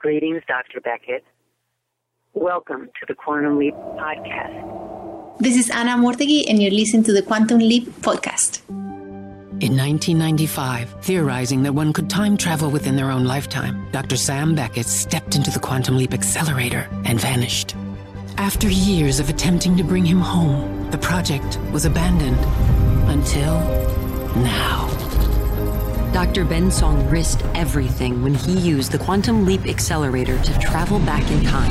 Greetings, Dr. Beckett. Welcome to the Quantum Leap Podcast. This is Anna Mortegui, and you're listening to the Quantum Leap Podcast. In 1995, theorizing that one could time travel within their own lifetime, Dr. Sam Beckett stepped into the Quantum Leap Accelerator and vanished. After years of attempting to bring him home, the project was abandoned until now. Dr. Ben Song risked everything when he used the Quantum Leap Accelerator to travel back in time.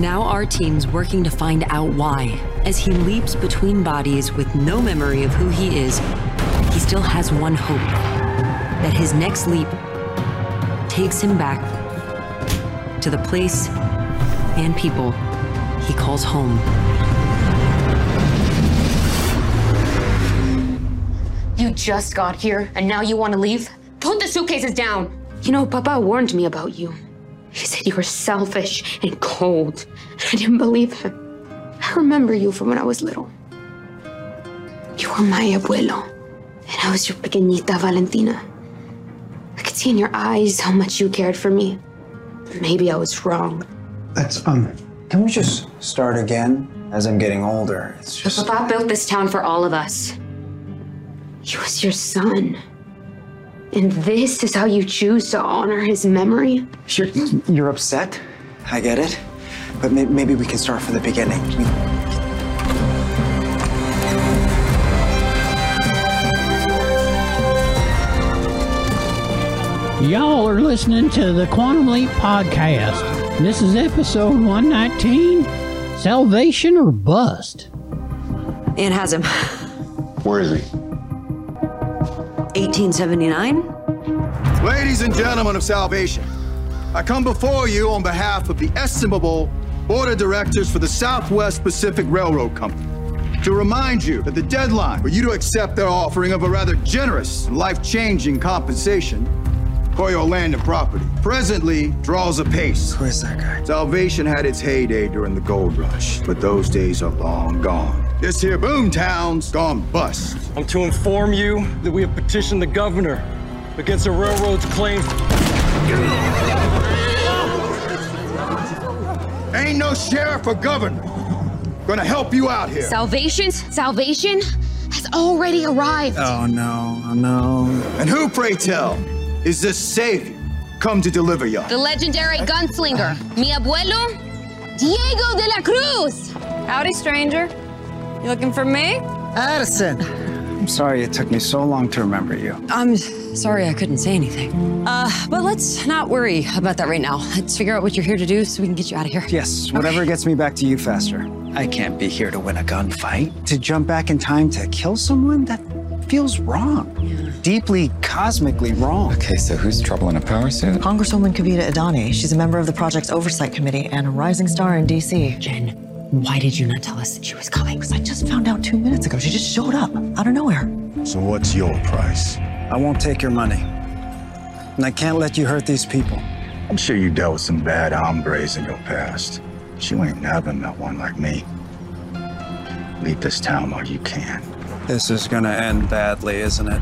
Now our team's working to find out why. As he leaps between bodies with no memory of who he is, he still has one hope, that his next leap takes him back to the place and people he calls home. You just got here, and now you want to leave? Put the suitcases down! You know, Papa warned me about you. He said you were selfish and cold. I didn't believe him. I remember you from when I was little. You were my abuelo, and I was your pequeñita Valentina. I could see in your eyes how much you cared for me. Maybe I was wrong. That's, can we just start again? As I'm getting older, it's just... But Papa built this town for all of us. He was your son. And this is how you choose to honor his memory? You're upset? I get it. But maybe we can start from the beginning. Y'all are listening to the Quantum Leap Podcast. This is episode 119, Salvation or Bust. Ian has him. Where is he? 1879. Ladies and gentlemen of Salvation, I come before you on behalf of the estimable board of directors for the Southwest Pacific Railroad Company to remind you that the deadline for you to accept their offering of a rather generous and life-changing compensation for your land and property presently draws apace. Who is that guy? Salvation had its heyday during the gold rush, but those days are long gone. This here boomtown's gone bust. I'm to inform you that we have petitioned the governor against the railroad's claim. Ain't no sheriff or governor gonna help you out here. Salvation has already arrived. Oh no, oh no. And who, pray tell, is the savior come to deliver y'all? The legendary gunslinger, mi abuelo, Diego de la Cruz. Howdy, stranger. You looking for me? Addison! I'm sorry it took me so long to remember you. I'm sorry I couldn't say anything. But let's not worry about that right now. Let's figure out what you're here to do so we can get you out of here. Yes, whatever gets me back to you faster. I can't be here to win a gunfight. To jump back in time to kill someone? That feels wrong. Yeah. Deeply, cosmically wrong. Okay, so who's trouble in a power suit? Congresswoman Kavita Adani. She's a member of the Project's Oversight Committee and a rising star in D.C. Jen. Why did you not tell us that she was coming? Because I just found out 2 minutes ago. She just showed up out of nowhere. So what's your price? I won't take your money. And I can't let you hurt these people. I'm sure you dealt with some bad hombres in your past. But you ain't never met one like me. Leave this town while you can. This is gonna end badly, isn't it?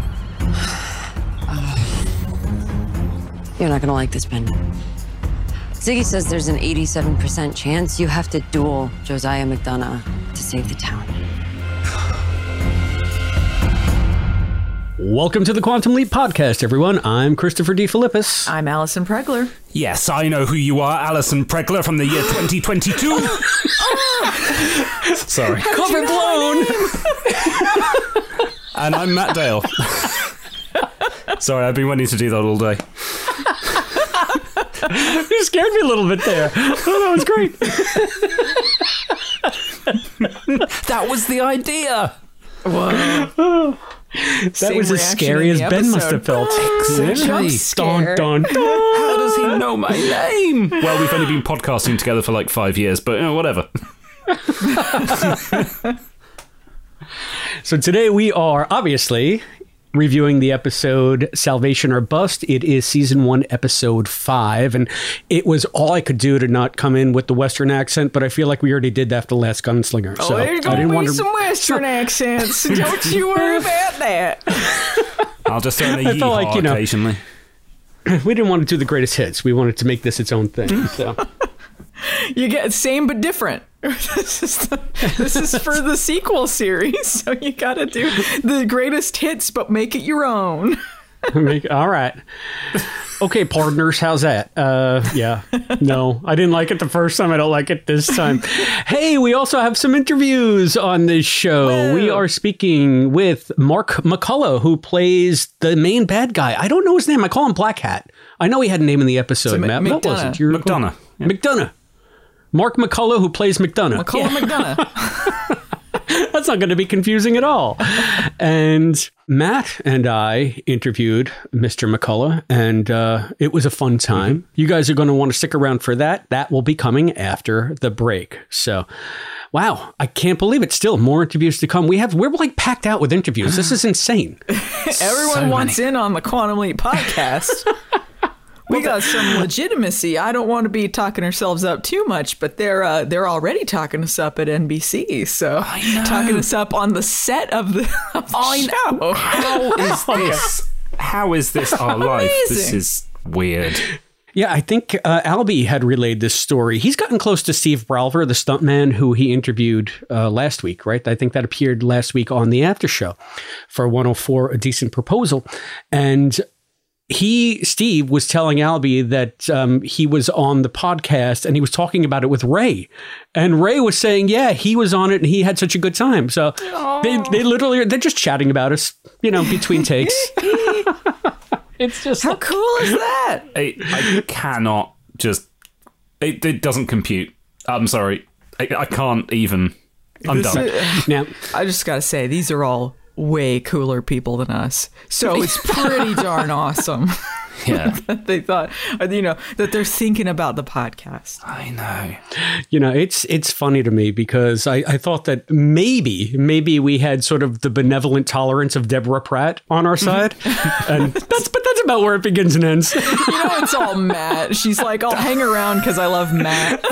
You're not gonna like this, Ben. Ziggy says there's an 87% chance you have to duel Josiah McDonough to save the town. Welcome to the Quantum Leap Podcast, everyone. I'm Christopher D. DeFilippis. I'm Allison Pregler. Yes, I know who you are, Allison Pregler from the year 2022. Sorry. Cover blown. And I'm Matt Dale. Sorry, I've been wanting to do that all day. You scared me a little bit there. Oh, that was great. That was the idea. Whoa. That same was as scary as Ben must have felt. Exactly. Dun, dun, dun. How does he know my name? Well, we've only been podcasting together for like 5 years, but you know, whatever. So today we are obviously reviewing the episode Salvation or Bust. It is season 1, episode 5, and it was all I could do to not come in with the Western accent, but I feel like we already did that for the last Gunslinger. Oh, so there's going to be some Western accents. Don't you worry about that. I'll just throw in a yeehaw, like, you know, occasionally. we didn't want to do the greatest hits. We wanted to make this its own thing. So you get same but different. This is for the sequel series. So you got to do the greatest hits, but make it your own. All right. Okay, partners, how's that? Yeah. No, I didn't like it the first time. I don't like it this time. Hey, we also have some interviews on this show. Well, we are speaking with Mark McCullough, who plays the main bad guy. I don't know his name. I call him Black Hat. I know he had a name in the episode, so Matt. What was it? McDonough. Yeah. McDonough. Mark McCullough, who plays McDonough. McDonough. That's not going to be confusing at all. And Matt and I interviewed Mr. McCullough, and it was a fun time. Mm-hmm. You guys are going to want to stick around for that. That will be coming after the break. So, wow, I can't believe it. Still more interviews to come. We're like packed out with interviews. This is insane. Everyone wants in on the Quantum Leap podcast. We got some legitimacy. I don't want to be talking ourselves up too much, but they're already talking us up at NBC. So talking us up on the set of the show. How is this our life? This is weird. Yeah, I think Albie had relayed this story. He's gotten close to Steve Bralver, the stuntman who he interviewed last week, right? I think that appeared last week on the after show for 104, A Decent Proposal. And Steve was telling Albie that he was on the podcast and he was talking about it with Ray. And Ray was saying, yeah, he was on it and he had such a good time. So they literally, they're just chatting about us, between takes. It's just how cool is that? I cannot just, it doesn't compute. I'm sorry. I can't even, I'm done. Now, I just got to say, these are all way cooler people than us. So it's pretty darn awesome. Yeah. That they thought, that they're thinking about the podcast. I know. It's funny to me because I thought that maybe we had sort of the benevolent tolerance of Deborah Pratt on our side. And that's about where it begins and ends. It's all Matt. She's like, I'll hang around because I love Matt.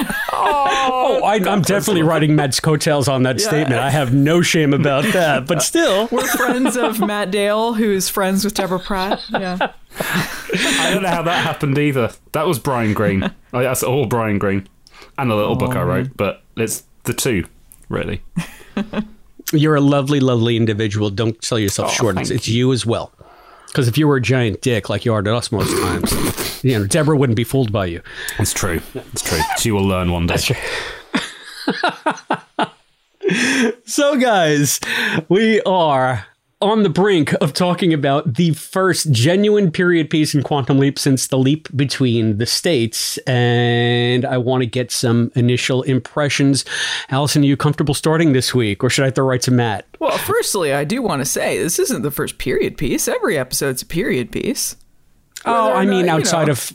I'm definitely riding Matt's coattails on that statement. I have no shame about that. But still. We're friends of Matt Dale, who's friends with Deborah Pratt. Yeah. I don't know how that happened either. That was Brian Green. That's all Brian Green. And a little book I wrote, but it's the two, really. You're a lovely, lovely individual. Don't sell yourself short. It's you as well. Because if you were a giant dick like you are to us most times, Deborah wouldn't be fooled by you. It's true. It's true. She will learn one day. That's true. So, guys, we are on the brink of talking about the first genuine period piece in Quantum Leap since The Leap Between the States. And I want to get some initial impressions. Allison, are you comfortable starting this week, or should I throw right to Matt? Well, firstly, I do want to say this isn't the first period piece. Every episode's a period piece. Outside of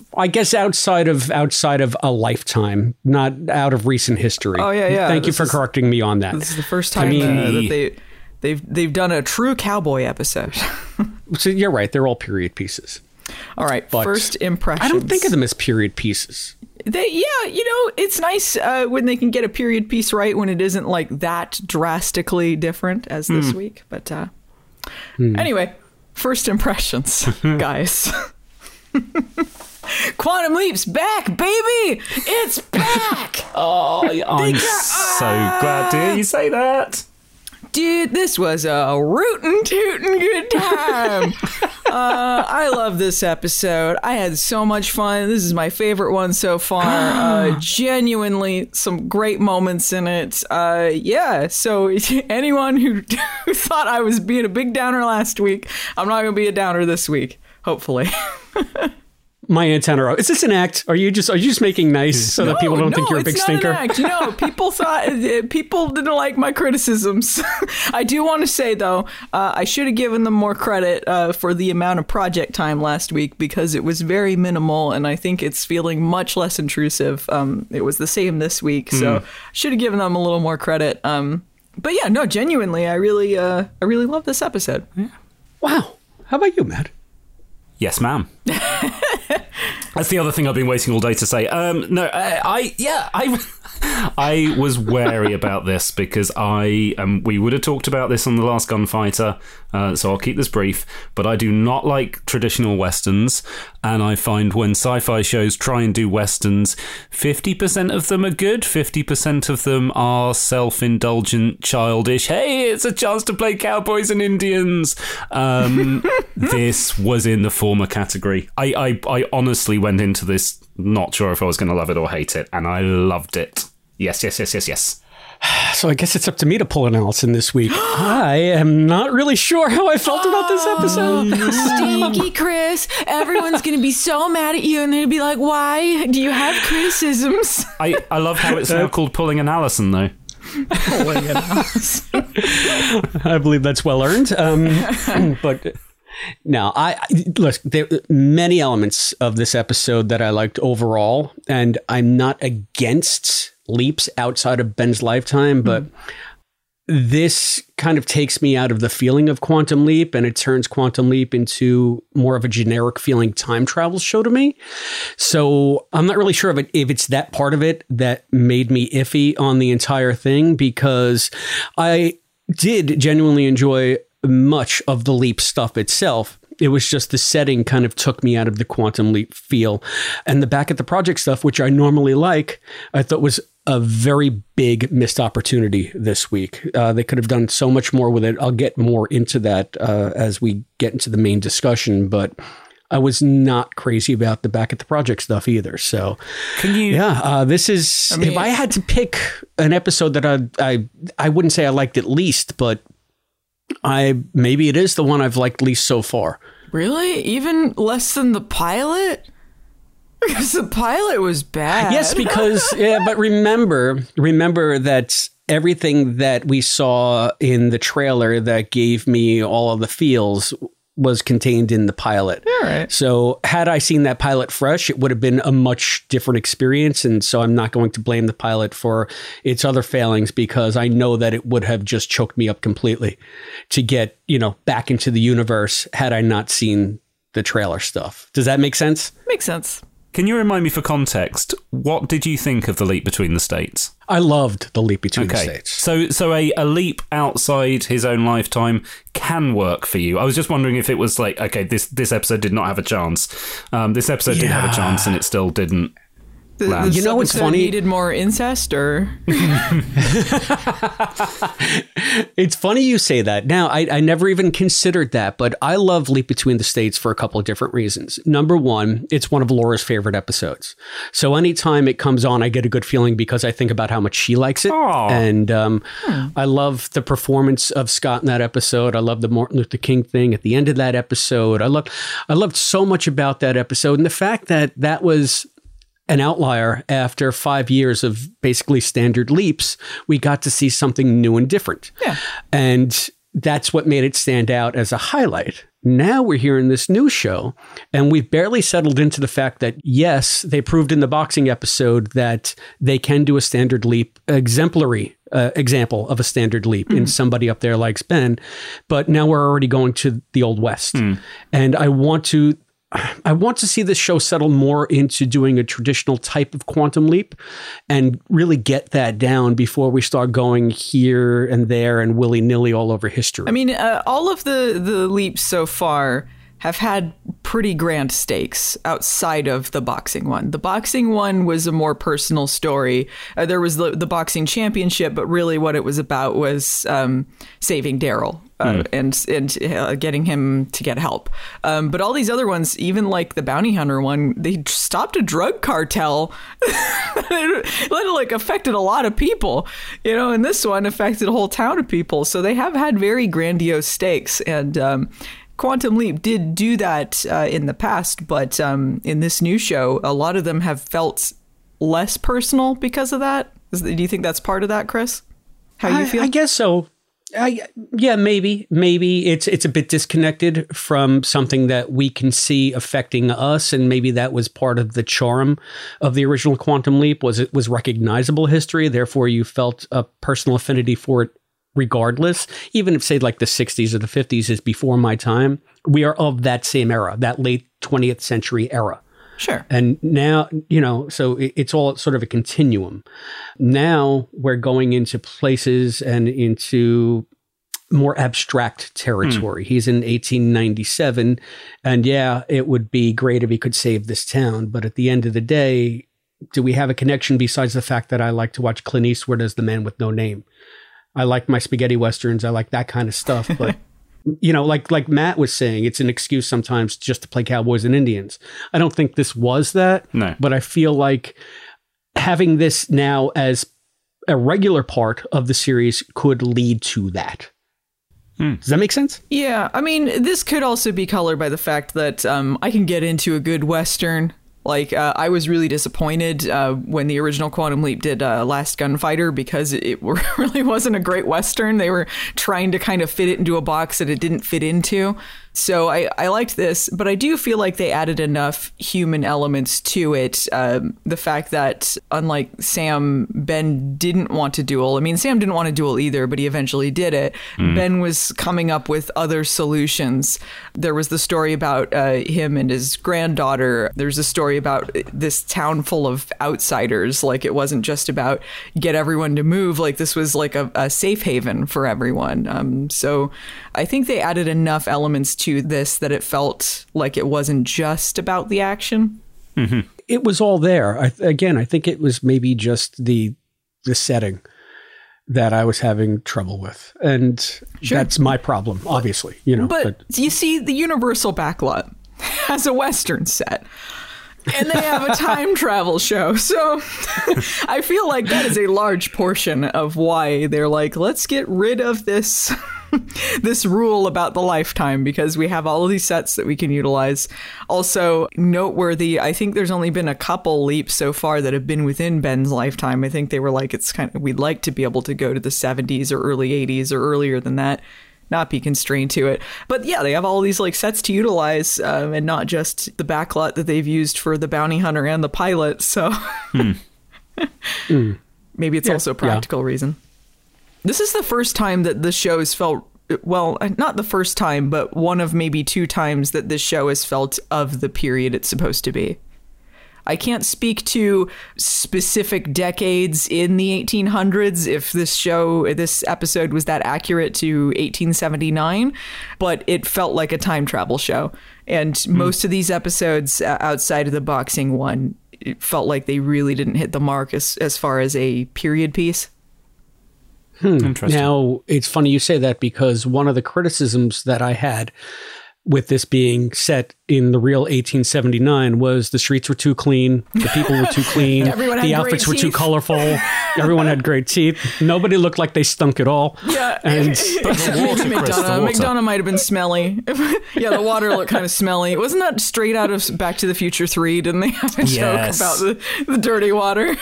a lifetime, not out of recent history. Oh, yeah. Thank you for correcting me on that. This is the first time that They've done a true cowboy episode. So you're right. They're all period pieces. All right. But first impressions. I don't think of them as period pieces. It's nice when they can get a period piece right when it isn't like that drastically different as this week. But anyway, first impressions, guys. Quantum Leap's back, baby! It's back! I'm so glad to hear you say that. Dude, this was a rootin' tootin' good time. I love this episode. I had so much fun. This is my favorite one so far. Genuinely, some great moments in it. So anyone who thought I was being a big downer last week, I'm not going to be a downer this week, hopefully. My antenna. Is this an act? Are you just making nice so that people don't think you're a big stinker? No, it's not an act. People didn't like my criticisms. I do want to say though, I should have given them more credit for the amount of project time last week because it was very minimal, and I think it's feeling much less intrusive. It was the same this week, so should have given them a little more credit. But yeah, no, genuinely, I really love this episode. Yeah. Wow. How about you, Matt? Yes, ma'am. That's the other thing I've been waiting all day to say. I was wary about this because we would have talked about this on The Last Gunfighter, so I'll keep this brief, but I do not like traditional Westerns, and I find when sci-fi shows try and do Westerns, 50% of them are good, 50% of them are self-indulgent, childish, hey, it's a chance to play cowboys and Indians. This was in the former category. I honestly went into this not sure if I was going to love it or hate it, and I loved it. Yes. So I guess it's up to me to pull an Allison this week. I am not really sure how I felt about this episode. Stinky Chris. Everyone's going to be so mad at you, and they'll be like, why do you have criticisms? I love how it's now called pulling an Allison, though. Pulling an Allison. I believe that's well earned. But... Now, look, there are many elements of this episode that I liked overall, and I'm not against leaps outside of Ben's lifetime, but this kind of takes me out of the feeling of Quantum Leap, and it turns Quantum Leap into more of a generic feeling time travel show to me. So I'm not really sure if it's that part of it that made me iffy on the entire thing, because I did genuinely enjoy much of the leap stuff itself. It was just the setting kind of took me out of the Quantum Leap feel. And the Back at the Project stuff, which I normally like, I thought was a very big missed opportunity this week. They could have done so much more with it. I'll get more into that as we get into the main discussion, but I was not crazy about the Back at the Project stuff either. So this is, if I had to pick an episode that I wouldn't say I liked it least, but maybe it is the one I've liked least so far. Really? Even less than the pilot? Because the pilot was bad. Yes, because but remember that everything that we saw in the trailer that gave me all of the feels was contained in the pilot. All right. So had I seen that pilot fresh, it would have been a much different experience. And so I'm not going to blame the pilot for its other failings, because I know that it would have just choked me up completely to get, back into the universe had I not seen the trailer stuff. Does that make sense? Makes sense. Can you remind me, for context, what did you think of The Leap Between the States? I loved The Leap Between the States. So a leap outside his own lifetime can work for you. I was just wondering if it was like, okay, this episode did not have a chance. This episode did have a chance, and it still didn't. You know what's funny? Needed more incest, or it's funny you say that. Now, I never even considered that, but I love Leap Between the States for a couple of different reasons. Number one, it's one of Laura's favorite episodes, so anytime it comes on, I get a good feeling because I think about how much she likes it. Aww. And I love the performance of Scott in that episode. I love the Martin Luther King thing at the end of that episode. I loved so much about that episode, and the fact that was an outlier after 5 years of basically standard leaps. We got to see something new and different. Yeah. And that's what made it stand out as a highlight. Now we're here in this new show, and we've barely settled into the fact that, yes, they proved in the boxing episode that they can do a standard leap, exemplary example of a standard leap in somebody up there like Ben. But now we're already going to the Old West. Mm. And I want to see this show settle more into doing a traditional type of Quantum Leap and really get that down before we start going here and there and willy-nilly all over history. I mean, all of the leaps so far have had pretty grand stakes outside of the boxing one. The boxing one was a more personal story. There was the boxing championship, but really what it was about was saving Daryl and getting him to get help. But all these other ones, even like the bounty hunter one, they stopped a drug cartel. It like affected a lot of people, and this one affected a whole town of people. So they have had very grandiose stakes, and Quantum Leap did do that in the past, but in this new show, a lot of them have felt less personal because of that. Do you think that's part of that, Chris? How you feel? I guess so. Maybe it's a bit disconnected from something that we can see affecting us, and maybe that was part of the charm of the original Quantum Leap. It was recognizable history, therefore you felt a personal affinity for it. Regardless, even if, say, like the 60s or the 50s is before my time, we are of that same era, that late 20th century era. Sure. And now, you know, so it's all sort of a continuum. Now we're going into places and into more abstract territory. He's in 1897. And yeah, it would be great if he could save this town. But at the end of the day, do we have a connection besides the fact that I like to watch Clint Eastwood as The Man with No Name? I like my spaghetti westerns. I like that kind of stuff. But, you know, like Matt was saying, it's an excuse sometimes just to play cowboys and Indians. I don't think this was that. No. But I feel like having this now as a regular part of the series could lead to that. Does that make sense? Yeah. I mean, this could also be colored by the fact that I can get into a good Western. Like, I was really disappointed when the original Quantum Leap did Last Gunfighter, because it really wasn't a great Western. They were trying to kind of fit it into a box that it didn't fit into. So I liked this, but I do feel like they added enough human elements to it. The fact that, unlike Sam, Ben didn't want to duel. I mean, Sam didn't want to duel either, but he eventually did it. Ben was coming up with other solutions. There was the story about him and his granddaughter. There's a story about this town full of outsiders. Like, it wasn't just about get everyone to move. Like, this was like a safe haven for everyone. So I think they added enough elements to this that it felt like it wasn't just about the action. It was all there. I think it was maybe just the setting that I was having trouble with. And that's my problem, obviously. You know, but you see the Universal backlot has a Western set. And they have a time travel show. So I feel like that is a large portion of why they're like, let's get rid of this this rule about the lifetime, because we have all of these sets that we can utilize. Also noteworthy, I think there's only been a couple leaps so far that have been within Ben's lifetime. I think they were like, it's kind of, we'd like to be able to go to the 70s or early 80s or earlier than that, not be constrained to it. But yeah, they have all these like sets to utilize, and not just the backlot that they've used for the bounty hunter and the pilot. So maybe it's also a practical reason. This is the first time that the show has felt, well, not the first time, but one of maybe two times that this show has felt of the period it's supposed to be. I can't speak to specific decades in the 1800s if this episode was that accurate to 1879, but it felt like a time travel show. And most of these episodes outside of the boxing one, it felt like they really didn't hit the mark as far as a period piece. Interesting. Now, it's funny you say that, because one of the criticisms that I had with this being set in the real 1879 was the streets were too clean, the people were too clean, the outfits were too colorful, everyone had great teeth, nobody looked like they stunk at all. Yeah, and McDonough might have been smelly. Yeah, the water looked kind of smelly. Wasn't that straight out of Back to the Future 3? Didn't they have a joke about the dirty water?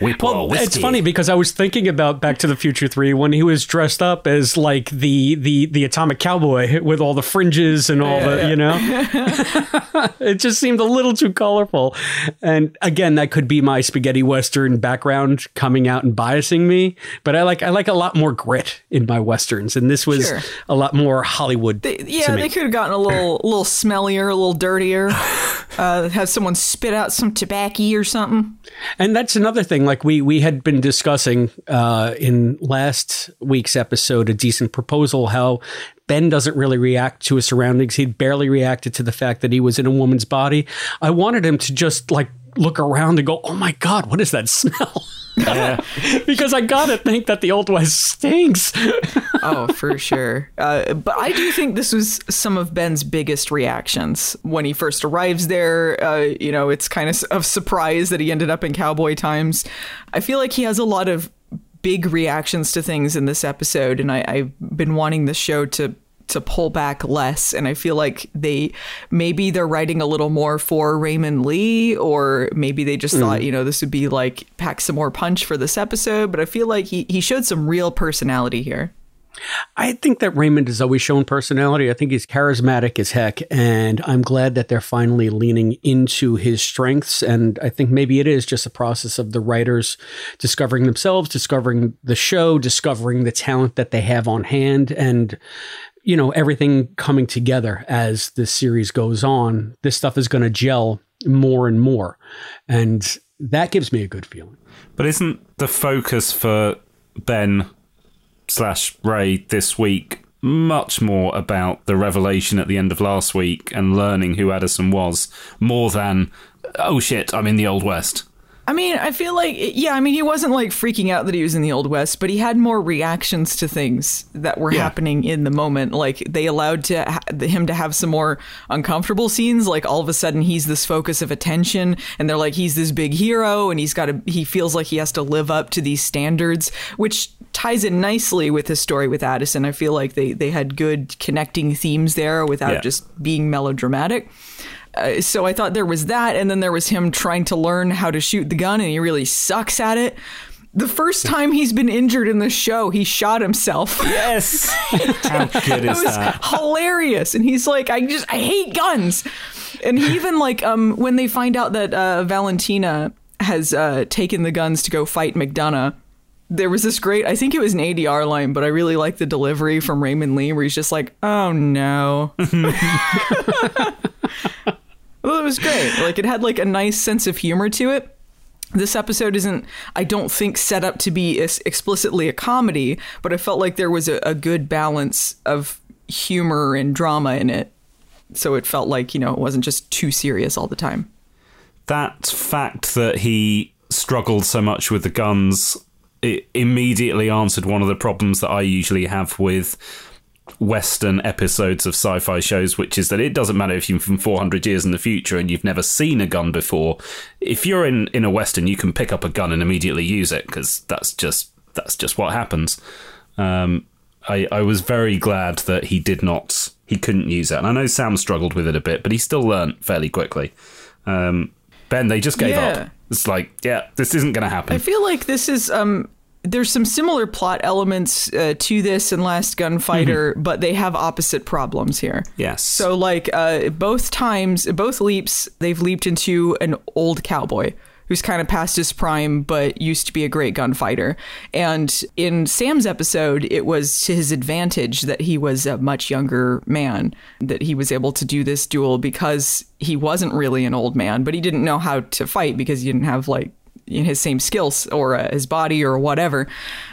Well, it's funny because I was thinking about Back to the Future 3 when he was dressed up as like the atomic cowboy with all the fringes and all you know, it just seemed a little too colorful. And again, that could be my spaghetti Western background coming out and biasing me. But I like a lot more grit in my Westerns. And this was a lot more Hollywood. They could have gotten a little smellier, a little dirtier, have someone spit out some tobacco or something. And that's another thing. Like we had been discussing in last week's episode, A Decent Proposal, how Ben doesn't really react to his surroundings. He barely reacted to the fact that he was in a woman's body. I wanted him to just like look around and go, oh my God, what is that smell? Yeah. Because I gotta think that the Old West stinks. Oh, for sure. But I do think this was some of Ben's biggest reactions when he first arrives there. You know, it's kind of surprise that he ended up in cowboy times. I feel like he has a lot of big reactions to things in this episode, and I've been wanting the show to pull back less. And I feel like they're writing a little more for Raymond Lee, or maybe they just thought, you know, this would be like pack some more punch for this episode. But I feel like he showed some real personality here. I think that Raymond has always shown personality. I think he's charismatic as heck, and I'm glad that they're finally leaning into his strengths. And I think maybe it is just a process of the writers discovering themselves, discovering the show, discovering the talent that they have on hand, and you know, everything coming together as the series goes on. This stuff is going to gel more and more. And that gives me a good feeling. But isn't the focus for Ben/Ray this week much more about the revelation at the end of last week and learning who Addison was, more than, oh shit, I'm in the Old West? I mean, I feel like, yeah, I mean, he wasn't like freaking out that he was in the Old West, but he had more reactions to things that were happening in the moment. Like they allowed to him to have some more uncomfortable scenes. Like all of a sudden he's this focus of attention and they're like, he's this big hero and he feels like he has to live up to these standards, which ties in nicely with his story with Addison. I feel like they had good connecting themes there without just being melodramatic. So I thought there was that, and then there was him trying to learn how to shoot the gun, and he really sucks at it. The first time he's been injured in the show, he shot himself. Yes. How good is that? It was hilarious. And he's like, I hate guns. And he even like, when they find out that Valentina has taken the guns to go fight McDonough, there was this great, I think it was an ADR line, but I really like the delivery from Raymond Lee, where he's just like, oh no. Well, it was great. Like, it had like a nice sense of humor to it. This episode isn't, I don't think, set up to be explicitly a comedy, but I felt like there was a good balance of humor and drama in it. So it felt like, you know, it wasn't just too serious all the time. That fact that he struggled so much with the guns, it immediately answered one of the problems that I usually have with Western episodes of sci-fi shows, which is that it doesn't matter if you're from 400 years in the future and you've never seen a gun before. If you're in a Western, you can pick up a gun and immediately use it, because that's just what happens. I was very glad that he couldn't use it. And I know Sam struggled with it a bit, but he still learned fairly quickly. Ben, they just gave up. It's like, yeah, this isn't going to happen. I feel like this is... There's some similar plot elements to this and Last Gunfighter, but they have opposite problems here. Yes. So like both leaps, they've leaped into an old cowboy who's kind of past his prime, but used to be a great gunfighter. And in Sam's episode, it was to his advantage that he was a much younger man, that he was able to do this duel because he wasn't really an old man, but he didn't know how to fight because he didn't have like in his same skills or his body or whatever.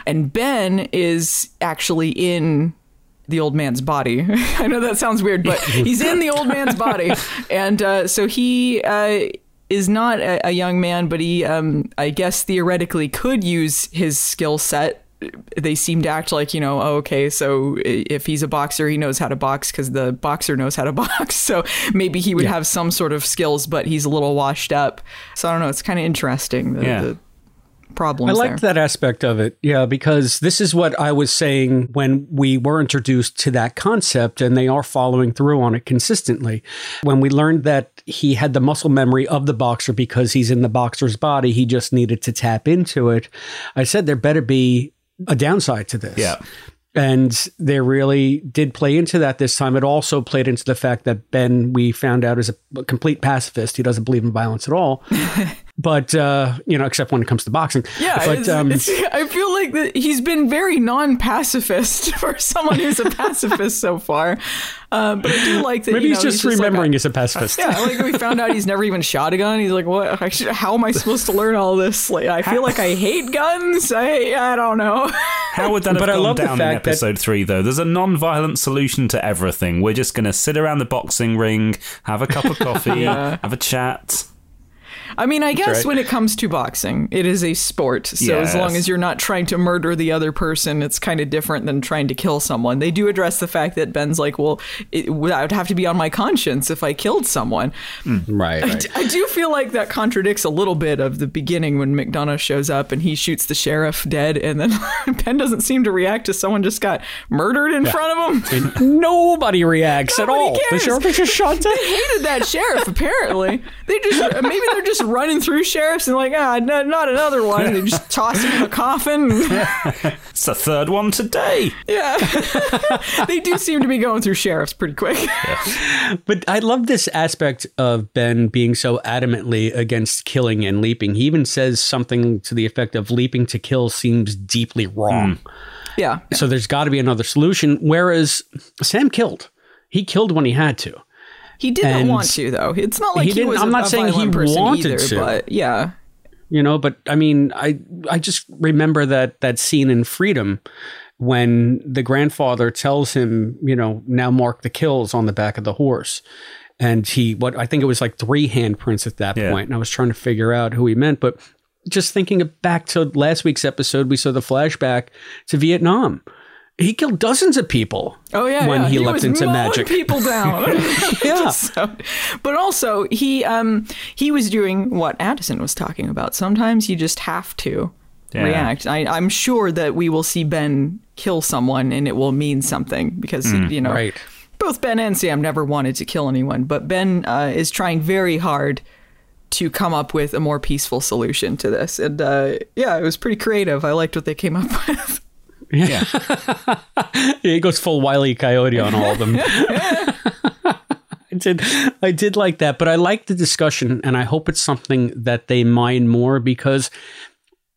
And Ben is actually in the old man's body. I know that sounds weird, but he's in the old man's body. And so he is not a young man, but he, I guess, theoretically could use his skill set. They seem to act like, you know, oh, okay, so if he's a boxer, he knows how to box because the boxer knows how to box. So maybe he would have some sort of skills, but he's a little washed up. So I don't know. It's kind of interesting. The problems. I liked that aspect of it. Yeah, because this is what I was saying when we were introduced to that concept, and they are following through on it consistently. When we learned that he had the muscle memory of the boxer because he's in the boxer's body, he just needed to tap into it. I said there better be a downside to this. Yeah. And they really did play into that this time. It also played into the fact that Ben, we found out, is a complete pacifist. He doesn't believe in violence at all. But, you know, except when it comes to boxing. Yeah, but, I feel like he's been very non-pacifist for someone who's a pacifist so far. But I do like that. Maybe he's just remembering he's a pacifist. Yeah, like we found out he's never even shot a gun. He's like, what? How am I supposed to learn all this? Like, I feel like I hate guns. I don't know. How would that have gone down in episode 3, though? There's a non-violent solution to everything. We're just going to sit around the boxing ring, have a cup of coffee, have a chat. I mean, I guess when it comes to boxing, it is a sport. So as long as you're not trying to murder the other person, it's kind of different than trying to kill someone. They do address the fact that Ben's like, well, I would have to be on my conscience if I killed someone. Right. I do feel like that contradicts a little bit of the beginning when McDonough shows up and he shoots the sheriff dead. And then Ben doesn't seem to react to someone just got murdered in front of him. And nobody reacts at all. Cares. The sheriff was just shot dead. They hated that sheriff, apparently. Maybe they're just running through sheriffs and like, not another one. They just toss him in a coffin. It's the third one today. Yeah. They do seem to be going through sheriffs pretty quick. But I love this aspect of Ben being so adamantly against killing and leaping. He even says something to the effect of leaping to kill seems deeply wrong. Yeah. So there's got to be another solution. Whereas Sam killed. He killed when he had to. He didn't want to, though. It's not like he was I'm not saying he wanted either, to. But yeah. You know, but I mean, I just remember that scene in Freedom when the grandfather tells him, you know, now mark the kills on the back of the horse. And I think it was like 3 handprints at that point. And I was trying to figure out who he meant. But just thinking back to last week's episode, we saw the flashback to Vietnam. He killed dozens of people. Oh yeah, when he leapt into Magic, people down. Yeah, so, but also he was doing what Addison was talking about. Sometimes you just have to react. I'm sure that we will see Ben kill someone, and it will mean something because you know, right. Both Ben and Sam never wanted to kill anyone, but Ben is trying very hard to come up with a more peaceful solution to this, and it was pretty creative. I liked what they came up with. Yeah. He goes full Wile E. Coyote on all of them. I did like that, but I like the discussion, and I hope it's something that they mine more, because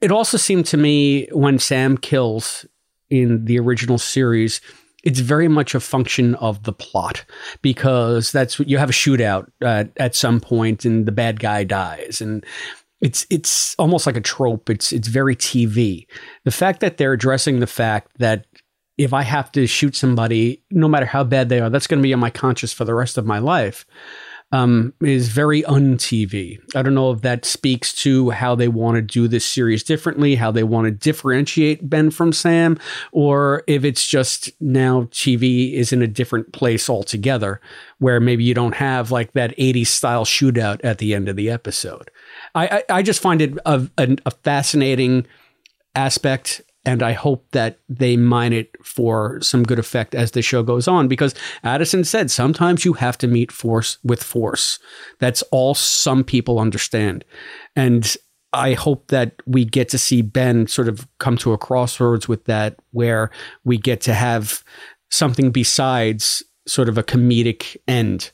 it also seemed to me when Sam kills in the original series, it's very much a function of the plot, because that's what you have a shootout at some point and the bad guy dies, and it's almost like a trope. It's very TV. The fact that they're addressing the fact that if I have to shoot somebody, no matter how bad they are, that's going to be on my conscience for the rest of my life, is very un-TV. I don't know if that speaks to how they want to do this series differently, how they want to differentiate Ben from Sam, or if it's just now TV is in a different place altogether, where maybe you don't have like that 80s style shootout at the end of the episode. I just find it a fascinating aspect, and I hope that they mine it for some good effect as the show goes on, because Addison said sometimes you have to meet force with force. That's all some people understand. And I hope that we get to see Ben sort of come to a crossroads with that, where we get to have something besides sort of a comedic end.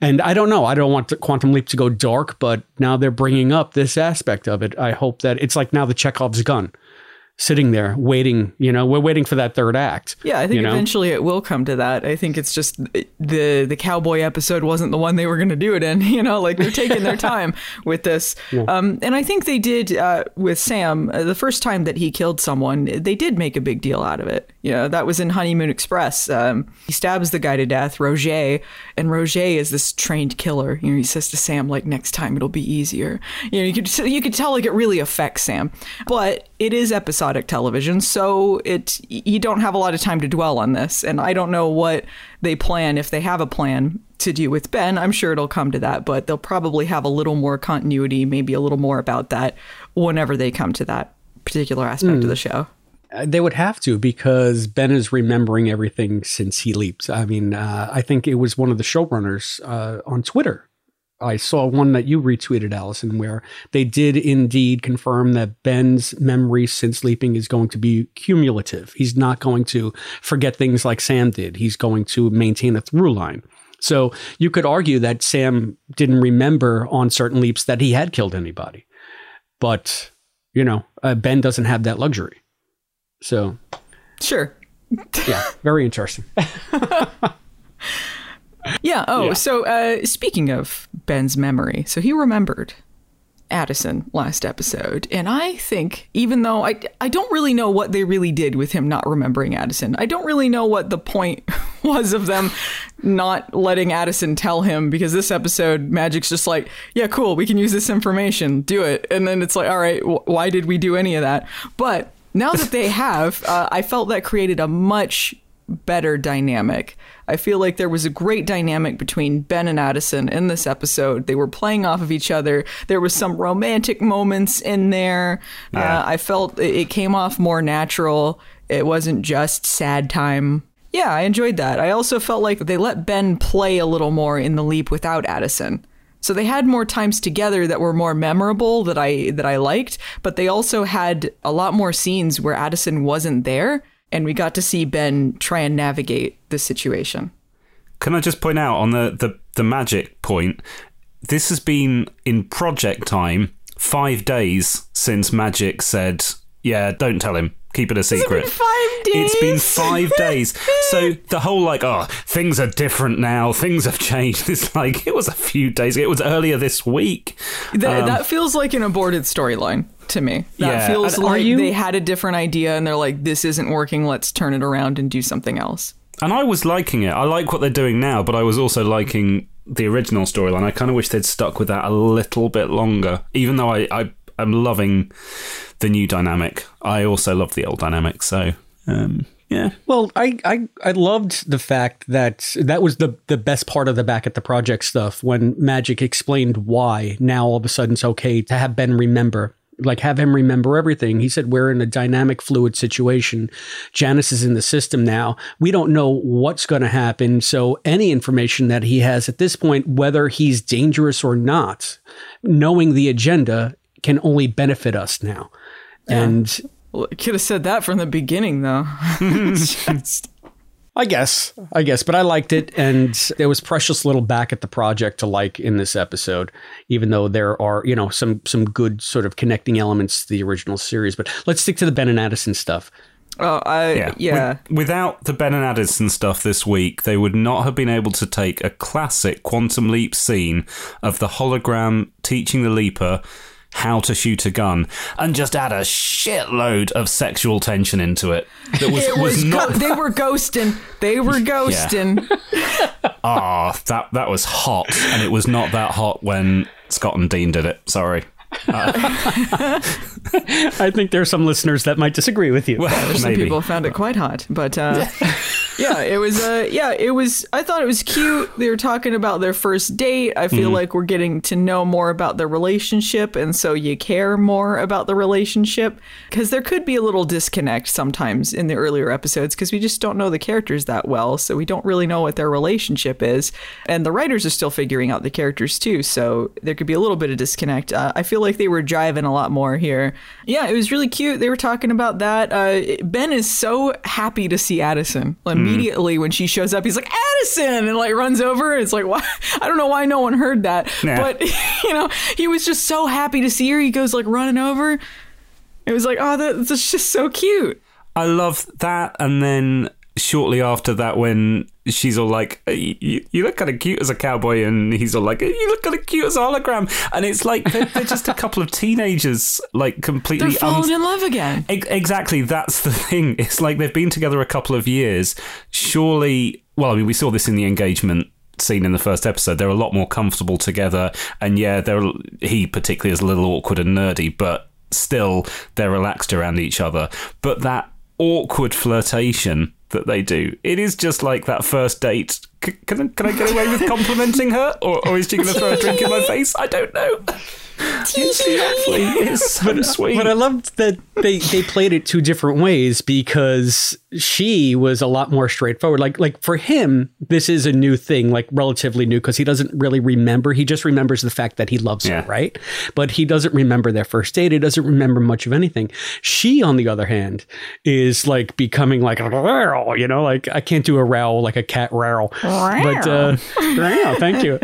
And I don't know. I don't want Quantum Leap to go dark, but now they're bringing up this aspect of it. I hope that it's like now the Chekhov's gun sitting there waiting. You know, we're waiting for that third act. Yeah, I think eventually it will come to that. I think it's just the cowboy episode wasn't the one they were going to do it in. You know, like they're taking their time with this. Yeah. And I think they did with Sam, the first time that he killed someone, they did make a big deal out of it. You know, that was in Honeymoon Express. He stabs the guy to death, Roger, and Roger is this trained killer. You know, he says to Sam, like, next time it'll be easier. You know, you could tell like it really affects Sam, but it is episodic television, so you don't have a lot of time to dwell on this. And I don't know what they plan, if they have a plan to do with Ben. I'm sure it'll come to that, but they'll probably have a little more continuity, maybe a little more about that whenever they come to that particular aspect of the show. They would have to, because Ben is remembering everything since he leaps. I mean, I think it was one of the showrunners on Twitter. I saw one that you retweeted, Allison, where they did indeed confirm that Ben's memory since leaping is going to be cumulative. He's not going to forget things like Sam did. He's going to maintain a through line. So you could argue that Sam didn't remember on certain leaps that he had killed anybody. But, you know, Ben doesn't have that luxury. So, sure. Yeah, very interesting. Yeah. Oh, yeah. So speaking of Ben's memory, so he remembered Addison last episode. And I think, even though I don't really know what they really did with him not remembering Addison, I don't really know what the point was of them not letting Addison tell him, because this episode, Magic's just like, yeah, cool, we can use this information, do it. And then it's like, all right, why did we do any of that? But now that they have, I felt that created a much better dynamic. I feel like there was a great dynamic between Ben and Addison in this episode. They were playing off of each other. There was some romantic moments in there. Yeah. I felt it came off more natural. It wasn't just sad time. Yeah, I enjoyed that. I also felt like they let Ben play a little more in the leap without Addison. So they had more times together that were more memorable, that I liked, but they also had a lot more scenes where Addison wasn't there, and we got to see Ben try and navigate the situation. Can I just point out on the Magic point, this has been in project time 5 days since Magic said, yeah, don't tell him. keep it a secret. It's been five days. So the whole like, oh, things are different now, things have changed. It's like, it was a few days ago. It was earlier this week. That feels like an aborted storyline to me. They had a different idea and they're like, this isn't working, let's turn it around and do something else. And I was liking it. I like what they're doing now, but I was also liking the original storyline. I kind of wish they'd stuck with that a little bit longer, even though I'm loving the new dynamic. I also love the old dynamic, so yeah. Well, I loved the fact that was the best part of the Back at the Project stuff, when Magic explained why now all of a sudden it's okay to have Ben remember. Like, have him remember everything. He said, we're in a dynamic, fluid situation. Janice is in the system now. We don't know what's going to happen. So any information that he has at this point, whether he's dangerous or not, knowing the agenda can only benefit us now. Yeah. And well, I could have said that from the beginning, though. I guess, but I liked it, and there was precious little Back at the Project to like in this episode, even though there are, you know, some good sort of connecting elements to the original series. But let's stick to the Ben and Addison stuff. Without the Ben and Addison stuff this week, they would not have been able to take a classic Quantum Leap scene of the hologram teaching the leaper how to shoot a gun and just add a shitload of sexual tension into it. That was not. They were ghosting. Yeah. That was hot, and it was not that hot when Scott and Dean did it. Sorry. I think there are some listeners that might disagree with you. Well, some people found it quite hot, but it was. I thought it was cute. They were talking about their first date. I feel like we're getting to know more about their relationship, and so you care more about the relationship, because there could be a little disconnect sometimes in the earlier episodes because we just don't know the characters that well, so we don't really know what their relationship is, and the writers are still figuring out the characters too, so there could be a little bit of disconnect. I feel like they were driving a lot more here. Yeah, it was really cute. They were talking about that. Ben is so happy to see Addison. Immediately when she shows up, he's like, Addison! And like runs over. It's like, why? I don't know why no one heard that. Nah. But, you know, he was just so happy to see her. He goes like running over. It was like, oh, that's just so cute. I love that. And then shortly after that, when she's all like, you look kind of cute as a cowboy, and he's all like, you look kind of cute as a hologram, and it's like they're just a couple of teenagers, like completely they're falling in love again. Exactly, that's the thing. It's like they've been together a couple of years. Surely, well, I mean, we saw this in the engagement scene in the first episode. They're a lot more comfortable together, and yeah, he particularly is a little awkward and nerdy, but still they're relaxed around each other. But that awkward flirtation that they do, it is just like that first date. Can I get away with complimenting her, or is she going to throw a drink in my face? I don't know. It's so sweet. But I loved that they played it two different ways, because she was a lot more straightforward. Like for him, this is a new thing, like relatively new, because he doesn't really remember. He just remembers the fact that he loves her, right? But he doesn't remember their first date. He doesn't remember much of anything. She, on the other hand, is like becoming like a growl, you know, like I can't do a growl like a cat growl. But thank you.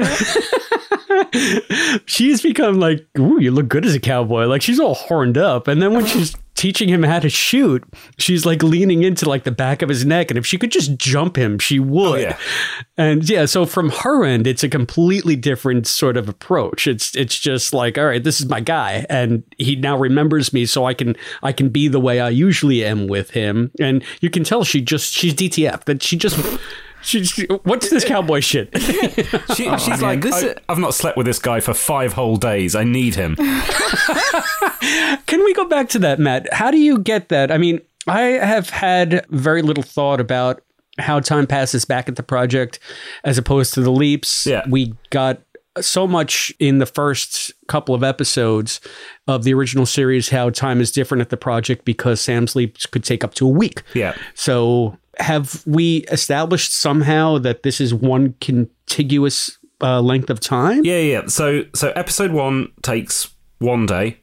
She's become like, ooh, you look good as a cowboy. Like, she's all horned up. And then when she's teaching him how to shoot, she's like leaning into like the back of his neck. And if she could just jump him, she would. Oh, yeah. And yeah, so from her end, it's a completely different sort of approach. It's just like, all right, this is my guy. And he now remembers me, so I can be the way I usually am with him. And you can tell she's DTF, that she just... what's this cowboy shit? She's like, this I've not slept with this guy for 5 whole days. I need him. Can we go back to that, Matt? How do you get that? I mean, I have had very little thought about how time passes back at the project as opposed to the leaps. Yeah. We got so much in the first couple of episodes of the original series, how time is different at the project because Sam's leaps could take up to a week. Yeah. So... have we established somehow that this is one contiguous length of time? Yeah. So episode 1 takes 1 day.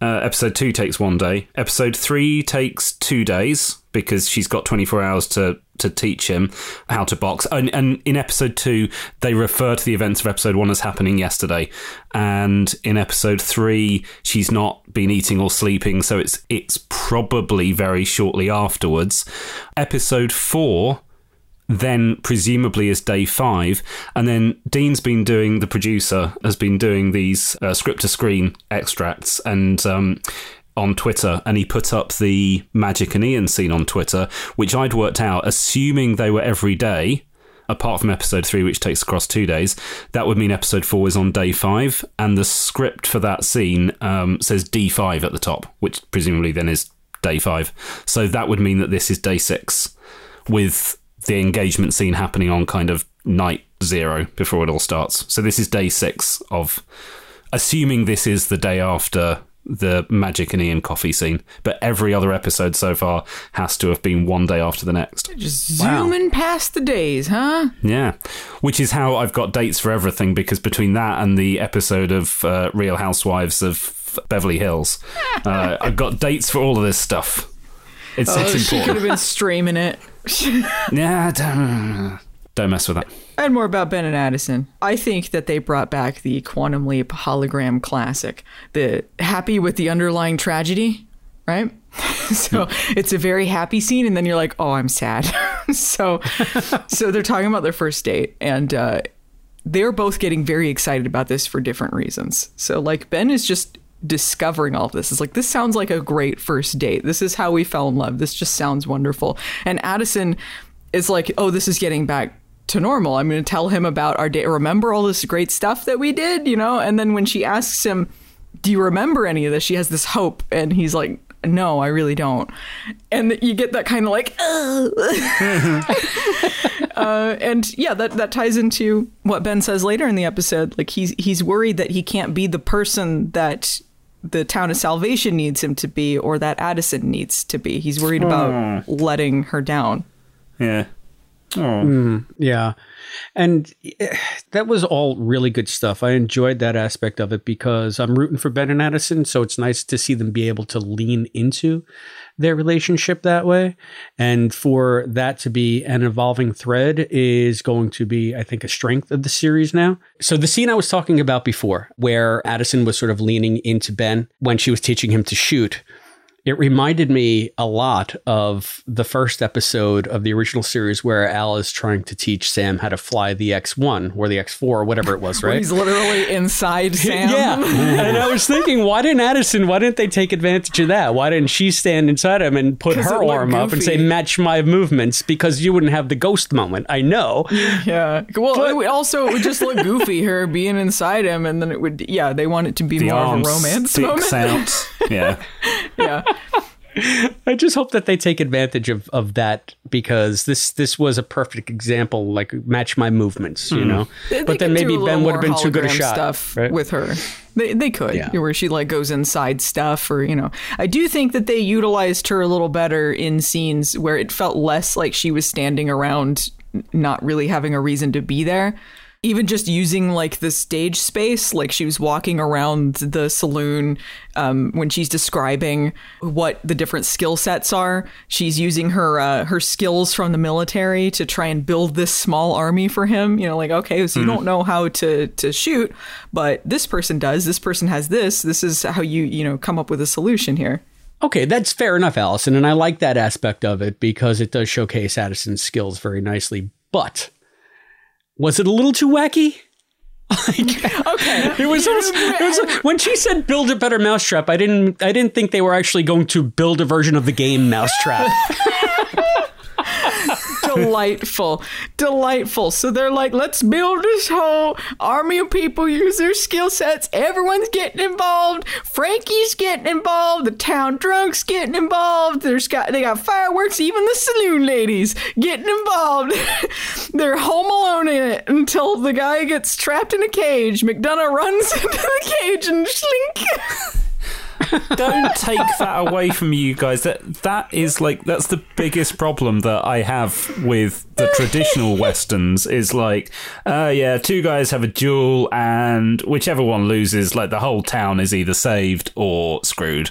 Episode 2 takes 1 day. Episode 3 takes 2 days because she's got 24 hours to teach him how to box. And in episode 2, they refer to the events of episode 1 as happening yesterday. And in episode 3, she's not been eating or sleeping, so it's probably very shortly afterwards. Episode 4 then presumably is day 5, and then Dean's been doing, the producer has been doing these script to screen extracts and on Twitter, and he put up the Magic and Ian scene on Twitter, which I'd worked out, assuming they were every day apart from episode 3, which takes across 2 days, that would mean episode 4 is on day 5, and the script for that scene says D5 at the top, which presumably then is day 5, so that would mean that this is day 6 with the engagement scene happening on kind of night 0 before it all starts. So this is day 6 of, assuming this is the day after the Magic and Ian coffee scene, but every other episode so far has to have been 1 day after the next. Just zooming past the days, huh? Yeah, which is how I've got dates for everything, because between that and the episode of Real Housewives of Beverly Hills, I've got dates for all of this stuff. It's important. She could have been streaming it. Yeah, don't mess with that. And more about Ben and Addison. I think that they brought back the Quantum Leap hologram classic. The happy with the underlying tragedy, right? So it's a very happy scene, and then you're like, oh, I'm sad. So they're talking about their first date, and they're both getting very excited about this for different reasons. So like Ben is just discovering all of this. It's like, this sounds like a great first date. This is how we fell in love. This just sounds wonderful. And Addison is like, oh, this is getting back to normal. I'm going to tell him about our date. Remember all this great stuff that we did, you know? And then when she asks him, do you remember any of this? She has this hope. And he's like, no, I really don't. And you get that kind of like, and yeah, that ties into what Ben says later in the episode. Like he's worried that he can't be the person that the town of Salvation needs him to be, or that Addison needs to be. He's worried about letting her down. Yeah. Yeah. And that was all really good stuff. I enjoyed that aspect of it because I'm rooting for Ben and Addison. So it's nice to see them be able to lean into their relationship that way. And for that to be an evolving thread is going to be, I think, a strength of the series now. So the scene I was talking about before, where Addison was sort of leaning into Ben when she was teaching him to shoot, it reminded me a lot of the first episode of the original series where Al is trying to teach Sam how to fly the X1 or the X4 or whatever it was, right? He's literally inside Sam. Yeah. And I was thinking, why didn't they take advantage of that? Why didn't she stand inside him and put her arm up and say, match my movements, because you wouldn't have the ghost moment. I know. Yeah. Well, it would just look goofy, her being inside him, and then it would, yeah, they want it to be more of a romance moment. Out. Yeah. Yeah. I just hope that they take advantage of that, because this was a perfect example, like match my movements, you know. But then maybe Ben would have been too good a shot stuff, right? With her. They could, yeah, where she like goes inside stuff, or, you know, I do think that they utilized her a little better in scenes where it felt less like she was standing around, not really having a reason to be there. Even just using like the stage space, like she was walking around the saloon when she's describing what the different skill sets are. She's using her skills from the military to try and build this small army for him. You know, like, OK, so you don't know how to shoot, but this person does. This person has this. This is how you come up with a solution here. Okay, that's fair enough, Allison. And I like that aspect of it because it does showcase Addison's skills very nicely. But was it a little too wacky? Like, okay. It was when she said build a better mousetrap, I didn't think they were actually going to build a version of the game Mousetrap. Delightful. So they're like, let's build this whole army of people, use their skill sets. Everyone's getting involved. Frankie's getting involved. The town drunk's getting involved. They got fireworks. Even the saloon ladies getting involved. They're home alone in it until the guy gets trapped in a cage. McDonough runs into the cage and slink. Don't take that away from you guys. That is like, that's the biggest problem that I have with the traditional westerns, is like, yeah, two guys have a duel and whichever one loses, like the whole town is either saved or screwed.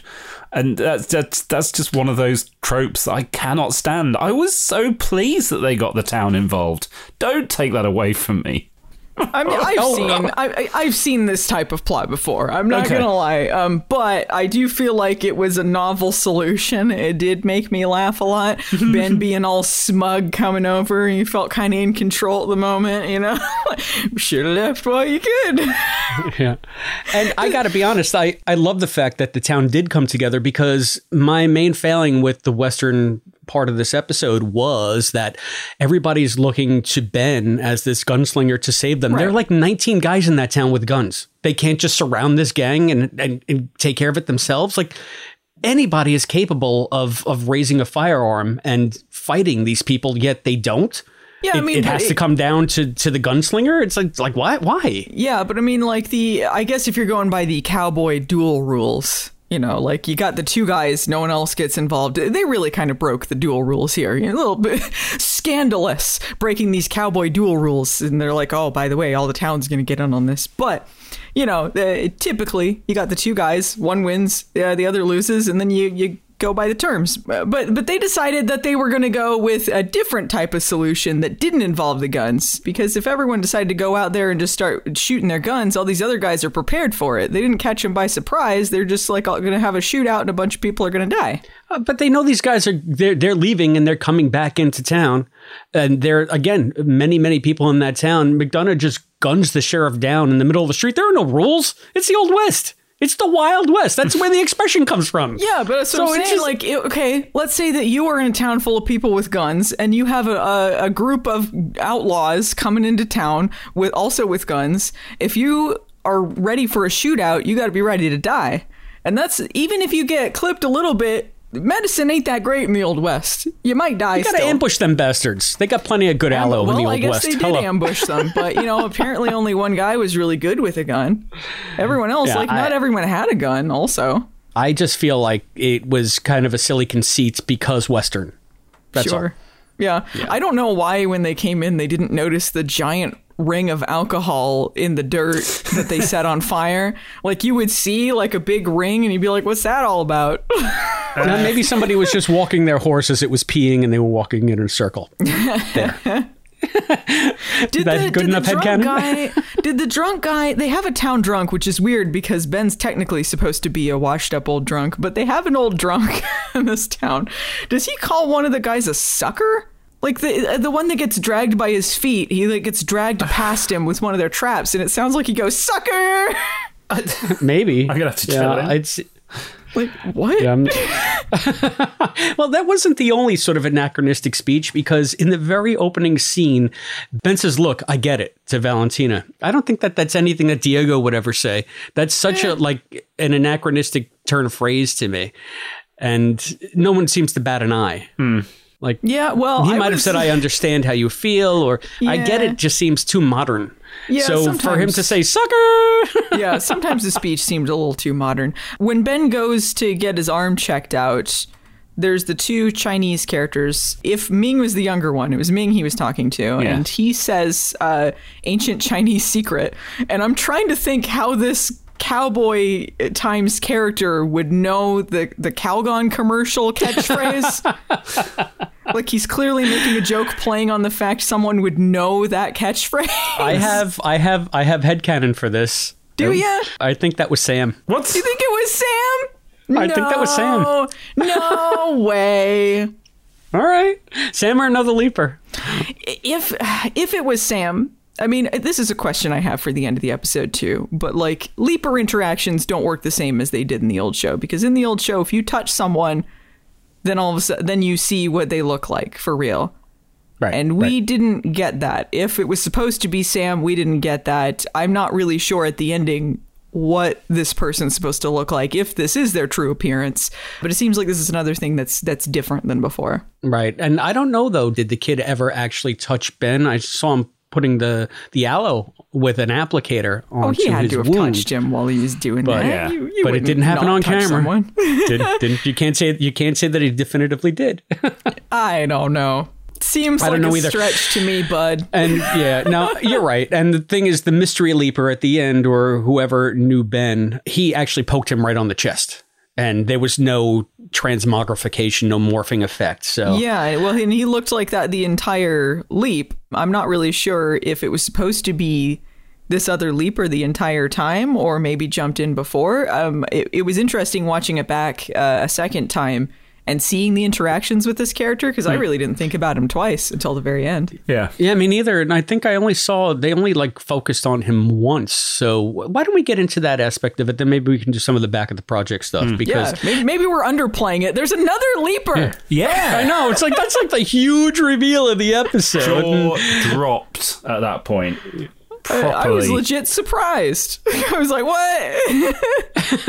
And that's just one of those tropes that I cannot stand. I was so pleased that they got the town involved. Don't take that away from me. I mean, I've seen this type of plot before. I'm not gonna lie, but I do feel like it was a novel solution. It did make me laugh a lot. Ben being all smug coming over, and you felt kind of in control at the moment. You know, should have left while you could. Yeah, and I gotta be honest, I love the fact that the town did come together, because my main failing with the Western part of this episode was that everybody's looking to Ben as this gunslinger to save them. Right. There are like 19 guys in that town with guns. They can't just surround this gang and take care of it themselves. Like, anybody is capable of raising a firearm and fighting these people, yet they don't. Yeah, I mean, it has to come down to the gunslinger. It's like what? Why? Yeah, but I mean, like I guess if you're going by the cowboy duel rules. You know, like, you got the two guys, no one else gets involved. They really kind of broke the duel rules here. You know, a little bit scandalous, breaking these cowboy duel rules. And they're like, oh, by the way, all the town's going to get in on this. But, you know, typically you got the two guys, one wins, the other loses, and then you go by the terms. But they decided that they were going to go with a different type of solution that didn't involve the guns, because if everyone decided to go out there and just start shooting their guns, all these other guys are prepared for it. They didn't catch them by surprise. They're just like going to have a shootout and a bunch of people are going to die. But they know these guys are they're leaving and they're coming back into town. And there, again, many, many people in that town. McDonough just guns the sheriff down in the middle of the street. There are no rules. It's the Old West. It's the Wild West. That's where the expression comes from. Yeah, but so it's just like, okay, let's say that you are in a town full of people with guns, and you have a group of outlaws coming into town with guns. If you are ready for a shootout, you got to be ready to die. And that's, even if you get clipped a little bit, medicine ain't that great in the Old West. You might die. You gotta ambush them bastards. They got plenty of good aloe in the Old West. Well, I guess they did ambush them, but you know, apparently only one guy was really good with a gun. Everyone else, not everyone had a gun. Also, I just feel like it was kind of a silly conceit because Western. That's all. Yeah, I don't know why when they came in they didn't notice the giant ring of alcohol in the dirt that they set on fire. Like, you would see like a big ring and you'd be like, what's that all about? Now, maybe somebody was just walking their horse as it was peeing and they were walking in a circle there. Did the drunk guy, they have a town drunk, which is weird because Ben's technically supposed to be a washed up old drunk, but they have an old drunk in this town. Does he call one of the guys a sucker? Like, the one that gets dragged by his feet, he like gets dragged past him with one of their traps, and it sounds like he goes, sucker! Maybe. I'm going to have to chill it. Like, what? Yeah, well, that wasn't the only sort of anachronistic speech, because in the very opening scene, Ben says, look, I get it, to Valentina. I don't think that's anything that Diego would ever say. That's such an anachronistic turn of phrase to me. And no one seems to bat an eye. Hmm. Like, yeah, well, he might have said, I understand how you feel, or I get it, just seems too modern. Yeah, so sometimes, for him to say, sucker! Yeah, sometimes the speech seemed a little too modern. When Ben goes to get his arm checked out, there's the two Chinese characters. If Ming was the younger one, it was Ming he was talking to. Yeah. And he says, ancient Chinese secret. And I'm trying to think how this cowboy times character would know the Calgon commercial catchphrase. Like, he's clearly making a joke playing on the fact someone would know that catchphrase. I have headcanon for this. Do you? I think that was Sam. What? You think it was Sam? I think that was Sam. No way. All right. Sam or another leaper. If it was Sam, I mean, this is a question I have for the end of the episode, too. But, like, leaper interactions don't work the same as they did in the old show. Because in the old show, if you touch someone, then all of a sudden then you see what they look like for real. Right. And we didn't get that. If it was supposed to be Sam, we didn't get that. I'm not really sure at the ending what this person's supposed to look like, if this is their true appearance. But it seems like this is another thing that's different than before. Right. And I don't know, though, did the kid ever actually touch Ben? I saw him putting the aloe with an applicator onto his wound. Oh, he had to have touched him while he was doing that. Yeah. You but it didn't happen on camera. You can't say that he definitively did. I don't know. Seems like a stretch to me, bud. And yeah, no, you're right. And the thing is, the mystery leaper at the end, or whoever knew Ben, he actually poked him right on the chest. And there was no transmogrification, no morphing effect. So yeah, well, and he looked like that the entire leap. I'm not really sure if it was supposed to be this other leaper the entire time, or maybe jumped in before. It was interesting watching it back a second time and seeing the interactions with this character, because I really didn't think about him twice until the very end. Yeah. Yeah, me neither. And I think they only like focused on him once. So why don't we get into that aspect of it? Then maybe we can do some of the back of the project stuff. Because yeah, maybe we're underplaying it. There's another leaper. Yeah. I know. It's like, that's like the huge reveal of the episode. Jaw dropped at that point. Properly. I was legit surprised. I was like,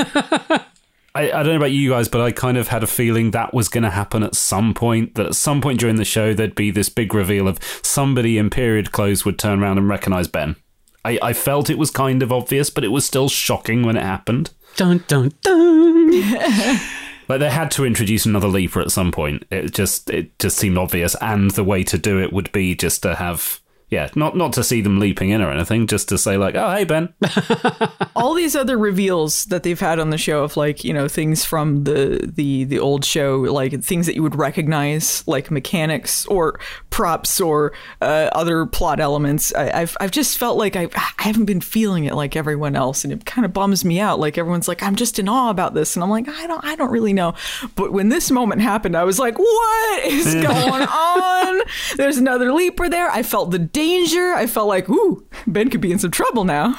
what? I don't know about you guys, but I kind of had a feeling that was going to happen at some point, that at some point during the show, there'd be this big reveal of somebody in period clothes would turn around and recognize Ben. I felt it was kind of obvious, but it was still shocking when it happened. Dun, dun, dun. Like, they had to introduce another leaper at some point. It just seemed obvious. And the way to do it would be just to have... Yeah, not to see them leaping in or anything, just to say like, oh, hey, Ben. All these other reveals that they've had on the show of like, you know, things from the old show, like things that you would recognize, like mechanics or props or other plot elements. I've just felt like I haven't been feeling it like everyone else. And it kind of bums me out. Like everyone's like, I'm just in awe about this. And I'm like, I don't really know. But when this moment happened, I was like, what is going on? There's another leaper there. I felt the danger. I felt like, ooh, Ben could be in some trouble now.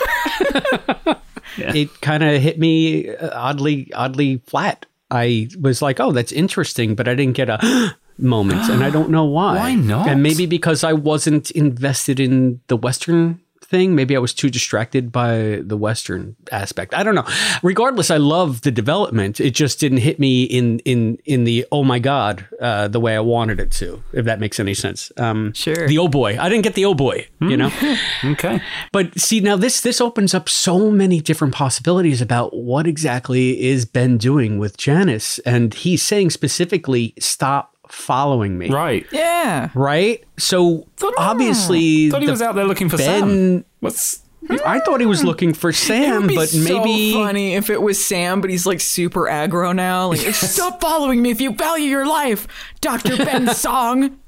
Yeah. It kind of hit me oddly flat. I was like, oh, that's interesting, but I didn't get a moment, and I don't know why. Why not? And maybe because I wasn't invested in the Western thing. Maybe I was too distracted by the Western aspect. I don't know. Regardless, I love the development. It just didn't hit me in the, oh my God, the way I wanted it to, if that makes any sense. Sure. The oh boy. I didn't get the oh boy, you know? Okay. But see, now this opens up so many different possibilities about what exactly is Ben doing with Janice. And he's saying specifically, stop following me. Right. Yeah. Right? So obviously... I thought he was out there looking for Sam. I thought he was looking for Sam, but maybe... so funny if it was Sam, but he's like super aggro now. Like, stop following me if you value your life, Dr. Ben Song.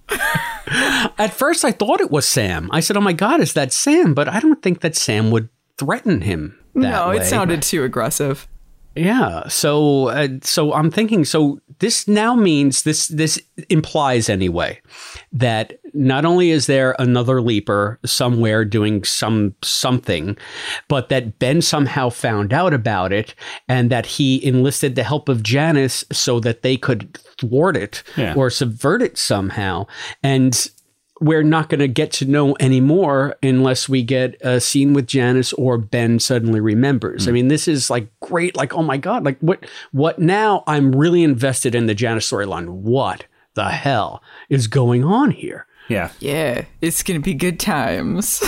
At first, I thought it was Sam. I said, oh my God, is that Sam? But I don't think that Sam would threaten him that way. It sounded too aggressive. Yeah. So I'm thinking, so this now means this implies anyway, that not only is there another leaper somewhere doing something, but that Ben somehow found out about it and that he enlisted the help of Janice so that they could thwart it or subvert it somehow. And we're not going to get to know any more unless we get a scene with Janice or Ben suddenly remembers. I mean, this is like great. Like, oh my God, like what now? I'm really invested in the Janice storyline. What the hell is going on here? Yeah. Yeah. It's going to be good times.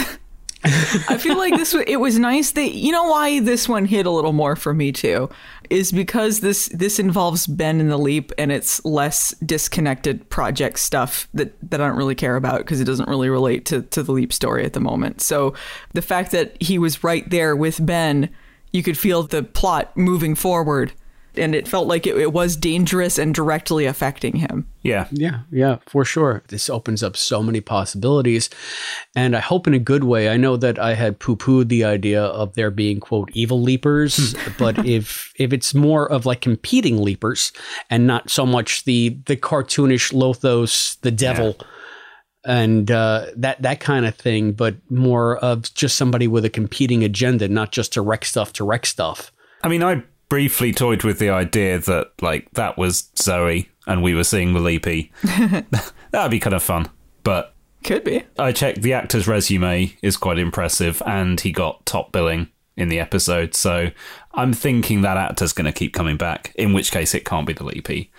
I feel like it was nice that, you know why this one hit a little more for me too, is because this involves Ben in the leap, and it's less disconnected project stuff that I don't really care about because it doesn't really relate to the leap story at the moment. So the fact that he was right there with Ben, you could feel the plot moving forward. And it felt like it was dangerous and directly affecting him. Yeah. Yeah, for sure. This opens up so many possibilities. And I hope in a good way. I know that I had poo-pooed the idea of there being, quote, evil leapers. But if it's more of like competing leapers and not so much the cartoonish Lothos, the devil, and that kind of thing, but more of just somebody with a competing agenda, not just to wreck stuff. I mean, I briefly toyed with the idea that like that was Zoe and we were seeing the leapy. That'd be kind of fun, but could be. I checked the actor's resume is quite impressive, and he got top billing in the episode. So I'm thinking that actor's going to keep coming back, in which case it can't be the Leapy.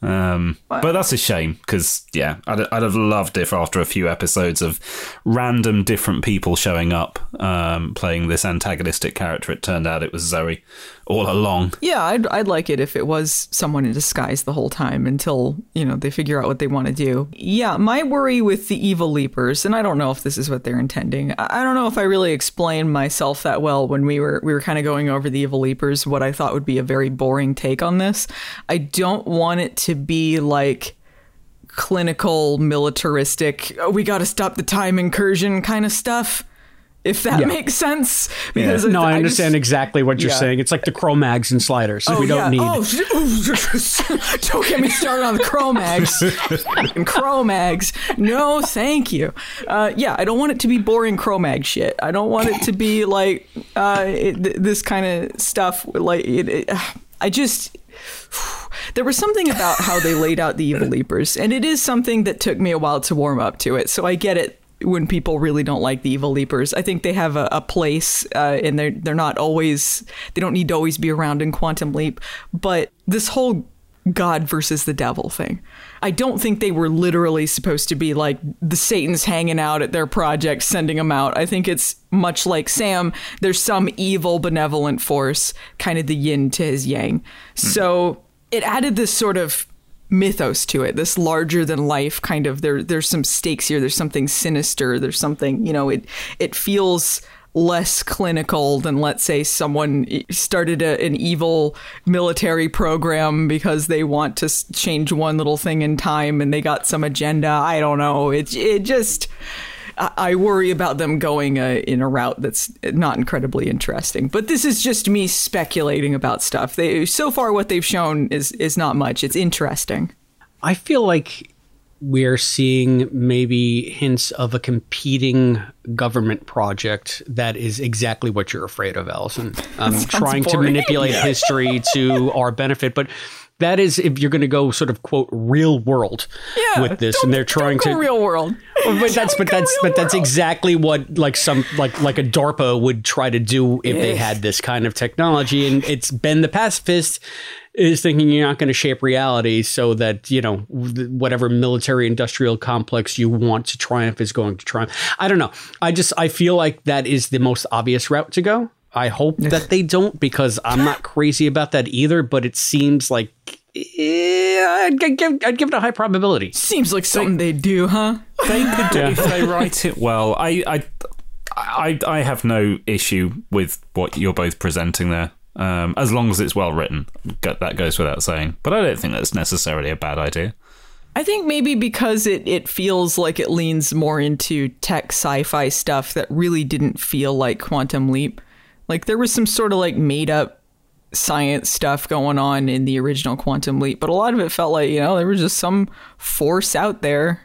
But that's a shame, because, yeah, I'd have loved if after a few episodes of random different people showing up playing this antagonistic character, it turned out it was Zoe all along. Yeah, I'd like it if it was someone in disguise the whole time until, you know, they figure out what they want to do. Yeah, my worry with the evil leapers, and I don't know if this is what they're intending. I don't know if I really explained myself that well when we were kind of going over the evil leapers, what I thought would be a very boring take on this. I don't want it to be like clinical, militaristic, oh, we got to stop the time incursion kind of stuff, if that makes sense. Because no, I understand exactly what you're saying. It's like the Cro-Mags and Sliders that we don't need. Oh, don't get me started on the Cro-Mags and Cro-Mags. No, thank you. I don't want it to be boring Cro-Mag shit. I don't want it to be like this kind of stuff. Like there was something about how they laid out the evil leapers, and it is something that took me a while to warm up to it. So I get it when people really don't like the evil leapers. I think they have a place, and they're not always, they don't need to always be around in Quantum Leap. But this whole God versus the devil thing, I don't think they were literally supposed to be like the Satans hanging out at their project, sending them out. I think it's much like Sam. There's some evil, benevolent force, kind of the yin to his yang. So it added this sort of mythos to it, this larger than life kind of, there's some stakes here. There's something sinister. There's something, you know, it feels less clinical than, let's say, someone started an evil military program because they want to change one little thing in time and they got some agenda. I don't know. It just, I worry about them going in a route that's not incredibly interesting. But this is just me speculating about stuff. So far, what they've shown is not much. It's interesting. I feel like we're seeing maybe hints of a competing government project that is exactly what you're afraid of, Allison. Trying boring. To manipulate history to our benefit. But that is if you're going to go sort of, quote, real world with this. And they're trying to real world. But that's exactly what like a DARPA would try to do if they had this kind of technology. And it's been the pacifist is thinking you're not going to shape reality so that, you know, whatever military industrial complex you want to triumph is going to triumph. I don't know. I feel like that is the most obvious route to go. I hope that they don't, because I'm not crazy about that either. But it seems like I'd give it a high probability. Seems like something they do, huh? They could do if they write it well. I have no issue with what you're both presenting there. As long as it's well written, that goes without saying. But I don't think that's necessarily a bad idea. I think maybe because it feels like it leans more into tech sci-fi stuff that really didn't feel like Quantum Leap. Like there was some sort of like made up science stuff going on in the original Quantum Leap, but a lot of it felt like, you know, there was just some force out there.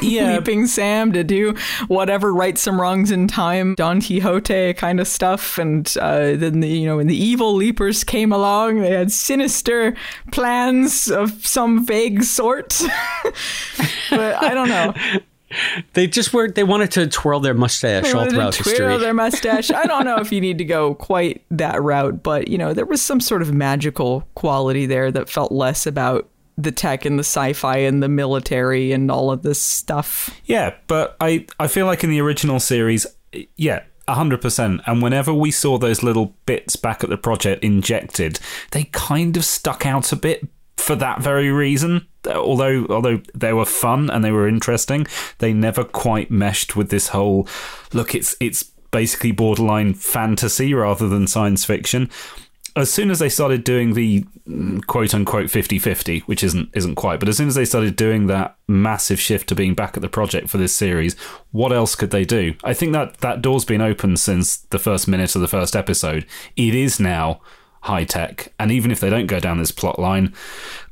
Leaping Sam to do whatever, right some wrongs in time, Don Quixote kind of stuff. And then when the evil leapers came along, they had sinister plans of some vague sort. But I don't know. They wanted to twirl their mustache all throughout history. I don't know if you need to go quite that route, but, you know, there was some sort of magical quality there that felt less about the tech and the sci-fi and the military and all of this stuff. Yeah, but I feel like in the original series, 100%. And whenever we saw those little bits back at the project injected, they kind of stuck out a bit for that very reason. Although they were fun and they were interesting, they never quite meshed with this whole, look, it's basically borderline fantasy rather than science fiction. As soon as they started doing the quote-unquote 50-50, which isn't quite, but as soon as they started doing that massive shift to being back at the project for this series, what else could they do? I think that door's been open since the first minute of the first episode. It is now high-tech, and even if they don't go down this plot line,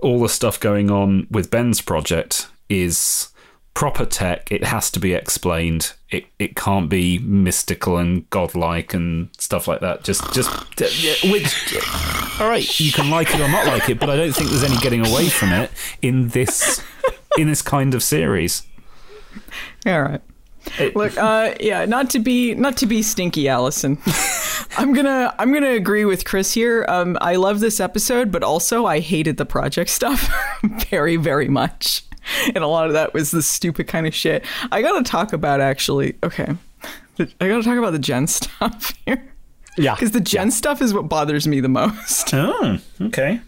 all the stuff going on with Ben's project is proper tech. It has to be explained. It can't be mystical and godlike and stuff like that. All right, you can like it or not like it, but I don't think there's any getting away from it in this kind of series. All right. Look, not to be stinky, Allison. I'm gonna agree with Chris here. I love this episode, but also I hated the project stuff very, very much. And a lot of that was the stupid kind of shit. I gotta talk about I gotta talk about the Jen stuff here. Yeah. Because the Jen stuff is what bothers me the most. Oh, okay.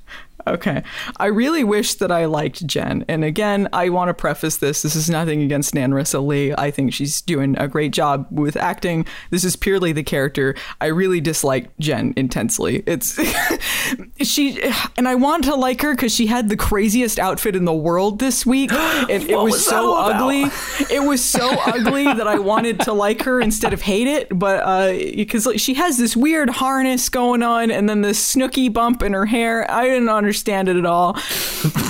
Okay. I really wish that I liked Jen. And again, I want to preface this. This is nothing against Nanrissa Lee. I think she's doing a great job with acting. This is purely the character. I really dislike Jen intensely. And I want to like her because she had the craziest outfit in the world this week. And it was so ugly. It was so ugly that I wanted to like her instead of hate it. But because she has this weird harness going on and then this snooky bump in her hair. I didn't understand it at all.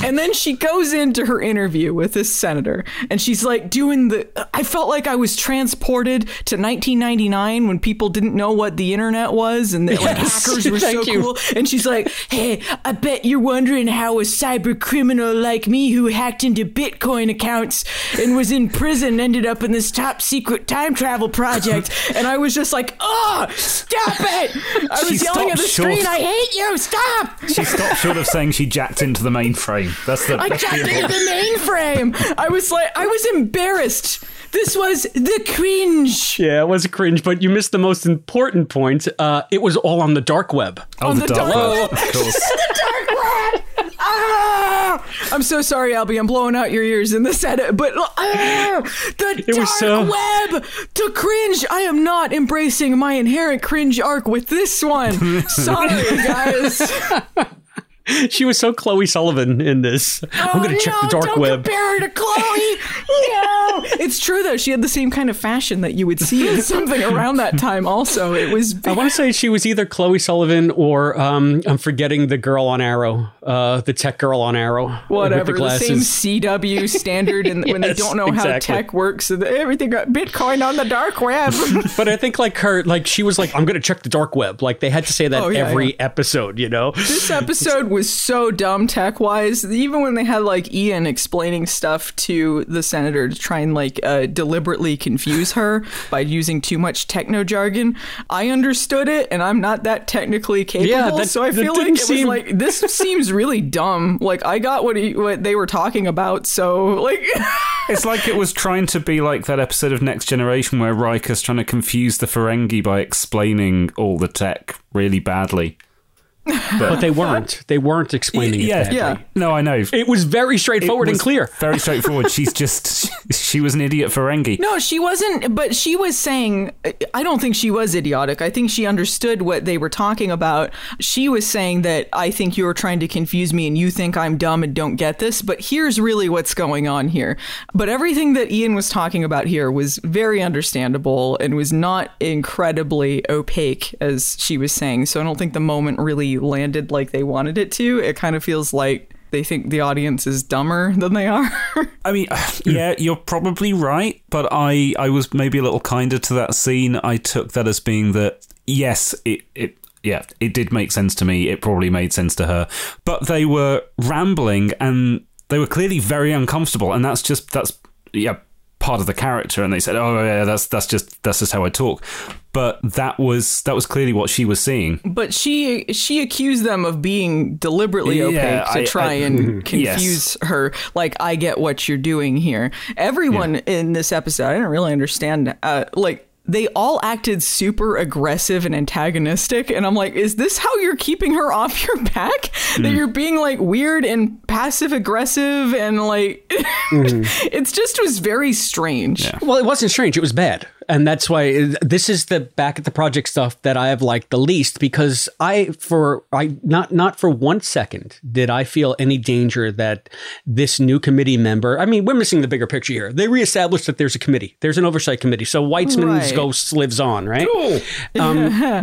And then she goes into her interview with this senator and she's like doing the, I felt like I was transported to 1999 when people didn't know what the internet was and that, like, hackers were so cool. And she's like, hey, I bet you're wondering how a cyber criminal like me who hacked into Bitcoin accounts and was in prison ended up in this top secret time travel project. And I was just like, oh, stop it. I was yelling at the screen, I hate you, stop. She stopped short of saying she jacked into the mainframe. I jacked into the mainframe. I was like, I was embarrassed. This was the cringe. Yeah, it was a cringe, but you missed the most important point. It was all on the dark web. On the dark web. Of course. The dark web. I'm so sorry, Albie. I'm blowing out your ears in this edit, but the dark web to cringe. I am not embracing my inherent cringe arc with this one. Sorry, guys. She was so Chloe Sullivan in this. I'm going to check the dark web. Don't compare her to Chloe. No. It's true, though. She had the same kind of fashion that you would see in something around that time also. It was. I want to say she was either Chloe Sullivan or I'm forgetting the girl on Arrow, the tech girl on Arrow. Whatever. The same CW standard and yes, when they don't know exactly how tech works. So everything got Bitcoin on the dark web. But I think she was like, I'm going to check the dark web. Like they had to say that every episode, you know? This episode was so dumb tech wise, even when they had Ian explaining stuff to the senator to try and deliberately confuse her by using too much techno jargon. I understood it, and I'm not that technically capable. Yeah, so I feel it was this seems really dumb. I got what they were talking about, so it's like it was trying to be like that episode of Next Generation where Riker's trying to confuse the Ferengi by explaining all the tech really badly. But they weren't. They weren't explaining it badly. Yeah. No, I know. It was very straightforward and clear. Very straightforward. She was an idiot Ferengi. No, she wasn't. But she was saying, I don't think she was idiotic. I think she understood what they were talking about. She was saying that I think you're trying to confuse me and you think I'm dumb and don't get this. But here's really what's going on here. But everything that Ian was talking about here was very understandable and was not incredibly opaque, as she was saying. So I don't think the moment really landed like they wanted it to. It kind of feels like they think the audience is dumber than they are. I mean, yeah, you're probably right, but I was maybe a little kinder to that scene. I took that as being that, yes, it did make sense to me. It probably made sense to her. But they were rambling and they were clearly very uncomfortable, and that's part of the character, and they said, oh yeah, that's just how I talk. But that was clearly what she was seeing. But she accused them of being deliberately opaque to try and confuse her. I get what you're doing here. Everyone in this episode, I didn't really understand. They all acted super aggressive and antagonistic. And I'm like, is this how you're keeping her off your back? That you're being weird and passive aggressive and it just was very strange. Yeah. Well, it wasn't strange. It was bad. And that's why this is the back at the project stuff that I have liked the least, because not for 1 second did I feel any danger that this new committee member, I mean, we're missing the bigger picture here. They reestablished that there's a committee. There's an oversight committee. So Weitzman's ghost lives on, right? Cool.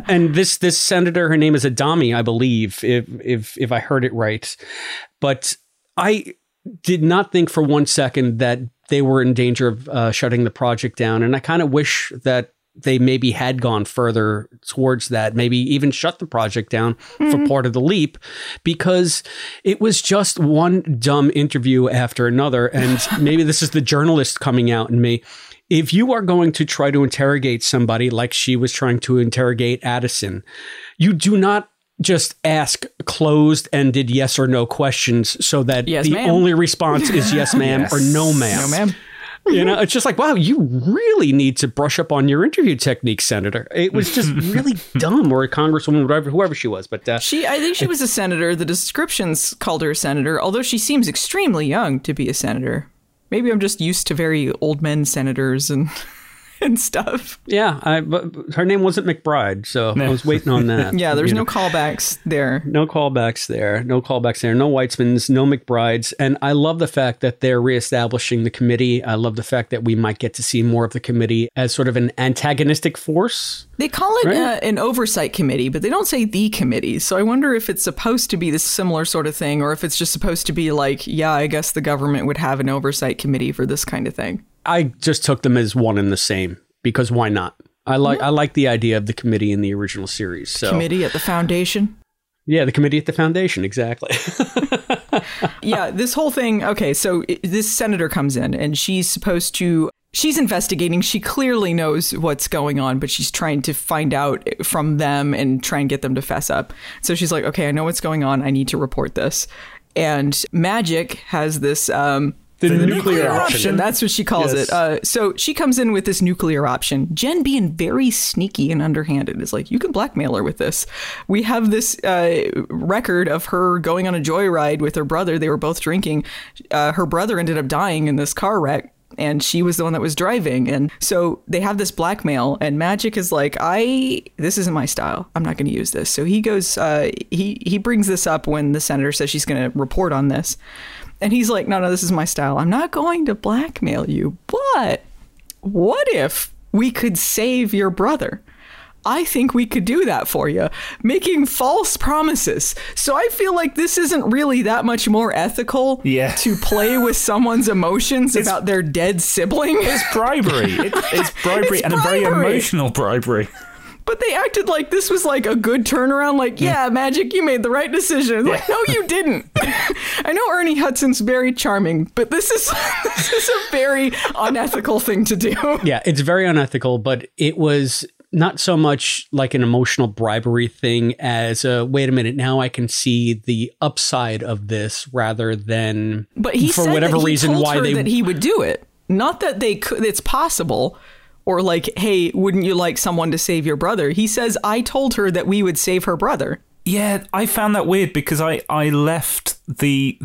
And this senator, her name is Adami, I believe, if I heard it right. But I did not think for 1 second that they were in danger of shutting the project down. And I kind of wish that they maybe had gone further towards that, maybe even shut the project down for part of the leap, because it was just one dumb interview after another. And maybe this is the journalist coming out in me. If you are going to try to interrogate somebody like she was trying to interrogate Addison, you do not just ask closed-ended yes or no questions so that yes, the ma'am. Only response is yes, ma'am yes. or no, ma'am. No, ma'am. You know, it's just like, wow, you really need to brush up on your interview technique, Senator. It was just really dumb, or a congresswoman, whatever, whoever she was. But I think she was a senator. The descriptions called her a senator, although she seems extremely young to be a senator. Maybe I'm just used to very old men senators and stuff. Yeah, but her name wasn't McBride, so I was waiting on that. Yeah, there's no callbacks there. No callbacks there. No Weitzmans, no McBrides. And I love the fact that they're reestablishing the committee. I love the fact that we might get to see more of the committee as sort of an antagonistic force. They call it an oversight committee, but they don't say the committee. So I wonder if it's supposed to be this similar sort of thing, or if it's just supposed to be like, yeah, I guess the government would have an oversight committee for this kind of thing. I just took them as one and the same, because why not? I like the idea of the committee in the original series. So. Committee at the Foundation? Yeah, the committee at the Foundation, exactly. Yeah, this whole thing. Okay, so this senator comes in and she's investigating. She clearly knows what's going on, but she's trying to find out from them and try and get them to fess up. So she's like, okay, I know what's going on. I need to report this. And Magic has this... The nuclear option. That's what she calls it. So she comes in with this nuclear option. Jen, being very sneaky and underhanded, is like, you can blackmail her with this. We have this record of her going on a joyride with her brother. They were both drinking. Her brother ended up dying in this car wreck, and she was the one that was driving. And so they have this blackmail, and Magic is like, this isn't my style. I'm not going to use this. So he goes, he brings this up when the senator says she's going to report on this. And he's like, no, this is my style. I'm not going to blackmail you. But what if we could save your brother? I think we could do that for you, making false promises. So I feel like this isn't really that much more ethical to play with someone's emotions about their dead sibling. It's bribery. It's bribery and a very emotional bribery. But they acted like this was like a good turnaround. Like, yeah, Magic, you made the right decision. Like, no, you didn't. I know Ernie Hudson's very charming, but this is a very unethical thing to do. Yeah, it's very unethical, but it was not so much like an emotional bribery thing as wait a minute, now I can see the upside of this, rather than. But he for said whatever that he reason told why her they that he would do it. Not that they could. It's possible. Or like, hey, wouldn't you like someone to save your brother? He says, I told her that we would save her brother. Yeah, I found that weird because I left the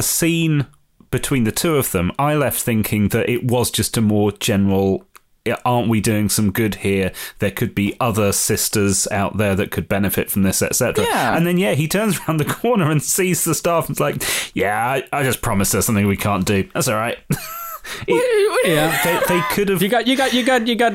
scene between the two of them. I left thinking that it was just a more general, aren't we doing some good here? There could be other sisters out there that could benefit from this, etc. Yeah. And then, he turns around the corner and sees the staff and's like, I just promised her something we can't do. That's all right. They could have. You got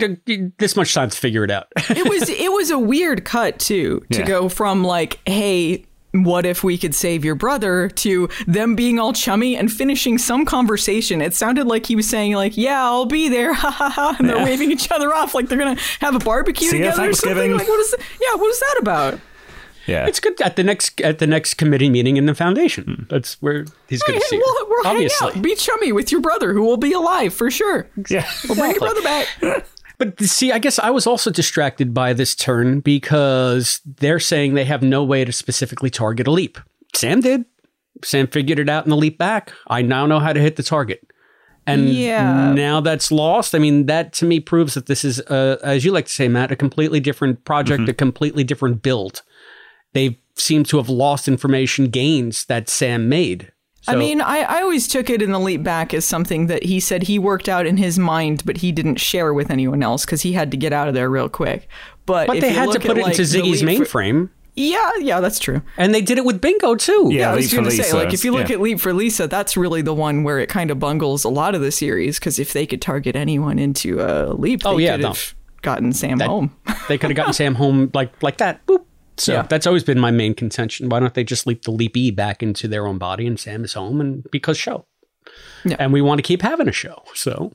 this much time to figure it out. It was a weird cut too to go from like, hey, what if we could save your brother, to them being all chummy and finishing some conversation. It sounded like he was saying like, yeah, I'll be there, ha ha ha, and they're waving each other off like they're gonna have a barbecue together or something. Like, what is that about? Yeah. It's good at the next committee meeting in the Foundation. That's where he's going to see her. We'll hang out. Be chummy with your brother, who will be alive for sure. Yeah, we'll bring your brother back. But see, I guess I was also distracted by this turn because they're saying they have no way to specifically target a leap. Sam did. Sam figured it out in the leap back. I now know how to hit the target. And now that's lost. I mean, that to me proves that this is, as you like to say, Matt, a completely different project, a completely different build. They seem to have lost information gains that Sam made. So, I mean, I always took it in the leap back as something that he said he worked out in his mind, but he didn't share with anyone else because he had to get out of there real quick. But they had to put it into Ziggy's mainframe. Yeah, that's true. And they did it with Bingo, too. Yeah I was going to say, like, if you look at Leap for Lisa, that's really the one where it kind of bungles a lot of the series, because if they could target anyone into a leap, they could have gotten Sam home. They could have gotten Sam home like that. Boop. So that's always been my main contention. Why don't they just leap the leapee back into their own body and Sam is home? And because show. Yeah. And we want to keep having a show. So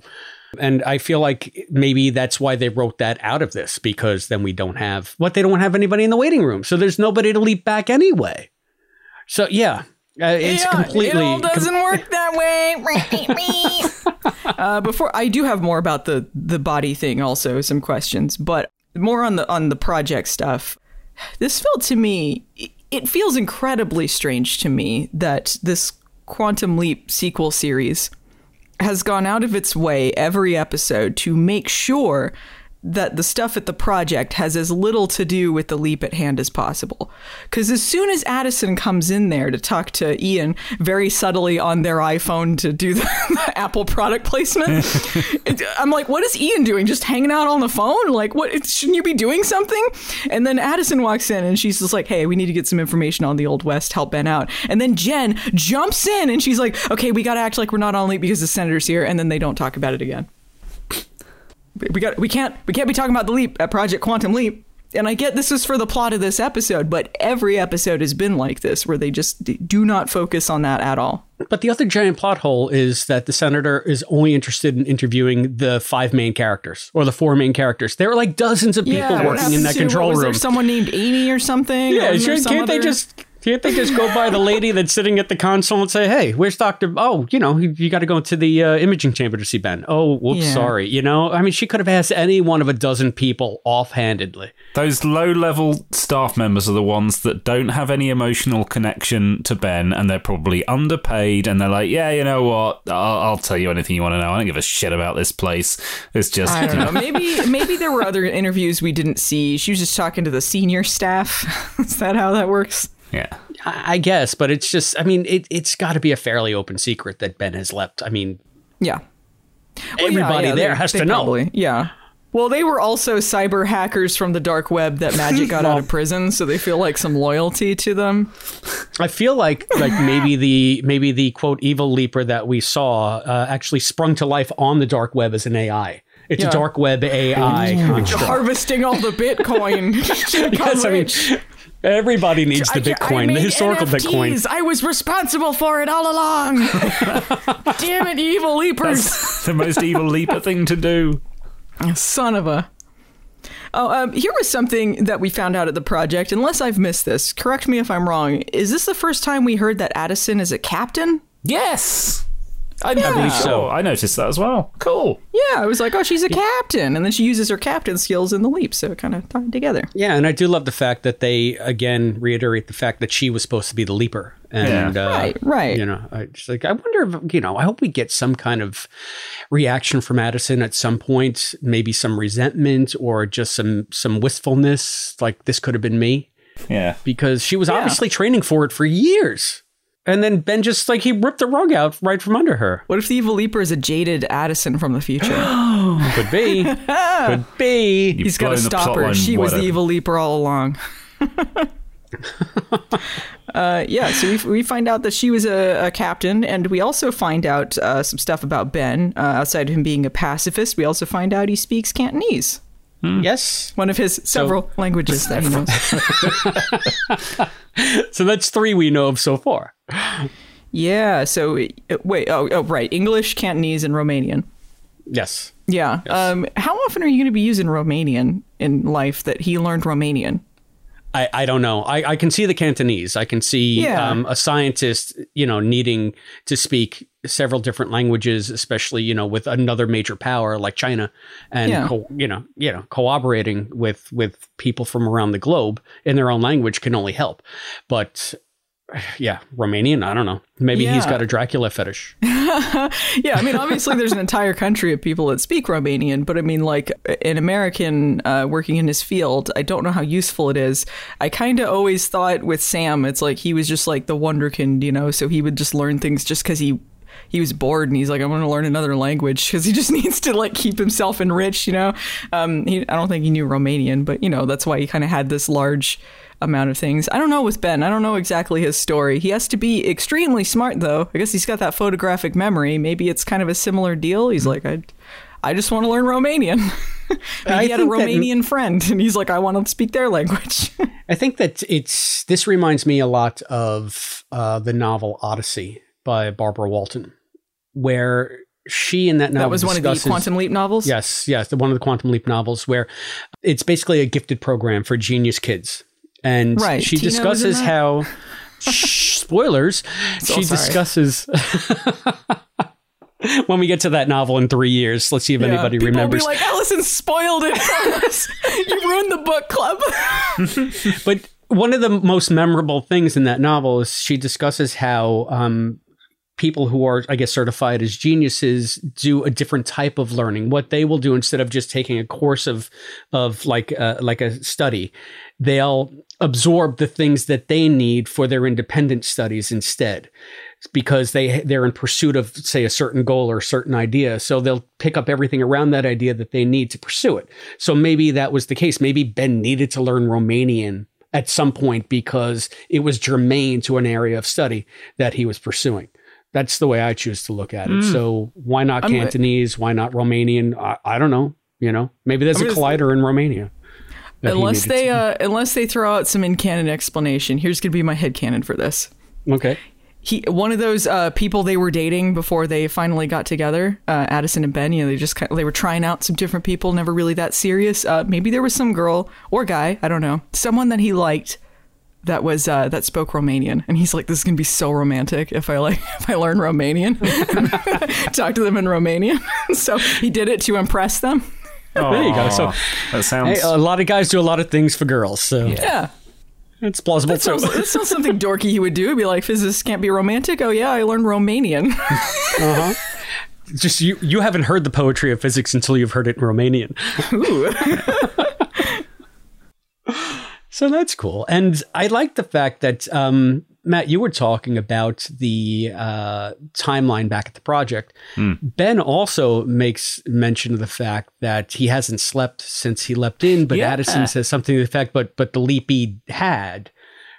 And I feel like maybe that's why they wrote that out of this, because then we don't have what they don't have anybody in the waiting room. So there's nobody to leap back anyway. So, yeah. Completely. It all doesn't work that way. Before I do have more about the body thing, also some questions, but more on the project stuff. This felt to me, it feels incredibly strange to me that this Quantum Leap sequel series has gone out of its way every episode to make sure that the stuff at the project has as little to do with the leap at hand as possible. Because as soon as Addison comes in there to talk to Ian very subtly on their iPhone to do the Apple product placement, I'm like, what is Ian doing? Just hanging out on the phone? Like, what? Shouldn't you be doing something? And then Addison walks in and she's just like, hey, we need to get some information on the Old West, help Ben out. And then Jen jumps in and she's like, okay, we got to act like we're not on leap because the senator's here. And then they don't talk about it again. We can't be talking about the leap at Project Quantum Leap. And I get this is for the plot of this episode, but every episode has been like this, where they just do not focus on that at all. But the other giant plot hole is that the senator is only interested in interviewing the five main characters, or the four main characters. There are like dozens of people working in that control room. There someone named Amy or something? Yeah, Can't they just go by the lady that's sitting at the console and say, hey, where's Dr. Oh, you know, you got to go into the imaging chamber to see Ben. Oh, whoops, sorry. You know, I mean, she could have asked any one of a dozen people offhandedly. Those low level staff members are the ones that don't have any emotional connection to Ben, and they're probably underpaid. And they're like, yeah, you know what? I'll tell you anything you want to know. I don't give a shit about this place. It's just, I don't know. Maybe there were other interviews we didn't see. She was just talking to the senior staff. Is that how that works? Yeah, I guess. But it's just, I mean, it's got to be a fairly open secret that Ben has leapt. I mean, yeah, well, everybody there has to know. Probably, yeah. Well, they were also cyber hackers from the dark web that Magic got out of prison, so they feel like some loyalty to them. I feel like maybe the quote evil leaper that we saw actually sprung to life on the dark web as an AI. It's a dark web AI construct. Harvesting all the Bitcoin. Yes, I mean. Everybody needs the Bitcoin, the historical NFTs. Bitcoin. I was responsible for it all along. Damn it, evil leapers. That's the most evil leaper thing to do. Son of a. Oh, here was something that we found out at the project. Unless I've missed this, correct me if I'm wrong. Is this the first time we heard that Addison is a captain? Yes. I believe so. I noticed that as well. Cool. Yeah, I was like, oh, she's a captain. And then she uses her captain skills in the leap. So it kind of tied together. Yeah, and I do love the fact that they, again, reiterate the fact that she was supposed to be the leaper. And, right. You know, I just like, I wonder if, you know, I hope we get some kind of reaction from Addison at some point. Maybe some resentment or just some wistfulness. Like, this could have been me. Yeah. Because she was obviously training for it for years. And then Ben just, like, he ripped the rug out right from under her. What if the evil leaper is a jaded Addison from the future? Could be. Could be. He's got to stop her. She was the evil leaper all along. So we find out that she was a captain, and we also find out some stuff about Ben. Outside of him being a pacifist, we also find out he speaks Cantonese. Yes. One of his several languages that he knows. So that's three we know of so far. Yeah. So wait. Oh, right. English, Cantonese, and Romanian. Yes. Yeah. Yes. How often are you going to be using Romanian in life that he learned Romanian? I don't know. I can see the Cantonese. I can see a scientist, you know, needing to speak several different languages, especially, you know, with another major power like China and, cooperating with people from around the globe in their own language can only help. But yeah, Romanian, I don't know. Maybe he's got a Dracula fetish. I mean, obviously there's an entire country of people that speak Romanian, but I mean, like an American working in his field, I don't know how useful it is. I kind of always thought with Sam, it's like he was just like the wonderkind, you know, so he would just learn things just because he was bored and he's like, I'm going to learn another language because he just needs to like keep himself enriched, you know. I don't think he knew Romanian, but, you know, that's why he kind of had this large amount of things. I don't know with Ben. I don't know exactly his story. He has to be extremely smart, though. I guess he's got that photographic memory. Maybe it's kind of a similar deal. He's like, I just want to learn Romanian. He had a Romanian friend and he's like, I want to speak their language. I think that this reminds me a lot of the novel Odyssey by Barbara Walton, where she in that novel. That was one of the Quantum Leap novels? Yes, yes. One of the Quantum Leap novels where it's basically a gifted program for genius kids. And right. she Tina discusses how... spoilers. So she discusses... when we get to that novel in 3 years, let's see if anybody remembers. People will be like, Allison spoiled it for us. You ruined the book club. But one of the most memorable things in that novel is she discusses how... people who are, I guess, certified as geniuses do a different type of learning. What they will do instead of just taking a course of like a study, they'll absorb the things that they need for their independent studies instead, because they're in pursuit of, say, a certain goal or a certain idea. So they'll pick up everything around that idea that they need to pursue it. So maybe that was the case. Maybe Ben needed to learn Romanian at some point because it was germane to an area of study that he was pursuing. That's the way I choose to look at it. So why not Cantonese? Why not Romanian? I don't know. You know, maybe there's a collider in Romania. Unless they throw out some in-canon explanation. Here's going to be my headcanon for this. Okay. One of those people they were dating before they finally got together, Addison and Ben, you know, they were trying out some different people, never really that serious. Maybe there was some girl or guy, I don't know, someone that he liked. That was that spoke Romanian, and he's like, "This is gonna be so romantic if I learn Romanian, talk to them in Romanian." So he did it to impress them. Oh, there you go. So that sounds. Hey, a lot of guys do a lot of things for girls. So yeah, it's plausible. That's not something dorky he would do. He'd be like, "Physicists can't be romantic." Oh yeah, I learned Romanian. Uh huh. Just you haven't heard the poetry of physics until you've heard it in Romanian. Ooh. So that's cool. And I like the fact that, Matt, you were talking about the timeline back at the project. Mm. Ben also makes mention of the fact that he hasn't slept since he leapt in, but Addison says something to the effect, but the leap he had,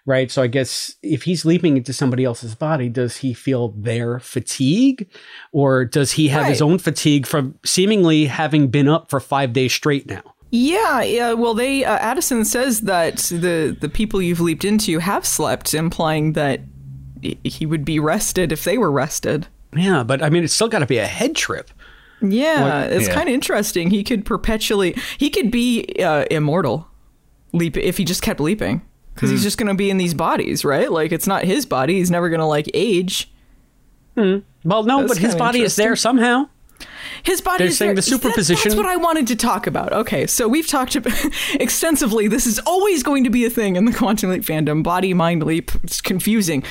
right? So I guess if he's leaping into somebody else's body, does he feel their fatigue? Or does he have his own fatigue from seemingly having been up for 5 days straight now? Yeah. Well, Addison says that the people you've leaped into have slept, implying that he would be rested if they were rested. Yeah, but I mean, it's still got to be a head trip. Yeah, like, it's kind of interesting. He could be immortal, leap if he just kept leaping, because he's just going to be in these bodies, right? Like, it's not his body. He's never going to like age. Mm. Well, no, but his body is there somehow. His body is saying the superposition. That's what I wanted to talk about. Okay, so we've talked about extensively. This is always going to be a thing in the Quantum Leap fandom. Body, mind leap. It's confusing.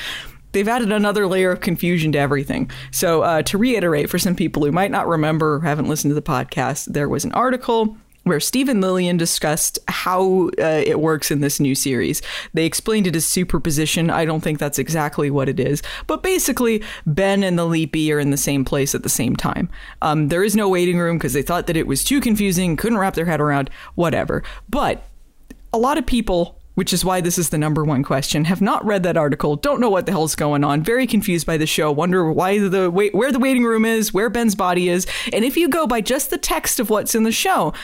They've added another layer of confusion to everything. So to reiterate, for some people who might not remember or haven't listened to the podcast, there was an article where Steve and Lillian discussed how it works in this new series. They explained it as superposition. I don't think that's exactly what it is. But basically, Ben and the Leapy are in the same place at the same time. There is no waiting room because they thought that it was too confusing, couldn't wrap their head around, whatever. But a lot of people, which is why this is the number one question, have not read that article, don't know what the hell's going on, very confused by the show, wonder why where the waiting room is, where Ben's body is. And if you go by just the text of what's in the show,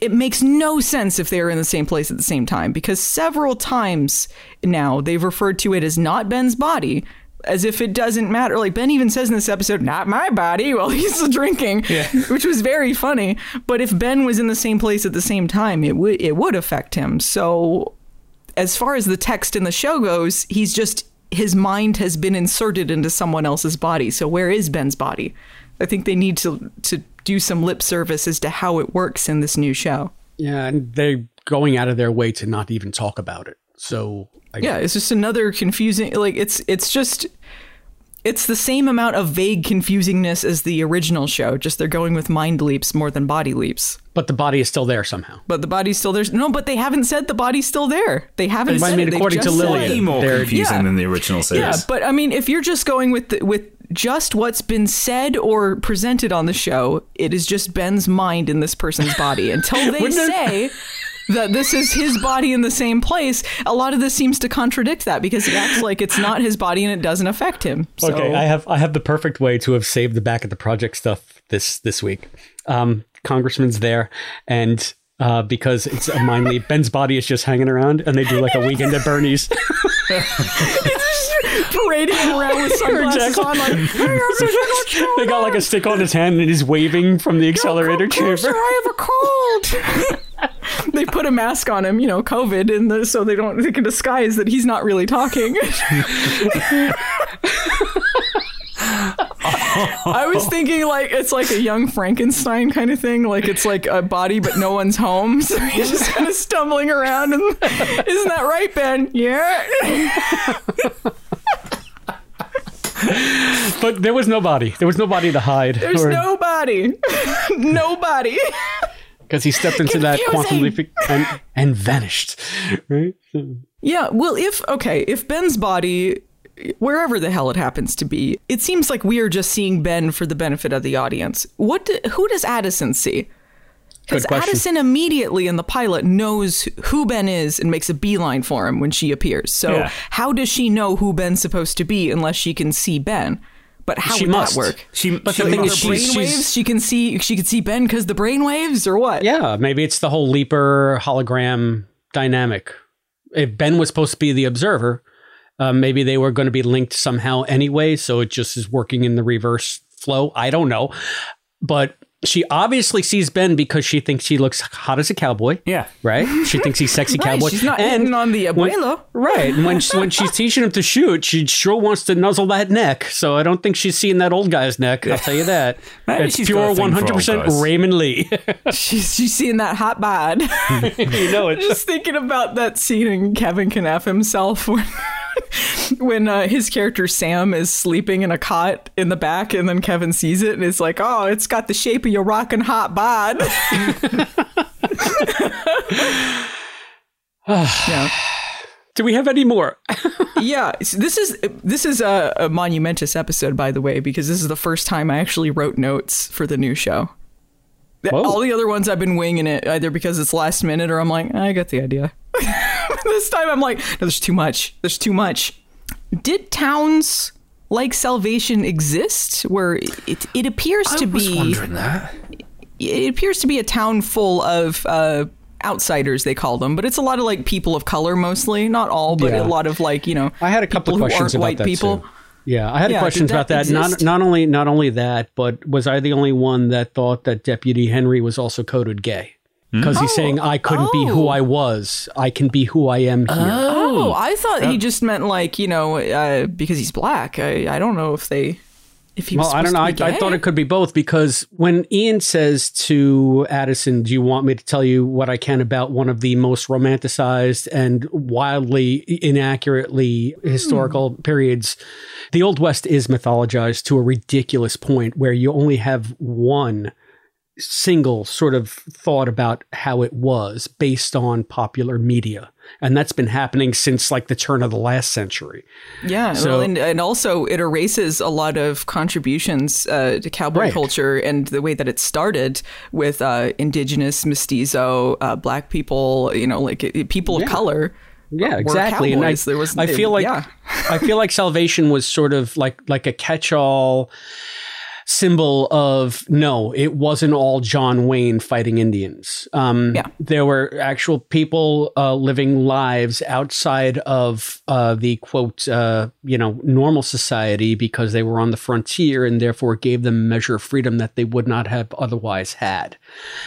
it makes no sense if they're in the same place at the same time, because several times now they've referred to it as not Ben's body, as if it doesn't matter. Like Ben even says in this episode, not my body, while he's drinking, which was very funny. But if Ben was in the same place at the same time, it would affect him. So as far as the text in the show goes, his mind has been inserted into someone else's body. So where is Ben's body? I think they need to do some lip service as to how it works in this new show. Yeah, and they're going out of their way to not even talk about it. So it's just another confusing, like it's the same amount of vague confusingness as the original show, just they're going with mind leaps more than body leaps. But the body is still there somehow. But the body's still there. No, but they haven't said the body's still there. They haven't said it. I mean, according to Lillian, more confusing than the original series. Yeah, but I mean, if you're just going with just what's been said or presented on the show, it is just Ben's mind in this person's body. Until they say that this is his body in the same place, a lot of this seems to contradict that, because it acts like it's not his body and it doesn't affect him. So. Okay, I have the perfect way to have saved the back of the project stuff this week. Congressman's there, and because it's a mind leap, Ben's body is just hanging around, and they do like a weekend at Bernie's. parading him around with sunglasses on. Like, hey, they got like a stick on his hand and he's waving from the accelerator chamber. I have a cold. They put a mask on him, you know, COVID, and so they can disguise that he's not really talking. I was thinking, like, it's like a young Frankenstein kind of thing. Like, it's like a body, but no one's home. So he's just kind of stumbling around. And, isn't that right, Ben? Yeah. But there was nobody. There was nobody to hide. There's nobody. Nobody. Because he stepped into that quantum leap and vanished. Right? Yeah. Well, if Ben's body, wherever the hell it happens to be, it seems like we are just seeing Ben for the benefit of the audience. Who does Addison see? Because Addison immediately in the pilot knows who Ben is and makes a beeline for him when she appears. So how does she know who Ben's supposed to be unless she can see Ben? But how would that work? She can see Ben because the brainwaves or what? Yeah, maybe it's the whole Leaper hologram dynamic. If Ben was supposed to be the observer, maybe they were going to be linked somehow anyway. So it just is working in the reverse flow. I don't know. But she obviously sees Ben because she thinks he looks hot as a cowboy. Yeah. Right? She thinks he's sexy cowboy. She's not hitting on the abuelo. Right. And when she's teaching him to shoot, she sure wants to nuzzle that neck. So I don't think she's seeing that old guy's neck. I'll tell you that. It's pure 100% Raymond Lee. she's seeing that hot bod. You know it. Just thinking about that scene in Kevin Can F Himself when his character Sam is sleeping in a cot in the back and then Kevin sees it and is like, oh, it's got the shape of your rockin' hot bod. Yeah. Do we have any more? Yeah. So this is a monumentous episode, by the way, because this is the first time I actually wrote notes for the new show. Whoa. All the other ones I've been winging it either because it's last minute or I'm like, I got the idea. This time I'm like, no, there's too much. There's too much. Did towns like Salvation exist where it appears to be... I was wondering that. It appears to be a town full of outsiders, they call them. But it's a lot of like people of color mostly. Not all, but a lot of like, you know, I had a couple of questions about white people. Too. Yeah, I had questions about that. Not only that, but was I the only one that thought that Deputy Henry was also coded gay? Because he's saying, I couldn't be who I was. I can be who I am here. Oh, I thought he just meant like, you know, because he's black. I don't know if he was supposed to be gay. Well, I don't know. I thought it could be both because when Ian says to Addison, do you want me to tell you what I can about one of the most romanticized and wildly inaccurately historical periods? The Old West is mythologized to a ridiculous point where you only have one single sort of thought about how it was based on popular media. And that's been happening since like the turn of the last century. Yeah. So, well, and also it erases a lot of contributions to cowboy culture and the way that it started with indigenous, mestizo, black people, you know, like people of color. Yeah, exactly. And I feel like Salvation was sort of like a catch-all symbol of, no, it wasn't all John Wayne fighting Indians. There were actual people living lives outside of the, quote, you know, normal society because they were on the frontier and therefore gave them a measure of freedom that they would not have otherwise had.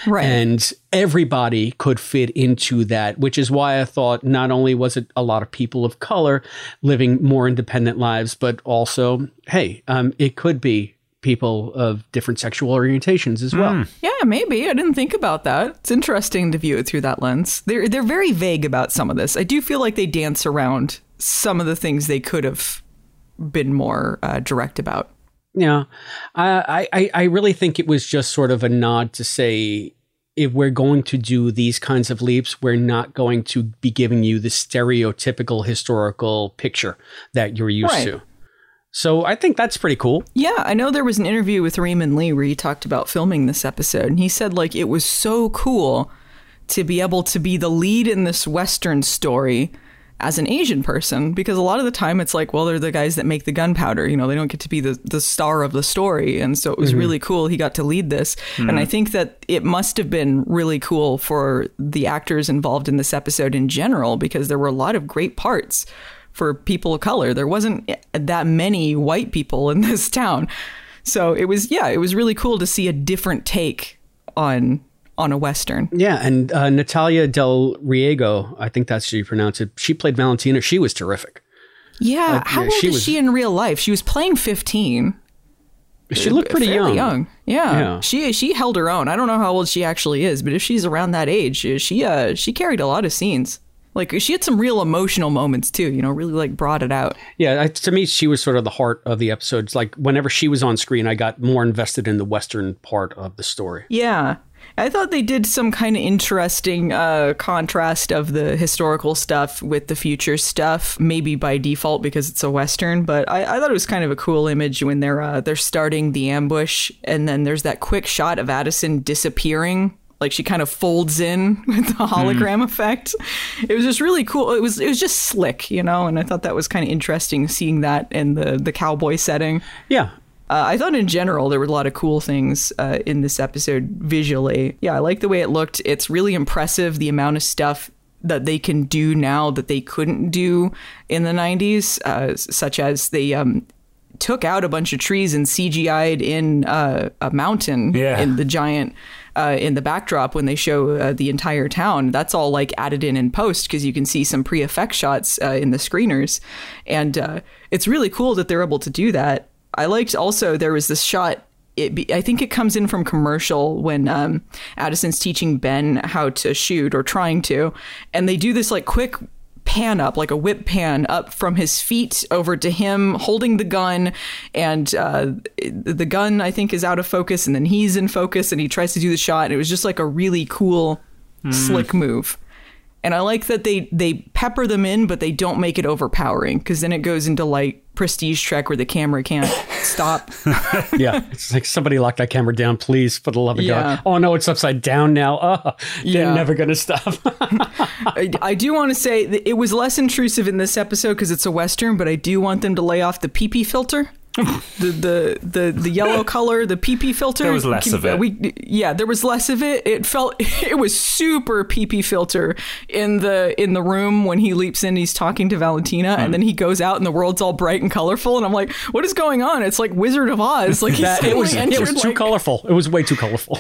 Right. And everybody could fit into that, which is why I thought not only was it a lot of people of color living more independent lives, but also, hey, it could be people of different sexual orientations as well. Yeah, maybe. I didn't think about that. It's interesting to view it through that lens. They're very vague about some of this. I do feel like they dance around some of the things they could have been more direct about. Yeah. I really think it was just sort of a nod to say, if we're going to do these kinds of leaps, we're not going to be giving you the stereotypical historical picture that you're used to. So I think that's pretty cool. Yeah, I know there was an interview with Raymond Lee where he talked about filming this episode. And he said, like, it was so cool to be able to be the lead in this Western story as an Asian person. Because a lot of the time it's like, well, they're the guys that make the gunpowder. You know, they don't get to be the star of the story. And so it was really cool he got to lead this. And I think that it must have been really cool for the actors involved in this episode in general, because there were a lot of great parts for people of color. There wasn't that many white people in this town. So it was, yeah, it was really cool to see a different take on a Western. Yeah. And Natalia Del Riego, I think that's how you pronounce it. She played Valentina. She was terrific. Yeah. Like, how old is she in real life? She was playing 15. She looked pretty young. Yeah. She held her own. I don't know how old she actually is, but if she's around that age, she carried a lot of scenes. Like, she had some real emotional moments, too, you know, really, like, brought it out. Yeah, to me, she was sort of the heart of the episodes. Like, whenever she was on screen, I got more invested in the Western part of the story. Yeah. I thought they did some kind of interesting contrast of the historical stuff with the future stuff, maybe by default because it's a Western. But I thought it was kind of a cool image when they're starting the ambush. And then there's that quick shot of Addison disappearing. Like, she kind of folds in with the hologram effect. It was just really cool. It was just slick, you know, and I thought that was kind of interesting, seeing that in the cowboy setting. Yeah. I thought in general there were a lot of cool things in this episode visually. Yeah, I like the way it looked. It's really impressive, the amount of stuff that they can do now that they couldn't do in the 90s, such as they took out a bunch of trees and CGI'd in a mountain in the giant... in the backdrop when they show the entire town. That's all, like, added in post, because you can see some pre-effect shots in the screeners. And it's really cool that they're able to do that. I liked also there was this shot. I think it comes in from commercial when Addison's teaching Ben how to shoot, or trying to. And they do this, like, quick pan up, like a whip pan up from his feet over to him holding the gun, and the gun, I think, is out of focus, and then he's in focus and he tries to do the shot, and it was just like a really cool slick move. And I like that they pepper them in, but they don't make it overpowering, because then it goes into, like, prestige Trek where the camera can't stop. Yeah, it's like, somebody lock that camera down, please, for the love of God. Oh, no, it's upside down now. Oh, they're never going to stop. I do want to say that it was less intrusive in this episode because it's a Western, but I do want them to lay off the pee-pee filter. The yellow color, the pee-pee filter. There was less of it. There was less of it. It was super pee-pee filter in the room when he leaps in. He's talking to Valentina, and then he goes out, and the world's all bright and colorful. And I'm like, what is going on? It's like Wizard of Oz. Like, it was too colorful. It was way too colorful.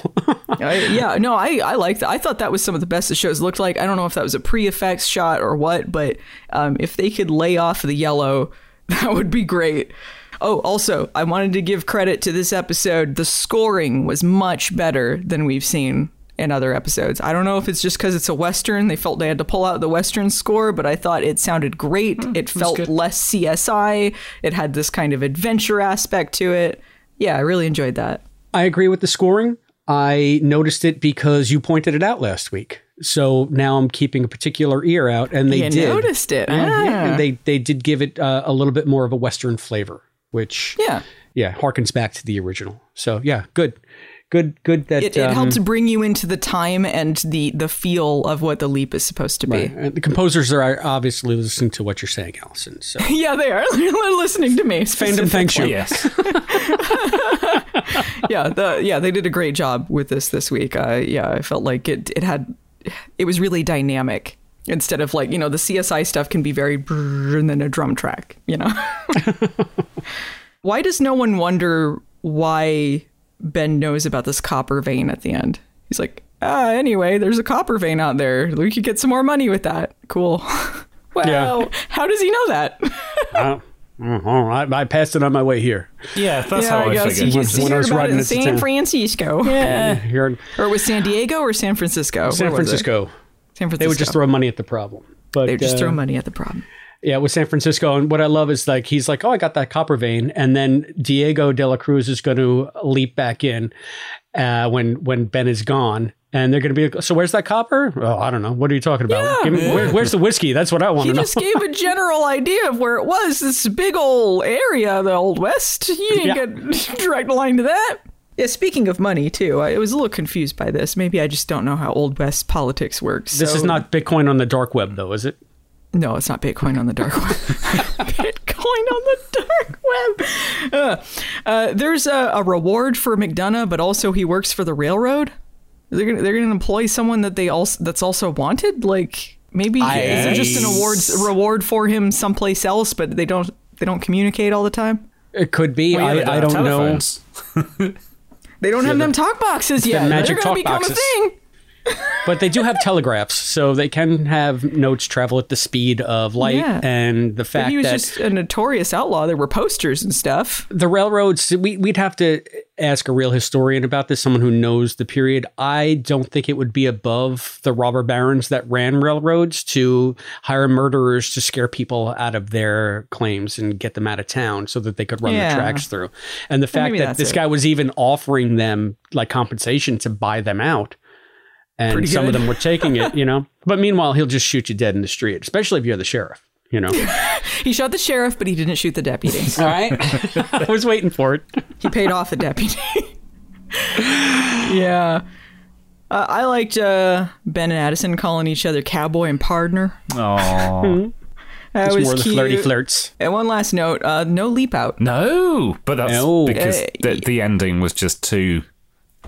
I liked that. I thought that was some of the best the shows looked like. I don't know if that was a pre-effects shot or what, but if they could lay off the yellow, that would be great. Oh, also, I wanted to give credit to this episode. The scoring was much better than we've seen in other episodes. I don't know if it's just because it's a Western. They felt they had to pull out the Western score, but I thought it sounded great. It felt less CSI. It had this kind of adventure aspect to it. Yeah, I really enjoyed that. I agree with the scoring. I noticed it because you pointed it out last week. So now I'm keeping a particular ear out. And they noticed it. Yeah. They did give it a little bit more of a Western flavor, which harkens back to the original. So yeah, good that it helps bring you into the time and the feel of what the leap is supposed to be. Right. And the composers are obviously listening to what you're saying, Allison. So yeah, they are. They're listening to me. Fandom thanks you. Yes. They did a great job with this week. I felt like it was really dynamic. Instead of, like, you know, the CSI stuff can be very brrr, and then a drum track, you know. Why does no one wonder why Ben knows about this copper vein at the end? He's like, anyway, there's a copper vein out there. We could get some more money with that. Cool. Well, how does he know that? I passed it on my way here. Yeah, that's how I figured. When I was riding in San Francisco. Yeah. Or was San Diego or San Francisco? San Francisco. They would just throw money at the problem. They would just throw money at the problem. Yeah, with San Francisco. And what I love is, like, he's like, oh, I got that copper vein. And then Diego de la Cruz is going to leap back in when Ben is gone. And they're going to be like, so where's that copper? Oh, I don't know. What are you talking about? Yeah. Where's the whiskey? That's what I want to know. He just gave a general idea of where it was. This big old area, the Old West. You didn't get a direct line to that. Yeah, speaking of money, too, I was a little confused by this. Maybe I just don't know how Old West politics works. This is not Bitcoin on the dark web, though, is it? No, it's not Bitcoin on the dark web. Bitcoin on the dark web. There's a reward for McDonough, but also he works for the railroad. They're going to employ someone that's also wanted? Like, Maybe is there just an reward for him someplace else, but they don't communicate all the time? It could be. Well, yeah, I don't know. They don't have them talk boxes yet. Magic they're going to become boxes. A thing. But they do have telegraphs, so they can have notes travel at the speed of light. Yeah. And the fact that he was just a notorious outlaw, there were posters and stuff. The railroads, we'd have to ask a real historian about this, someone who knows the period. I don't think it would be above the robber barons that ran railroads to hire murderers to scare people out of their claims and get them out of town so that they could run the tracks through. And the fact that this guy was even offering them like compensation to buy them out. And pretty some good. Of them were taking it, you know. But meanwhile, he'll just shoot you dead in the street, especially if you're the sheriff, you know. He shot the sheriff, but he didn't shoot the deputy. All right. I was waiting for it. He paid off the deputy. Yeah. I liked Ben and Addison calling each other cowboy and pardner. Aww. That was more cute. The flirty flirts. And one last note, no leap out. No, but that's because the ending was just too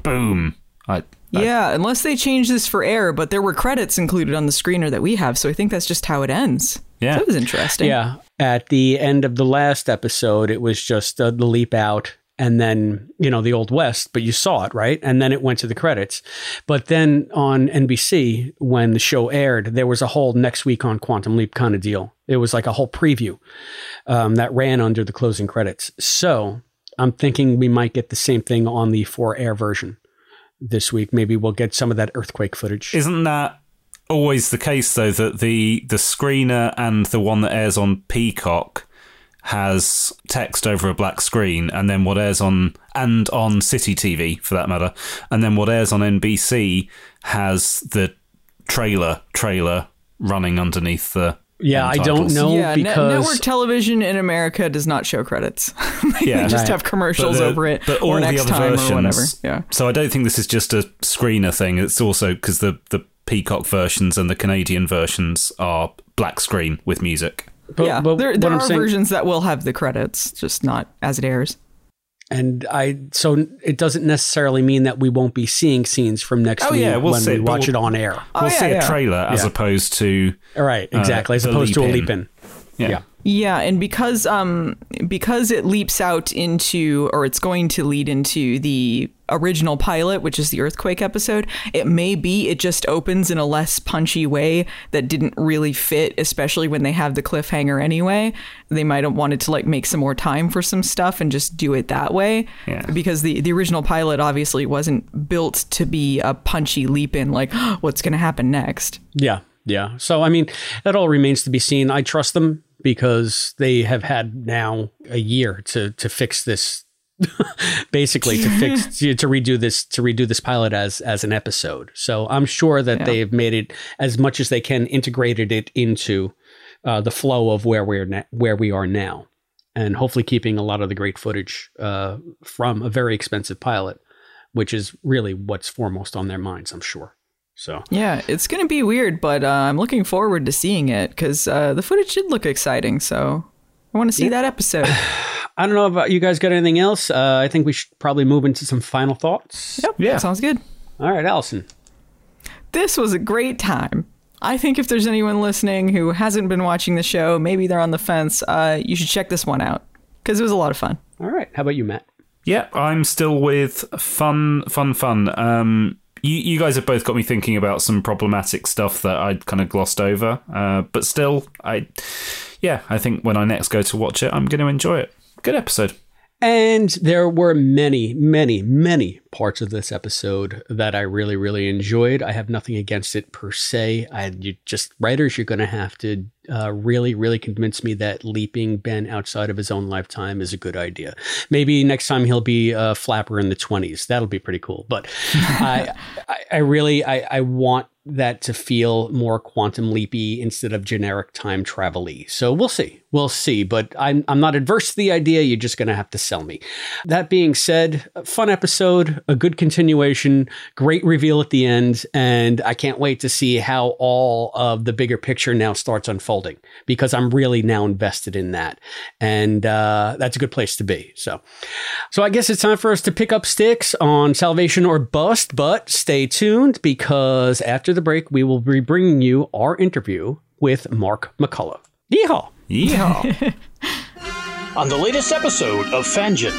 boom. Yeah, unless they change this for air, but there were credits included on the screener that we have, so I think that's just how it ends. Yeah. So that was interesting. Yeah. At the end of the last episode, it was just the leap out and then, you know, the Old West, but you saw it, right? And then it went to the credits. But then on NBC, when the show aired, there was a whole next week on Quantum Leap kind of deal. It was like a whole preview that ran under the closing credits. So I'm thinking we might get the same thing on the for air version. This week, maybe we'll get some of that earthquake footage. Isn't that always the case, though, that the screener and the one that airs on Peacock has text over a black screen, and then what airs on City TV, for that matter, and then what airs on NBC has the trailer running underneath the... Yeah, I don't know because... network television in America does not show credits. They just have commercials over it or next time or whatever. Yeah. So I don't think this is just a screener thing. It's also because the Peacock versions and the Canadian versions are black screen with music. But there are versions that will have the credits, just not as it airs. And so it doesn't necessarily mean that we won't be seeing scenes from next week when we watch it on air. We'll see a trailer as opposed to... Right, exactly, as opposed to a leap in. Yeah. Yeah, and because it leaps out into, or it's going to lead into the original pilot, which is the earthquake episode, it may be it just opens in a less punchy way that didn't really fit, especially when they have the cliffhanger anyway. They might have wanted to like make some more time for some stuff and just do it that way. Yeah. Because the original pilot obviously wasn't built to be a punchy leap in like, oh, what's going to happen next? Yeah. Yeah. So, I mean, that all remains to be seen. I trust them because they have had now a year to fix this, basically to redo this pilot as an episode. So I'm sure that they've made it as much as they can, integrated it into the flow of where we are now, and hopefully keeping a lot of the great footage from a very expensive pilot, which is really what's foremost on their minds, I'm sure. So yeah, it's going to be weird, but I'm looking forward to seeing it because the footage did look exciting. So I want to see that episode. I don't know about you guys. Got anything else? I think we should probably move into some final thoughts. Yep. Yeah, that sounds good. All right, Allison. This was a great time. I think if there's anyone listening who hasn't been watching the show, maybe they're on the fence. You should check this one out because it was a lot of fun. All right. How about you, Matt? Yeah, I'm still with fun. You guys have both got me thinking about some problematic stuff that I'd kind of glossed over. But still, I think when I next go to watch it, I'm going to enjoy it. Good episode. And there were many, many, many parts of this episode that I really, really enjoyed. I have nothing against it per se. Writers, you're going to have to really, really convince me that leaping Ben outside of his own lifetime is a good idea. Maybe next time he'll be a flapper in the 20s. That'll be pretty cool. But I really want that to feel more quantum leapy instead of generic time travel-y. So we'll see. But I'm not adverse to the idea. You're just going to have to sell me. That being said, fun episode. a good continuation, great reveal at the end. And I can't wait to see how all of the bigger picture now starts unfolding, because I'm really now invested in that. And that's a good place to be. So I guess it's time for us to pick up sticks on Salvation or Bust, but stay tuned, because after the break, we will be bringing you our interview with Mark McCullough. Yeehaw! Yeehaw! On the latest episode of Fangin.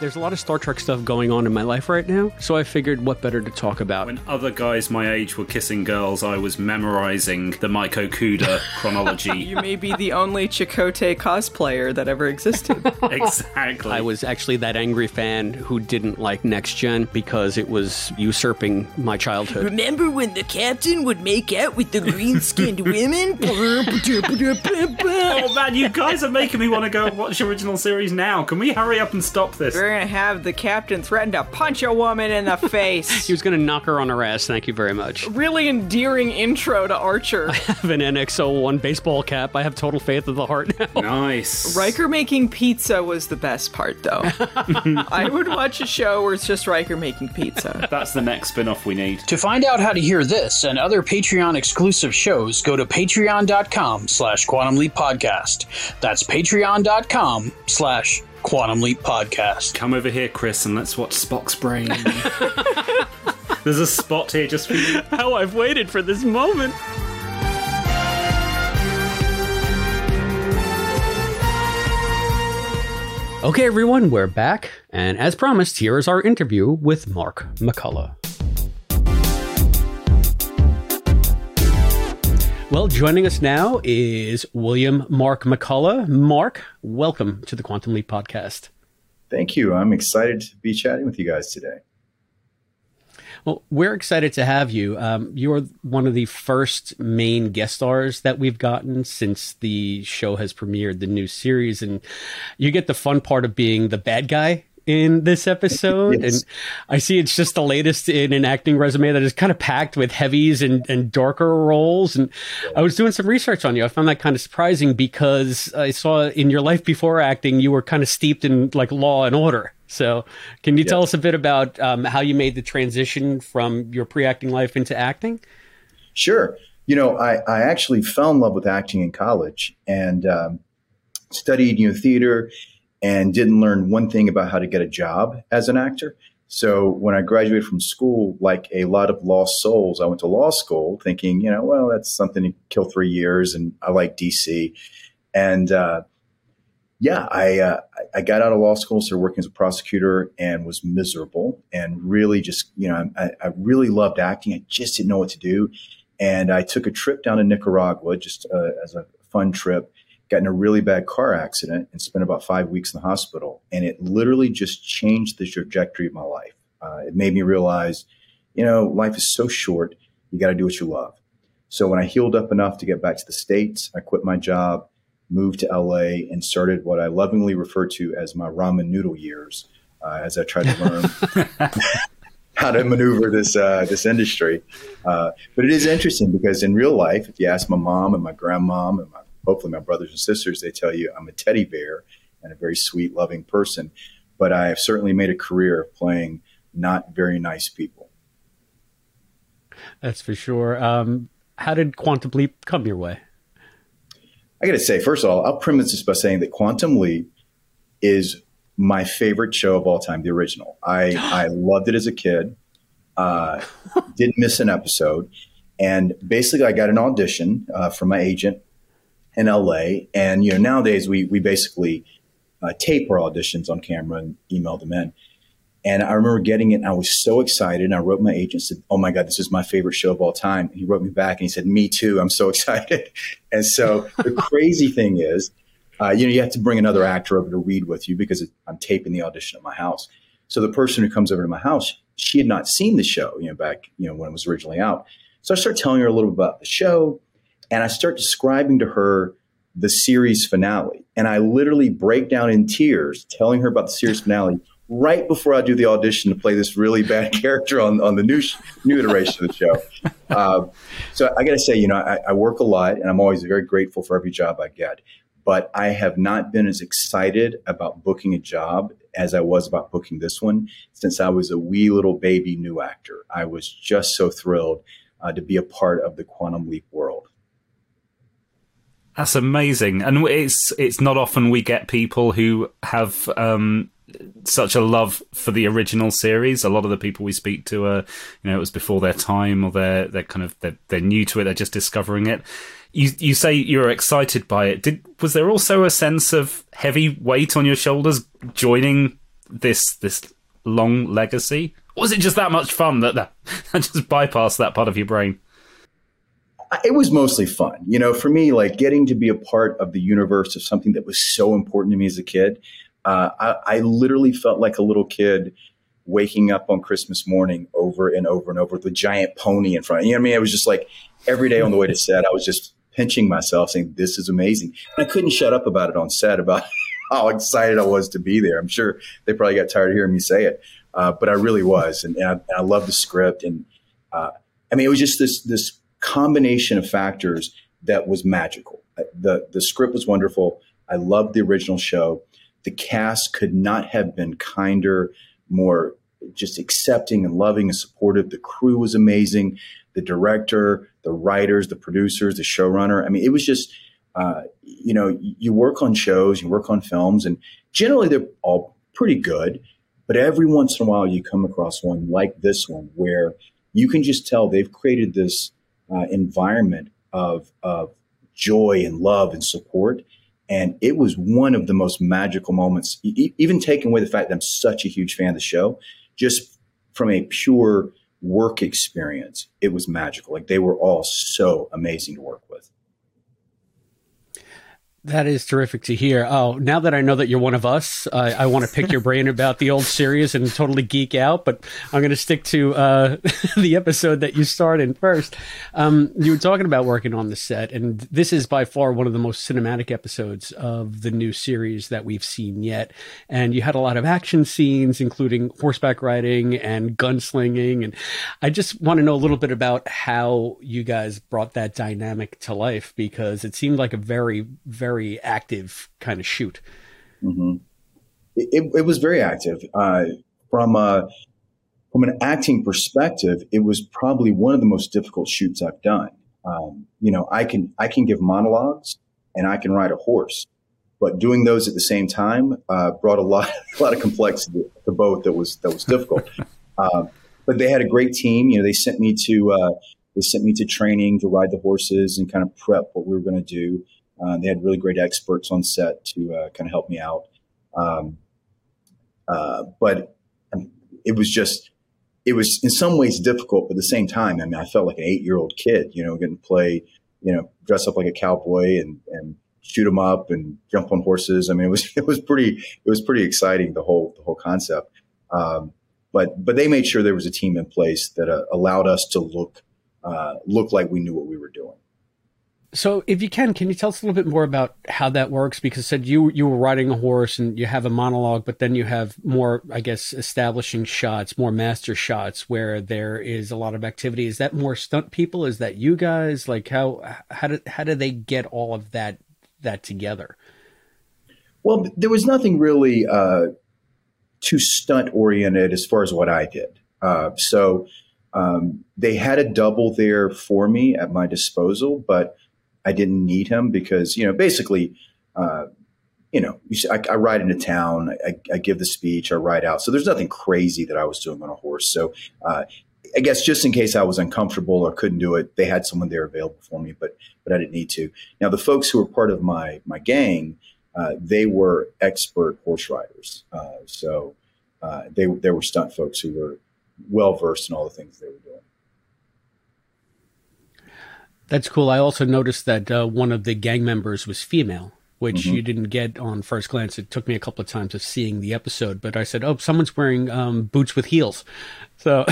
There's a lot of Star Trek stuff going on in my life right now, so I figured what better to talk about. When other guys my age were kissing girls, I was memorizing the Mike Okuda chronology. You may be the only Chakotay cosplayer that ever existed. Exactly. I was actually that angry fan who didn't like Next Gen because it was usurping my childhood. Remember when the captain would make out with the green-skinned women? Oh man, you guys are making me want to go watch original series now. Can we hurry up and stop this? We're going to have the captain threaten to punch a woman in the face. He was going to knock her on her ass. Thank you very much. Really endearing intro to Archer. I have an NX-01 baseball cap. I have total faith of the heart now. Nice. Riker making pizza was the best part, though. I would watch a show where it's just Riker making pizza. That's the next spin-off we need. To find out how to hear this and other Patreon-exclusive shows, go to patreon.com/Quantum Leap Podcast. That's patreon.com/Quantum Leap Podcast. Come over here, Chris, and let's watch Spock's brain. There's a spot here just for you. How I've waited for this moment. Okay, everyone, we're back. And as promised, here is our interview with Mark McCullough. Well, joining us now is William Mark McCullough. Mark, welcome to the Quantum Leap Podcast. Thank you. I'm excited to be chatting with you guys today. Well, we're excited to have you. You're one of the first main guest stars that we've gotten since the show has premiered, the new series. And you get the fun part of being the bad guy in this episode. Yes. And I see it's just the latest in an acting resume that is kind of packed with heavies and darker roles. And I was doing some research on you. I found that kind of surprising, because I saw in your life before acting, you were kind of steeped in like law and order. So can you tell us a bit about how you made the transition from your pre-acting life into acting? Sure. You know, I actually fell in love with acting in college and studied theater, and didn't learn one thing about how to get a job as an actor. So when I graduated from school, like a lot of lost souls, I went to law school thinking, well, that's something to kill 3 years, and I like DC. And I got out of law school, started working as a prosecutor, and was miserable, and really just, I really loved acting. I just didn't know what to do. And I took a trip down to Nicaragua just as a fun trip. Got in a really bad car accident and spent about 5 weeks in the hospital. And it literally just changed the trajectory of my life. It made me realize, life is so short. You got to do what you love. So when I healed up enough to get back to the States, I quit my job, moved to LA, and started what I lovingly refer to as my ramen noodle years, as I tried to learn how to maneuver this industry. But it is interesting, because in real life, if you ask my mom and my grandmom and hopefully my brothers and sisters, they tell you I'm a teddy bear and a very sweet, loving person. But I have certainly made a career of playing not very nice people. That's for sure. How did Quantum Leap come your way? I got to say, first of all, I'll premise this by saying that Quantum Leap is my favorite show of all time, the original. I loved it as a kid. Didn't miss an episode. And basically, I got an audition from my agent in LA. And, nowadays we basically tape our auditions on camera and email them in. And I remember getting it, and I was so excited. And I wrote my agent, said, "Oh my God, this is my favorite show of all time." And he wrote me back and he said, "Me too. I'm so excited." And so the crazy thing is, you have to bring another actor over to read with you, because I'm taping the audition at my house. So the person who comes over to my house, she had not seen the show, back, when it was originally out. So I start telling her a little bit about the show. And I start describing to her the series finale. And I literally break down in tears telling her about the series finale right before I do the audition to play this really bad character on the new iteration of the show. So I got to say, I work a lot, and I'm always very grateful for every job I get. but I have not been as excited about booking a job as I was about booking this one since I was a wee little baby new actor. I was just so thrilled to be a part of the Quantum Leap world. That's amazing. And it's not often we get people who have such a love for the original series. A lot of the people we speak to are, you know, it was before their time, or they're new to it, they're just discovering it. You say you're excited by it. Was there also a sense of heavy weight on your shoulders joining this long legacy? Or was it just that much fun that just bypassed that part of your brain? It was mostly fun. You know, for me, like getting to be a part of the universe of something that was so important to me as a kid. I literally felt like a little kid waking up on Christmas morning over and over and over with a giant pony in front of me. You know what I mean? I was just like every day on the way to set, I was just pinching myself saying, this is amazing. And I couldn't shut up about it on set, about how excited I was to be there. I'm sure they probably got tired of hearing me say it, but I really was. And I loved the script. And I mean, it was just this combination of factors that was magical. The script was wonderful. I loved the original show. The cast could not have been kinder, more just accepting and loving and supportive. The crew was amazing. The director, the writers, the producers, the showrunner. I mean, it was just, you know, you work on shows, you work on films, and generally they're all pretty good. But every once in a while you come across one like this one where you can just tell they've created this environment of joy and love and support. And it was one of the most magical moments, even taking away the fact that I'm such a huge fan of the show, just from a pure work experience, it was magical. Like, they were all so amazing to work with. That is terrific to hear. Oh, now that I know that you're one of us, I want to pick your brain about the old series and totally geek out, but I'm going to stick to the episode that you starred in first. You were talking about working on the set, and this is by far one of the most cinematic episodes of the new series that we've seen yet. And you had a lot of action scenes, including horseback riding and gunslinging. And I just want to know a little bit about how you guys brought that dynamic to life, because it seemed like a very active kind of shoot. Mm-hmm. It was very active. From an acting perspective, it was probably one of the most difficult shoots I've done. You know, I can give monologues and I can ride a horse, but doing those at the same time brought a lot of complexity to both. That was difficult. But they had a great team. You know, they sent me to training to ride the horses and kind of prep what we were going to do. They had really great experts on set to kind of help me out. But it was in some ways difficult, but at the same time, I mean, I felt like an 8-year-old kid, you know, getting to play, you know, dress up like a cowboy and shoot them up and jump on horses. I mean, it was pretty exciting, the whole concept. But they made sure there was a team in place that allowed us to look like we knew what we were doing. So if you can you tell us a little bit more about how that works? Because said you were riding a horse and you have a monologue, but then you have more, I guess, establishing shots, more master shots where there is a lot of activity. Is that more stunt people? Is that you guys? Like how do they get all of that together? Well, there was nothing really too stunt oriented as far as what I did. So they had a double there for me at my disposal, but I didn't need him because, you know, basically, you know, I ride into town, I give the speech, I ride out. So there's nothing crazy that I was doing on a horse. So I guess just in case I was uncomfortable or couldn't do it, they had someone there available for me, but I didn't need to. Now, the folks who were part of my gang, they were expert horse riders. So there were stunt folks who were well-versed in all the things they were doing. That's cool. I also noticed that one of the gang members was female, which mm-hmm. you didn't get on first glance. It took me a couple of times of seeing the episode, but I said, oh, someone's wearing boots with heels. So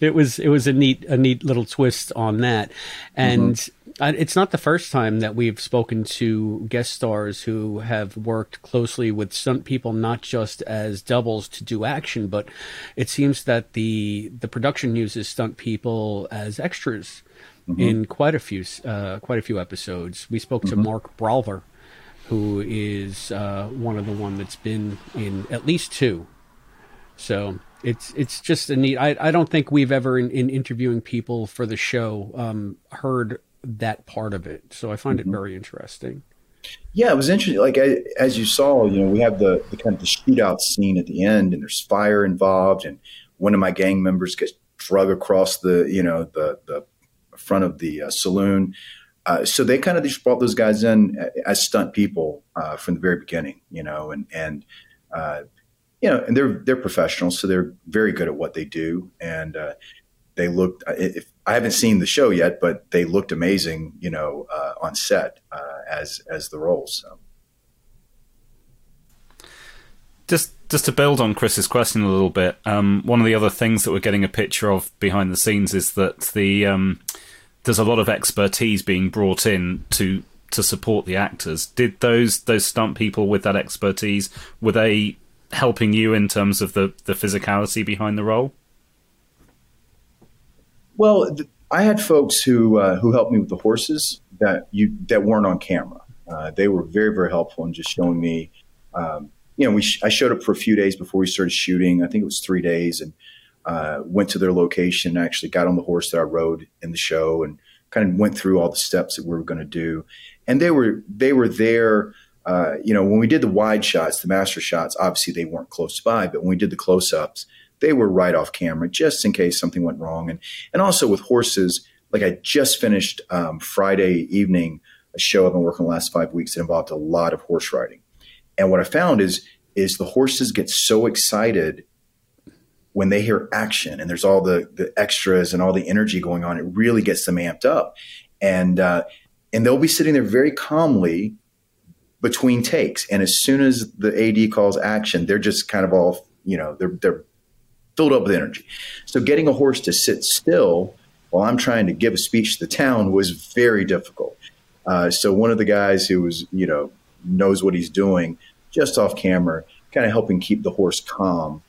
it was a neat little twist on that. And mm-hmm. It's not the first time that we've spoken to guest stars who have worked closely with stunt people, not just as doubles to do action, but it seems that the production uses stunt people as extras. Mm-hmm. In quite a few episodes. We spoke to mm-hmm. Mark Bralver, who is one of the one that's been in at least two. So it's just a neat. I don't think we've ever in interviewing people for the show heard that part of it. So I find it very interesting. Yeah, it was interesting. Like as you saw, you know, we have the kind of the shootout scene at the end, and there's fire involved, and one of my gang members gets drug across the the front of the saloon. So they kind of just brought those guys in as stunt people from the very beginning, you know, and they're professionals, so they're very good at what they do, and they looked. I haven't seen the show yet, but they looked amazing, you know, on set as the roles. So. Just to build on Chris's question a little bit, one of the other things that we're getting a picture of behind the scenes is that the there's a lot of expertise being brought in to support the actors. Did those stunt people with that expertise, were they helping you in terms of the physicality behind the role? Well, I had folks who helped me with the horses that weren't on camera. They were very, very helpful in just showing me. I showed up for a few days before we started shooting. I think it was 3 days, and went to their location. And actually, got on the horse that I rode in the show, and kind of went through all the steps that we were going to do. And they were there. When we did the wide shots, the master shots, obviously they weren't close by, but when we did the close-ups, they were right off camera just in case something went wrong. And also with horses, like I just finished Friday evening, a show I've been working the last 5 weeks that involved a lot of horse riding. And what I found is the horses get so excited when they hear action and there's all the extras and all the energy going on, it really gets them amped up. And they'll be sitting there very calmly between takes. And as soon as the AD calls action, they're just kind of all, you know, they're filled up with energy. So getting a horse to sit still while I'm trying to give a speech to the town was very difficult. So one of the guys who was, you know, knows what he's doing just off camera, kind of helping keep the horse calm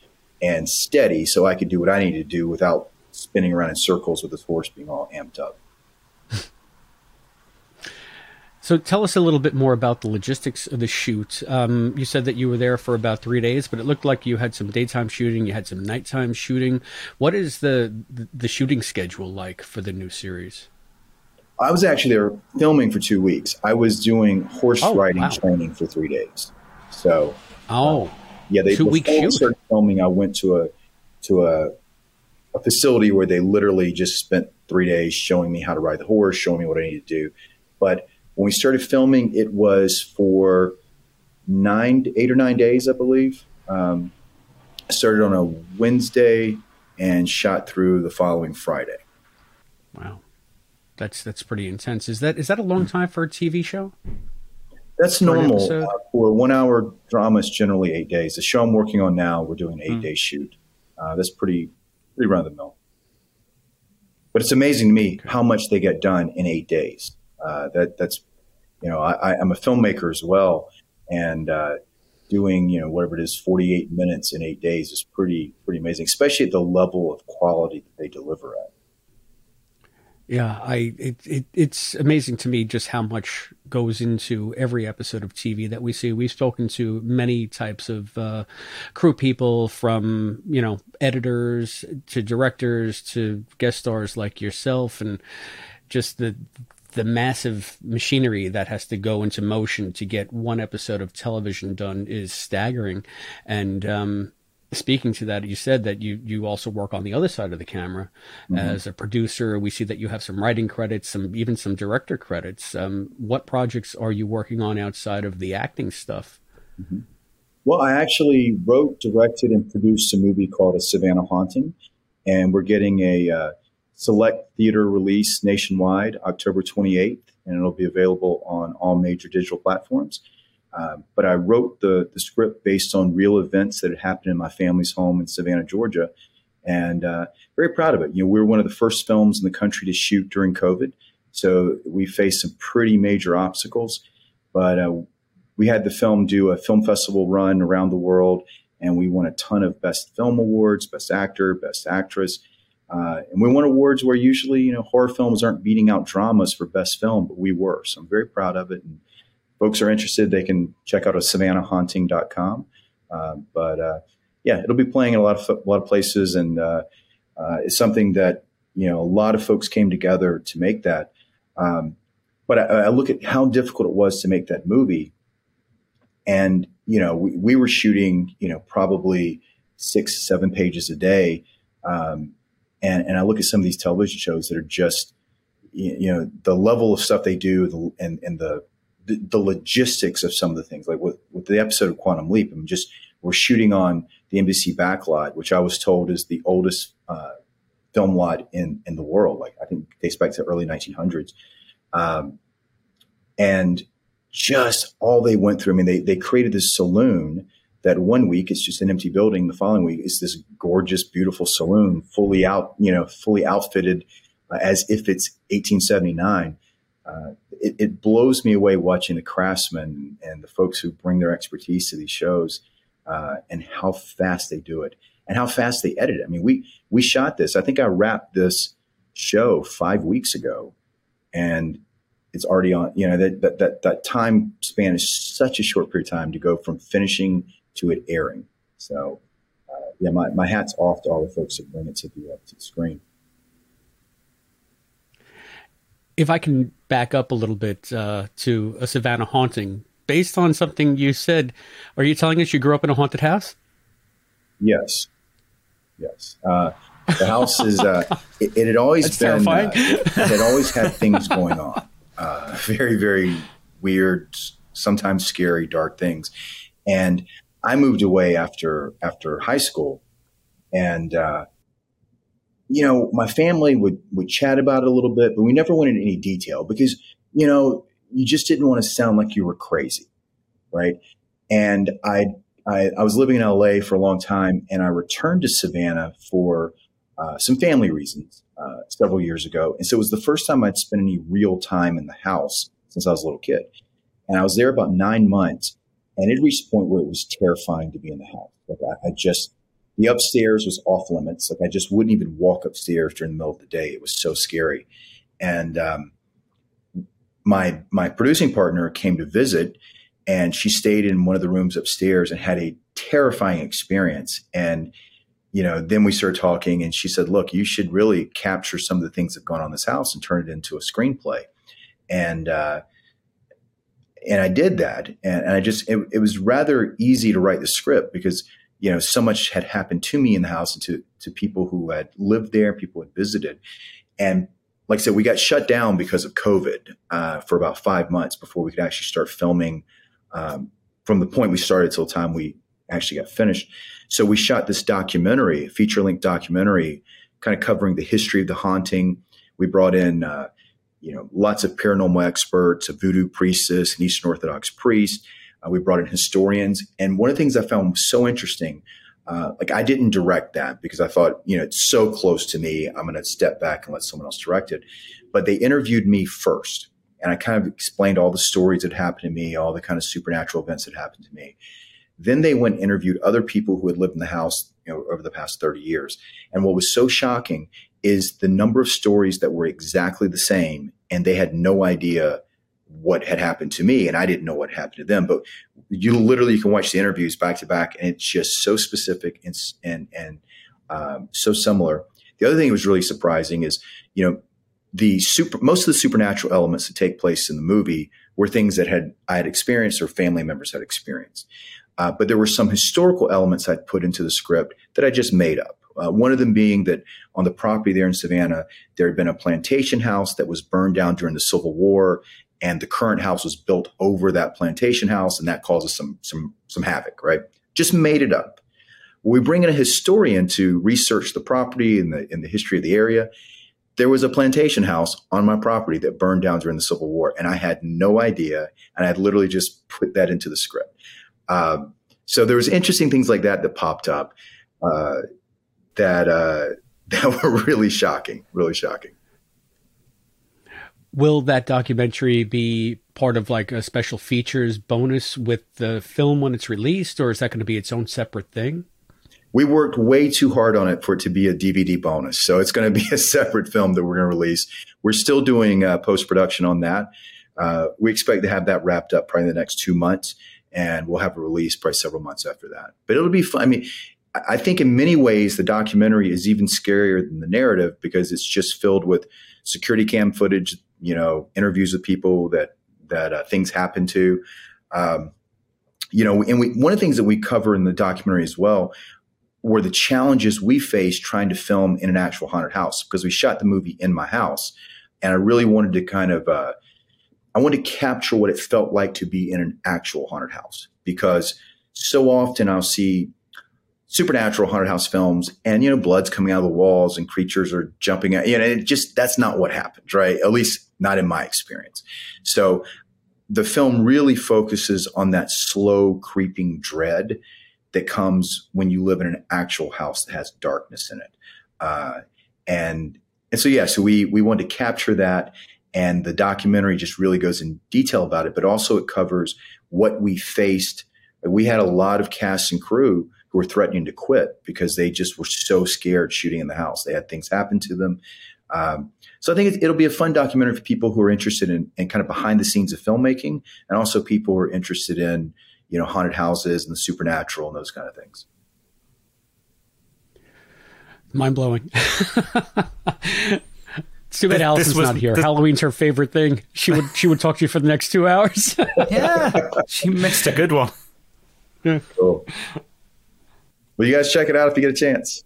and steady so I could do what I need to do without spinning around in circles with this horse being all amped up. So tell us a little bit more about the logistics of the shoot. You said that you were there for about 3 days, but it looked like you had some daytime shooting, you had some nighttime shooting. What is the shooting schedule like for the new series? I was actually there filming for 2 weeks. I was doing horse riding training for 3 days. So, they 2 week shoot. Started filming. I went to a facility where they literally just spent 3 days showing me how to ride the horse, showing me what I need to do, but. When we started filming, it was for 8 or 9 days, I believe. I started on a Wednesday and shot through the following Friday. Wow, that's pretty intense. Is that a long time for a TV show? That's normal for a 1 hour drama. It's generally 8 days. The show I'm working on now, we're doing an 8 day shoot. That's pretty run of the mill. But it's amazing to me how much they get done in 8 days. That's, you know, I'm a filmmaker as well, and doing, you know, whatever it is, 48 minutes in 8 days is pretty amazing, especially at the level of quality that they deliver at. Yeah, it's amazing to me just how much goes into every episode of TV that we see. We've spoken to many types of crew people, from, you know, editors to directors to guest stars like yourself, and just the massive machinery that has to go into motion to get one episode of television done is staggering. And speaking to that, you said that you also work on the other side of the camera as a producer. We see that you have some writing credits, even some director credits. What projects are you working on outside of the acting stuff? Well, I actually wrote, directed, and produced a movie called A Savannah Haunting, and we're getting a select theater release nationwide October 28th, and it'll be available on all major digital platforms. But I wrote the script based on real events that had happened in my family's home in Savannah, Georgia, and very proud of it. You know, we were one of the first films in the country to shoot during COVID, so we faced some pretty major obstacles. But we had the film do a film festival run around the world, and we won a ton of Best Film Awards, Best Actor, Best Actress. And we won awards where usually, you know, horror films aren't beating out dramas for best film, but we were. So I'm very proud of it and folks are interested, they can check out asavannahhaunting.com. Yeah, it'll be playing in a lot of places, and it's something that, you know, a lot of folks came together to make that. But I look at how difficult it was to make that movie. And, you know, we were shooting, you know, probably 6, 7 pages a day. And I look at some of these television shows that are just, you know, the level of stuff they do and the logistics of some of the things, like with the episode of Quantum Leap. I mean, just we're shooting on the NBC backlot, which I was told is the oldest film lot in the world. Like, I think they spiked to early 1900s. And just all they went through. I mean, they created this saloon that one week it's just an empty building. The following week it's this gorgeous, beautiful saloon, fully outfitted as if it's 1879. It blows me away watching the craftsmen and the folks who bring their expertise to these shows, and how fast they do it and how fast they edit it. I mean, we shot this. I think I wrapped this show 5 weeks ago, and it's already on. You know, that time span is such a short period of time to go from finishing to it airing. So, yeah, my hat's off to all the folks that bring it to the screen. If I can back up a little bit to A Savannah Haunting, based on something you said, are you telling us you grew up in a haunted house? Yes. Yes. The house is, it had always been, it had always had things going on. Very, very weird, sometimes scary, dark things. And I moved away after high school, and, you know, my family would chat about it a little bit, but we never went into any detail because, you know, you just didn't want to sound like you were crazy. Right. And I was living in LA for a long time, and I returned to Savannah for some family reasons several years ago. And so it was the first time I'd spent any real time in the house since I was a little kid. And I was there about 9 months, and it reached a point where it was terrifying to be in the house. Like the upstairs was off limits. Like, I just wouldn't even walk upstairs during the middle of the day. It was so scary. And my producing partner came to visit, and she stayed in one of the rooms upstairs and had a terrifying experience. And, you know, then we started talking, and she said, look, you should really capture some of the things that have gone on in this house and turn it into a screenplay. And I did that. And I just, it was rather easy to write the script because, you know, so much had happened to me in the house and to people who had lived there, people who had visited. And like I said, we got shut down because of COVID for about 5 months before we could actually start filming from the point we started till the time we actually got finished. So we shot this documentary, feature-length documentary, kind of covering the history of the haunting. We brought in, you know, lots of paranormal experts, a voodoo priestess, an Eastern Orthodox priest. We brought in historians. And one of the things I found so interesting, like, I didn't direct that because I thought, you know, it's so close to me, I'm going to step back and let someone else direct it. But they interviewed me first, and I kind of explained all the stories that happened to me, all the kind of supernatural events that happened to me. Then they went and interviewed other people who had lived in the house, you know, over the past 30 years. And what was so shocking is the number of stories that were exactly the same, and they had no idea what had happened to me, and I didn't know what happened to them. But you can watch the interviews back to back, and it's just so specific and so similar. The other thing that was really surprising is, you know, most of the supernatural elements that take place in the movie were things that I had experienced or family members had experienced. But there were some historical elements I'd put into the script that I just made up. One of them being that on the property there in Savannah, there had been a plantation house that was burned down during the Civil War, and the current house was built over that plantation house, and that causes some havoc, right? Just made it up. We bring in a historian to research the property and the history of the area. There was a plantation house on my property that burned down during the Civil War, and I had no idea, and I had literally just put that into the script. So there was interesting things like that popped up that were really shocking, really shocking. Will that documentary be part of like a special features bonus with the film when it's released, or is that going to be its own separate thing? We worked way too hard on it for it to be a DVD bonus. So it's going to be a separate film that we're going to release. We're still doing post-production on that. We expect to have that wrapped up probably in the next 2 months, and we'll have a release probably several months after that. But it'll be fun. I mean, I think in many ways the documentary is even scarier than the narrative because it's just filled with security cam footage, you know, interviews with people that things happen to, you know, and one of the things that we cover in the documentary as well were the challenges we faced trying to film in an actual haunted house, because we shot the movie in my house, and I really wanted to kind of, I wanted to capture what it felt like to be in an actual haunted house, because so often I'll see supernatural haunted house films and, you know, blood's coming out of the walls and creatures are jumping out, you know, it just, that's not what happens, right? At least not in my experience. So the film really focuses on that slow creeping dread that comes when you live in an actual house that has darkness in it. And so, yeah, so we wanted to capture that, and the documentary just really goes in detail about it, but also it covers what we faced. We had a lot of cast and crew who were threatening to quit because they just were so scared shooting in the house. They had things happen to them. So I think it'll be a fun documentary for people who are interested in kind of behind the scenes of filmmaking, and also people who are interested in, you know, haunted houses and the supernatural and those kind of things. Mind blowing. It's too bad Allison's not here. Halloween's her favorite thing. She would talk to you for the next 2 hours. Yeah, she missed a good one. Yeah. Cool. Well, you guys check it out if you get a chance.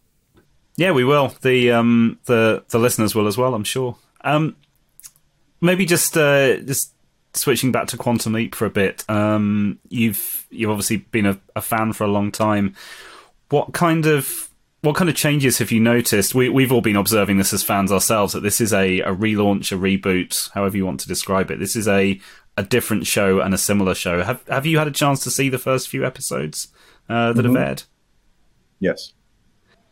Yeah, we will. The listeners will as well, I'm sure. Maybe just switching back to Quantum Leap for a bit. You've obviously been a fan for a long time. What kind of changes have you noticed? We've all been observing this as fans ourselves, that this is a relaunch, a reboot, however you want to describe it. This is a different show and a similar show. Have you had a chance to see the first few episodes that have aired? Yes.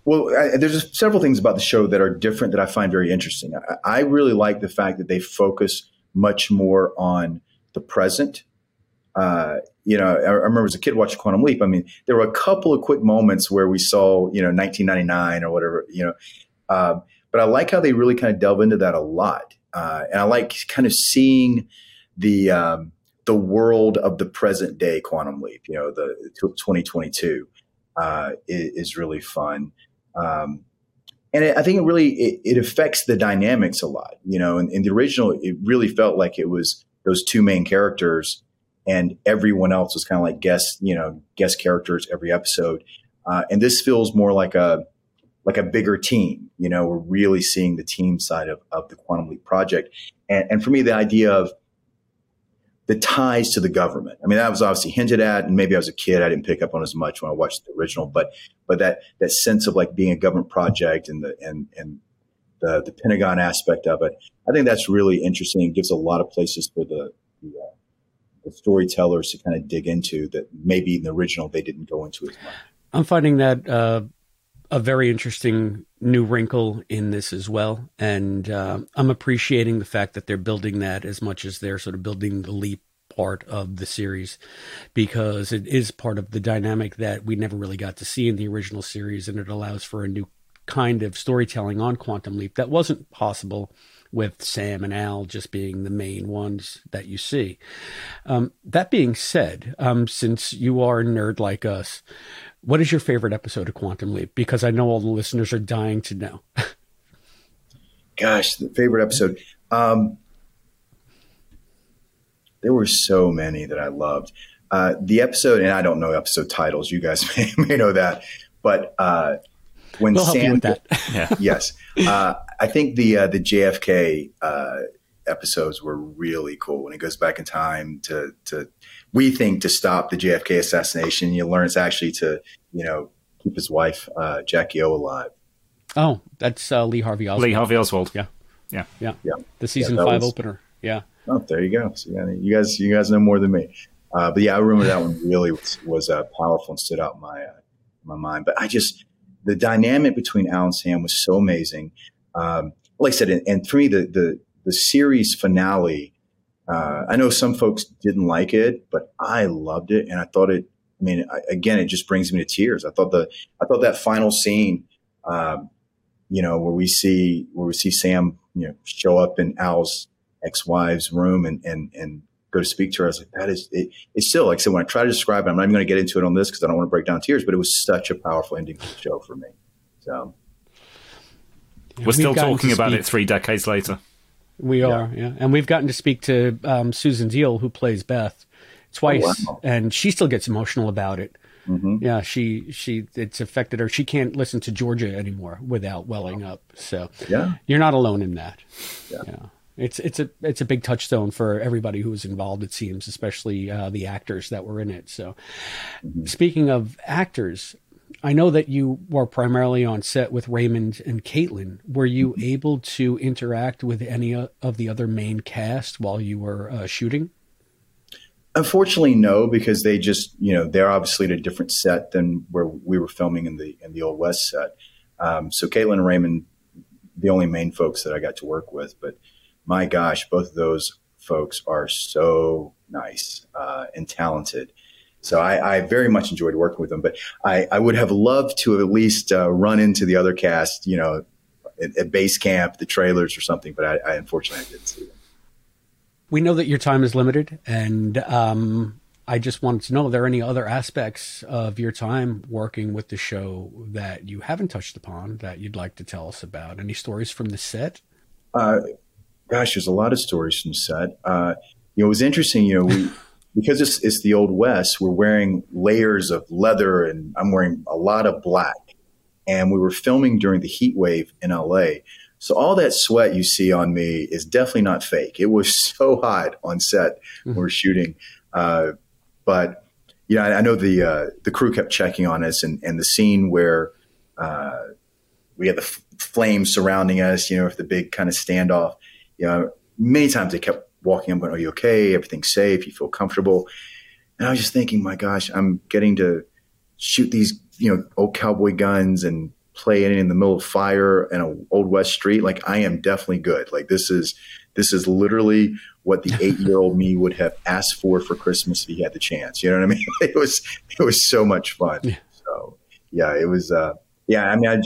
Well, there's several things about the show that are different that I find very interesting. I really like the fact that they focus much more on the present. You know, I remember as a kid watching Quantum Leap. I mean, there were a couple of quick moments where we saw, you know, 1999 or whatever, you know. But I like how they really kind of delve into that a lot. And I like kind of seeing the world of the present day Quantum Leap, you know, the 2022 is really fun. And I think it really affects the dynamics a lot, you know. In the original, it really felt like it was those two main characters, and everyone else was kind of like guest characters every episode. And this feels more like a bigger team. You know, we're really seeing the team side of the Quantum Leap project. And for me, the idea of the ties to the government. I mean, that was obviously hinted at, and maybe I was a kid, I didn't pick up on as much when I watched the original, but that sense of like being a government project and the Pentagon aspect of it, I think that's really interesting. It gives a lot of places for the storytellers to kind of dig into that maybe in the original they didn't go into as much. I'm finding that a very interesting new wrinkle in this as well. And I'm appreciating the fact that they're building that as much as they're sort of building the leap part of the series, because it is part of the dynamic that we never really got to see in the original series. And it allows for a new kind of storytelling on Quantum Leap that wasn't possible with Sam and Al just being the main ones that you see. That being said, since you are a nerd like us, what is your favorite episode of Quantum Leap? Because I know all the listeners are dying to know. Gosh, the favorite episode. There were so many that I loved. The episode, and I don't know episode titles, you guys may know that, but when we'll Sam, help you with that. Yeah. Yes. I think the JFK episodes were really cool when it goes back in time to stop the JFK assassination. You learn it's actually to, you know, keep his wife, Jackie O, alive. Oh, that's Lee Harvey Oswald. Lee Harvey Oswald. Yeah. Yeah. Yeah. Yeah. The season five opener. Yeah. Oh, there you go. So, yeah, you guys know more than me. But yeah, I remember that one really was powerful and stood out in my mind, but the dynamic between Al and Sam was so amazing. Like I said, and for me, the series finale, I know some folks didn't like it, but I loved it. And I thought it just brings me to tears. I thought that final scene, you know, where we see Sam, you know, show up in Al's ex-wife's room and go to speak to her. I was like, that is, it's still, like I said, when I try to describe it, I'm not even going to get into it on this because I don't want to break down tears, but it was such a powerful ending to the show for me. So yeah, we're still talking about it 3 decades later. We are, yeah. And we've gotten to speak to Susan Deal, who plays Beth, twice. Oh, wow. And she still gets emotional about it. Mm-hmm. Yeah, she it's affected her. She can't listen to Georgia anymore without welling up. So yeah, you're not alone in that. Yeah. Yeah. It's a big touchstone for everybody who was involved, it seems, especially the actors that were in it. So mm-hmm. Speaking of actors, I know that you were primarily on set with Raymond and Caitlin. Were you mm-hmm. able to interact with any of the other main cast while you were shooting? Unfortunately, no, because they just, they're obviously at a different set than where we were filming in the Old West set. So Caitlin and Raymond, the only main folks that I got to work with, but my gosh, both of those folks are so nice and talented. So I very much enjoyed working with them, but I would have loved to have at least run into the other cast, at base camp, the trailers or something, but I unfortunately I didn't see them. We know that your time is limited, and I just wanted to know, are there any other aspects of your time working with the show that you haven't touched upon that you'd like to tell us about? Any stories from the set? Gosh, there's a lot of stories from the set. It was interesting, we, because it's the Old West, we're wearing layers of leather, and I'm wearing a lot of black. And we were filming during the heat wave in L.A., so all that sweat you see on me is definitely not fake. It was so hot on set when we were shooting. But, I know the crew kept checking on us, and the scene where we had the flames surrounding us, with the big kind of standoff, many times they kept walking up going, are you okay? Everything's safe? You feel comfortable? And I was just thinking, my gosh, I'm getting to shoot these, old cowboy guns and play in the middle of fire in an Old West street. Like, I am definitely good. Like, this is literally what the 8-year-old me would have asked for Christmas if he had the chance. You know what I mean? It was so much fun. Yeah. So yeah, it was, I mean,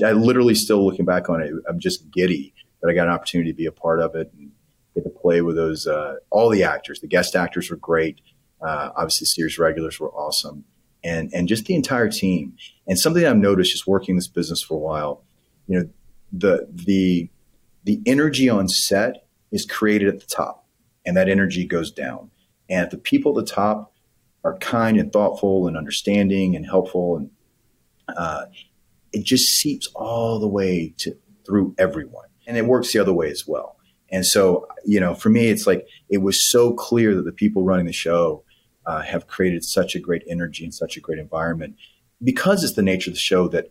I literally still looking back on it, I'm just giddy that I got an opportunity to be a part of it and get to play with those, all the actors. The guest actors were great. Obviously series regulars were awesome. And just the entire team. And something I've noticed just working this business for a while, the energy on set is created at the top, and that energy goes down. And if the people at the top are kind and thoughtful and understanding and helpful, and it just seeps all the way through everyone. And it works the other way as well. And so, for me, it's like it was so clear that the people running the show have created such a great energy and such a great environment, because it's the nature of the show that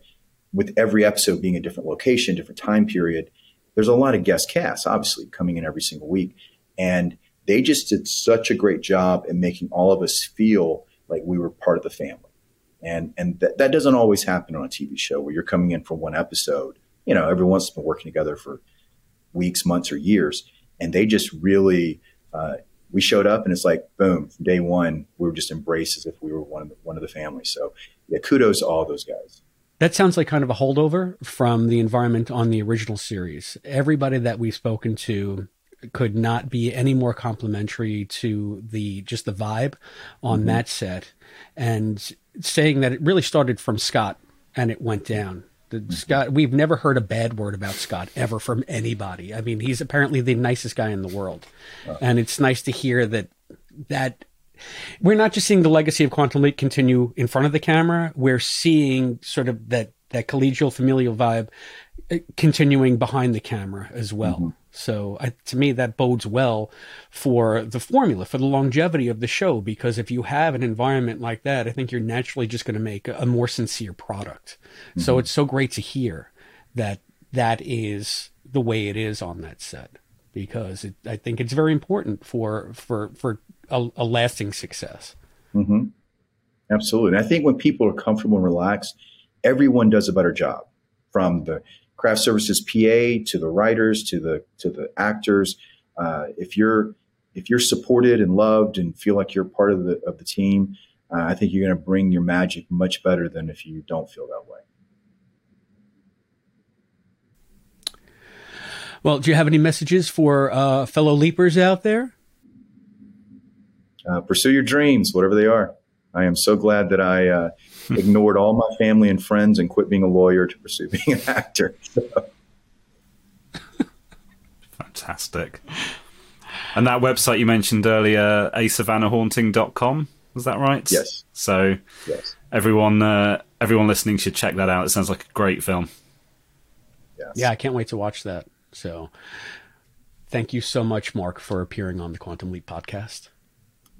with every episode being a different location, different time period, there's a lot of guest casts obviously coming in every single week. And they just did such a great job in making all of us feel like we were part of the family. And that doesn't always happen on a TV show where you're coming in for one episode. Everyone's been working together for weeks, months, or years. And they just really, we showed up and it's like, boom, from day one, we were just embraced as if we were one of the family. So yeah, kudos to all those guys. That sounds like kind of a holdover from the environment on the original series. Everybody that we've spoken to could not be any more complimentary to just the vibe on mm-hmm. that set, and saying that it really started from Scott and it went down. Scott, we've never heard a bad word about Scott ever from anybody. I mean, he's apparently the nicest guy in the world. Wow. And it's nice to hear that we're not just seeing the legacy of Quantum Leap continue in front of the camera. We're seeing sort of that collegial, familial vibe continuing behind the camera as well. Mm-hmm. So to me, that bodes well for the formula, for the longevity of the show, because if you have an environment like that, I think you're naturally just going to make a more sincere product. Mm-hmm. So it's so great to hear that is the way it is on that set, because I think it's very important for a lasting success. Mm-hmm. Absolutely. And I think when people are comfortable and relaxed, everyone does a better job, from the craft services PA to the writers to the actors. If you're supported and loved and feel like you're part of the team, I think you're going to bring your magic much better than if you don't feel that way. Well, do you have any messages for fellow leapers out there? Pursue your dreams, whatever they are. I am so glad that I ignored all my family and friends and quit being a lawyer to pursue being an actor. Fantastic. And that website you mentioned earlier, asavannahhaunting.com, was that right? Yes. So yes. Everyone listening should check that out. It sounds like a great film. Yes. Yeah, I can't wait to watch that. So thank you so much, Mark, for appearing on the Quantum Leap podcast.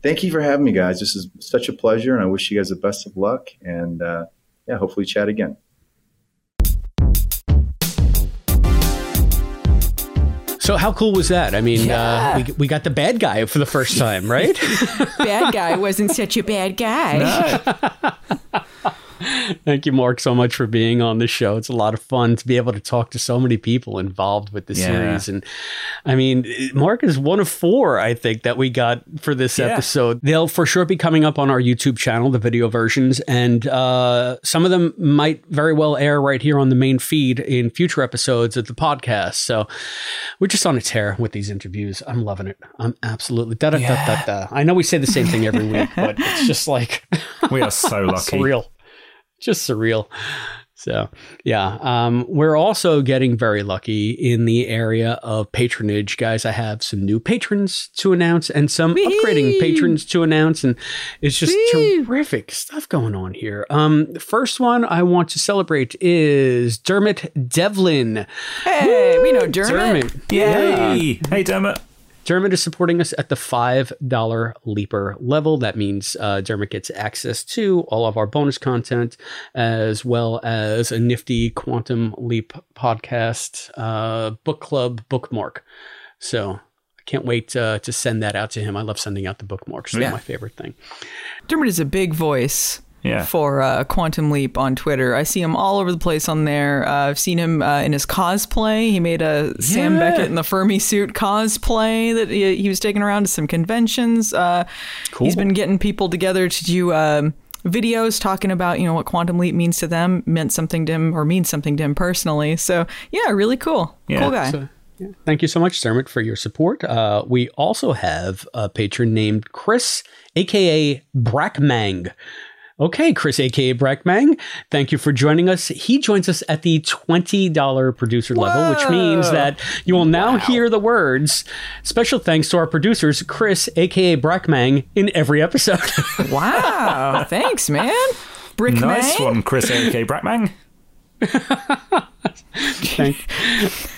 Thank you for having me, guys. This is such a pleasure, and I wish you guys the best of luck. And yeah, hopefully chat again. So how cool was that? I mean, yeah. we got the bad guy for the first time, right? Bad guy wasn't such a bad guy. No. Thank you, Mark, so much for being on the show. It's a lot of fun to be able to talk to so many people involved with the series. And I mean, Mark is one of four, I think, that we got for this episode. They'll for sure be coming up on our YouTube channel, the video versions. And some of them might very well air right here on the main feed in future episodes of the podcast. So we're just on a tear with these interviews. I'm loving it. I'm absolutely da-da-da-da-da. I know we say the same thing every week, but it's just like... we are so lucky. Surreal. Just surreal. So, yeah, we're also getting very lucky in the area of patronage. Guys, I have some new patrons to announce and some Wee! Upgrading patrons to announce. And it's just Wee! Terrific stuff going on here. The first one I want to celebrate is Dermot Devlin. Hey, we know Dermot. Yay. Hey, Dermot. Dermot is supporting us at the $5 leaper level. That means Dermot gets access to all of our bonus content, as well as a nifty Quantum Leap podcast book club bookmark. So I can't wait to send that out to him. I love sending out the bookmarks. They're my favorite thing. Dermot is a big voice. Yeah. For Quantum Leap on Twitter. I see him all over the place on there. I've seen him in his cosplay. He made a Sam Beckett in the Fermi suit cosplay that he was taking around to some conventions. Cool. He's been getting people together to do videos talking about, you know, what Quantum Leap means to them, means something to him personally. So, yeah, really cool. Yeah. Cool guy. So, thank you so much, Dermot, for your support. We also have a patron named Chris, a.k.a. Brackmang. Okay, Chris, a.k.a. Brackmang, thank you for joining us. He joins us at the $20 producer level, which means that you will now hear the words, special thanks to our producers, Chris, a.k.a. Brackmang, in every episode. Wow. Thanks, man. Brackmang. Nice one, Chris, a.k.a. Brackmang. I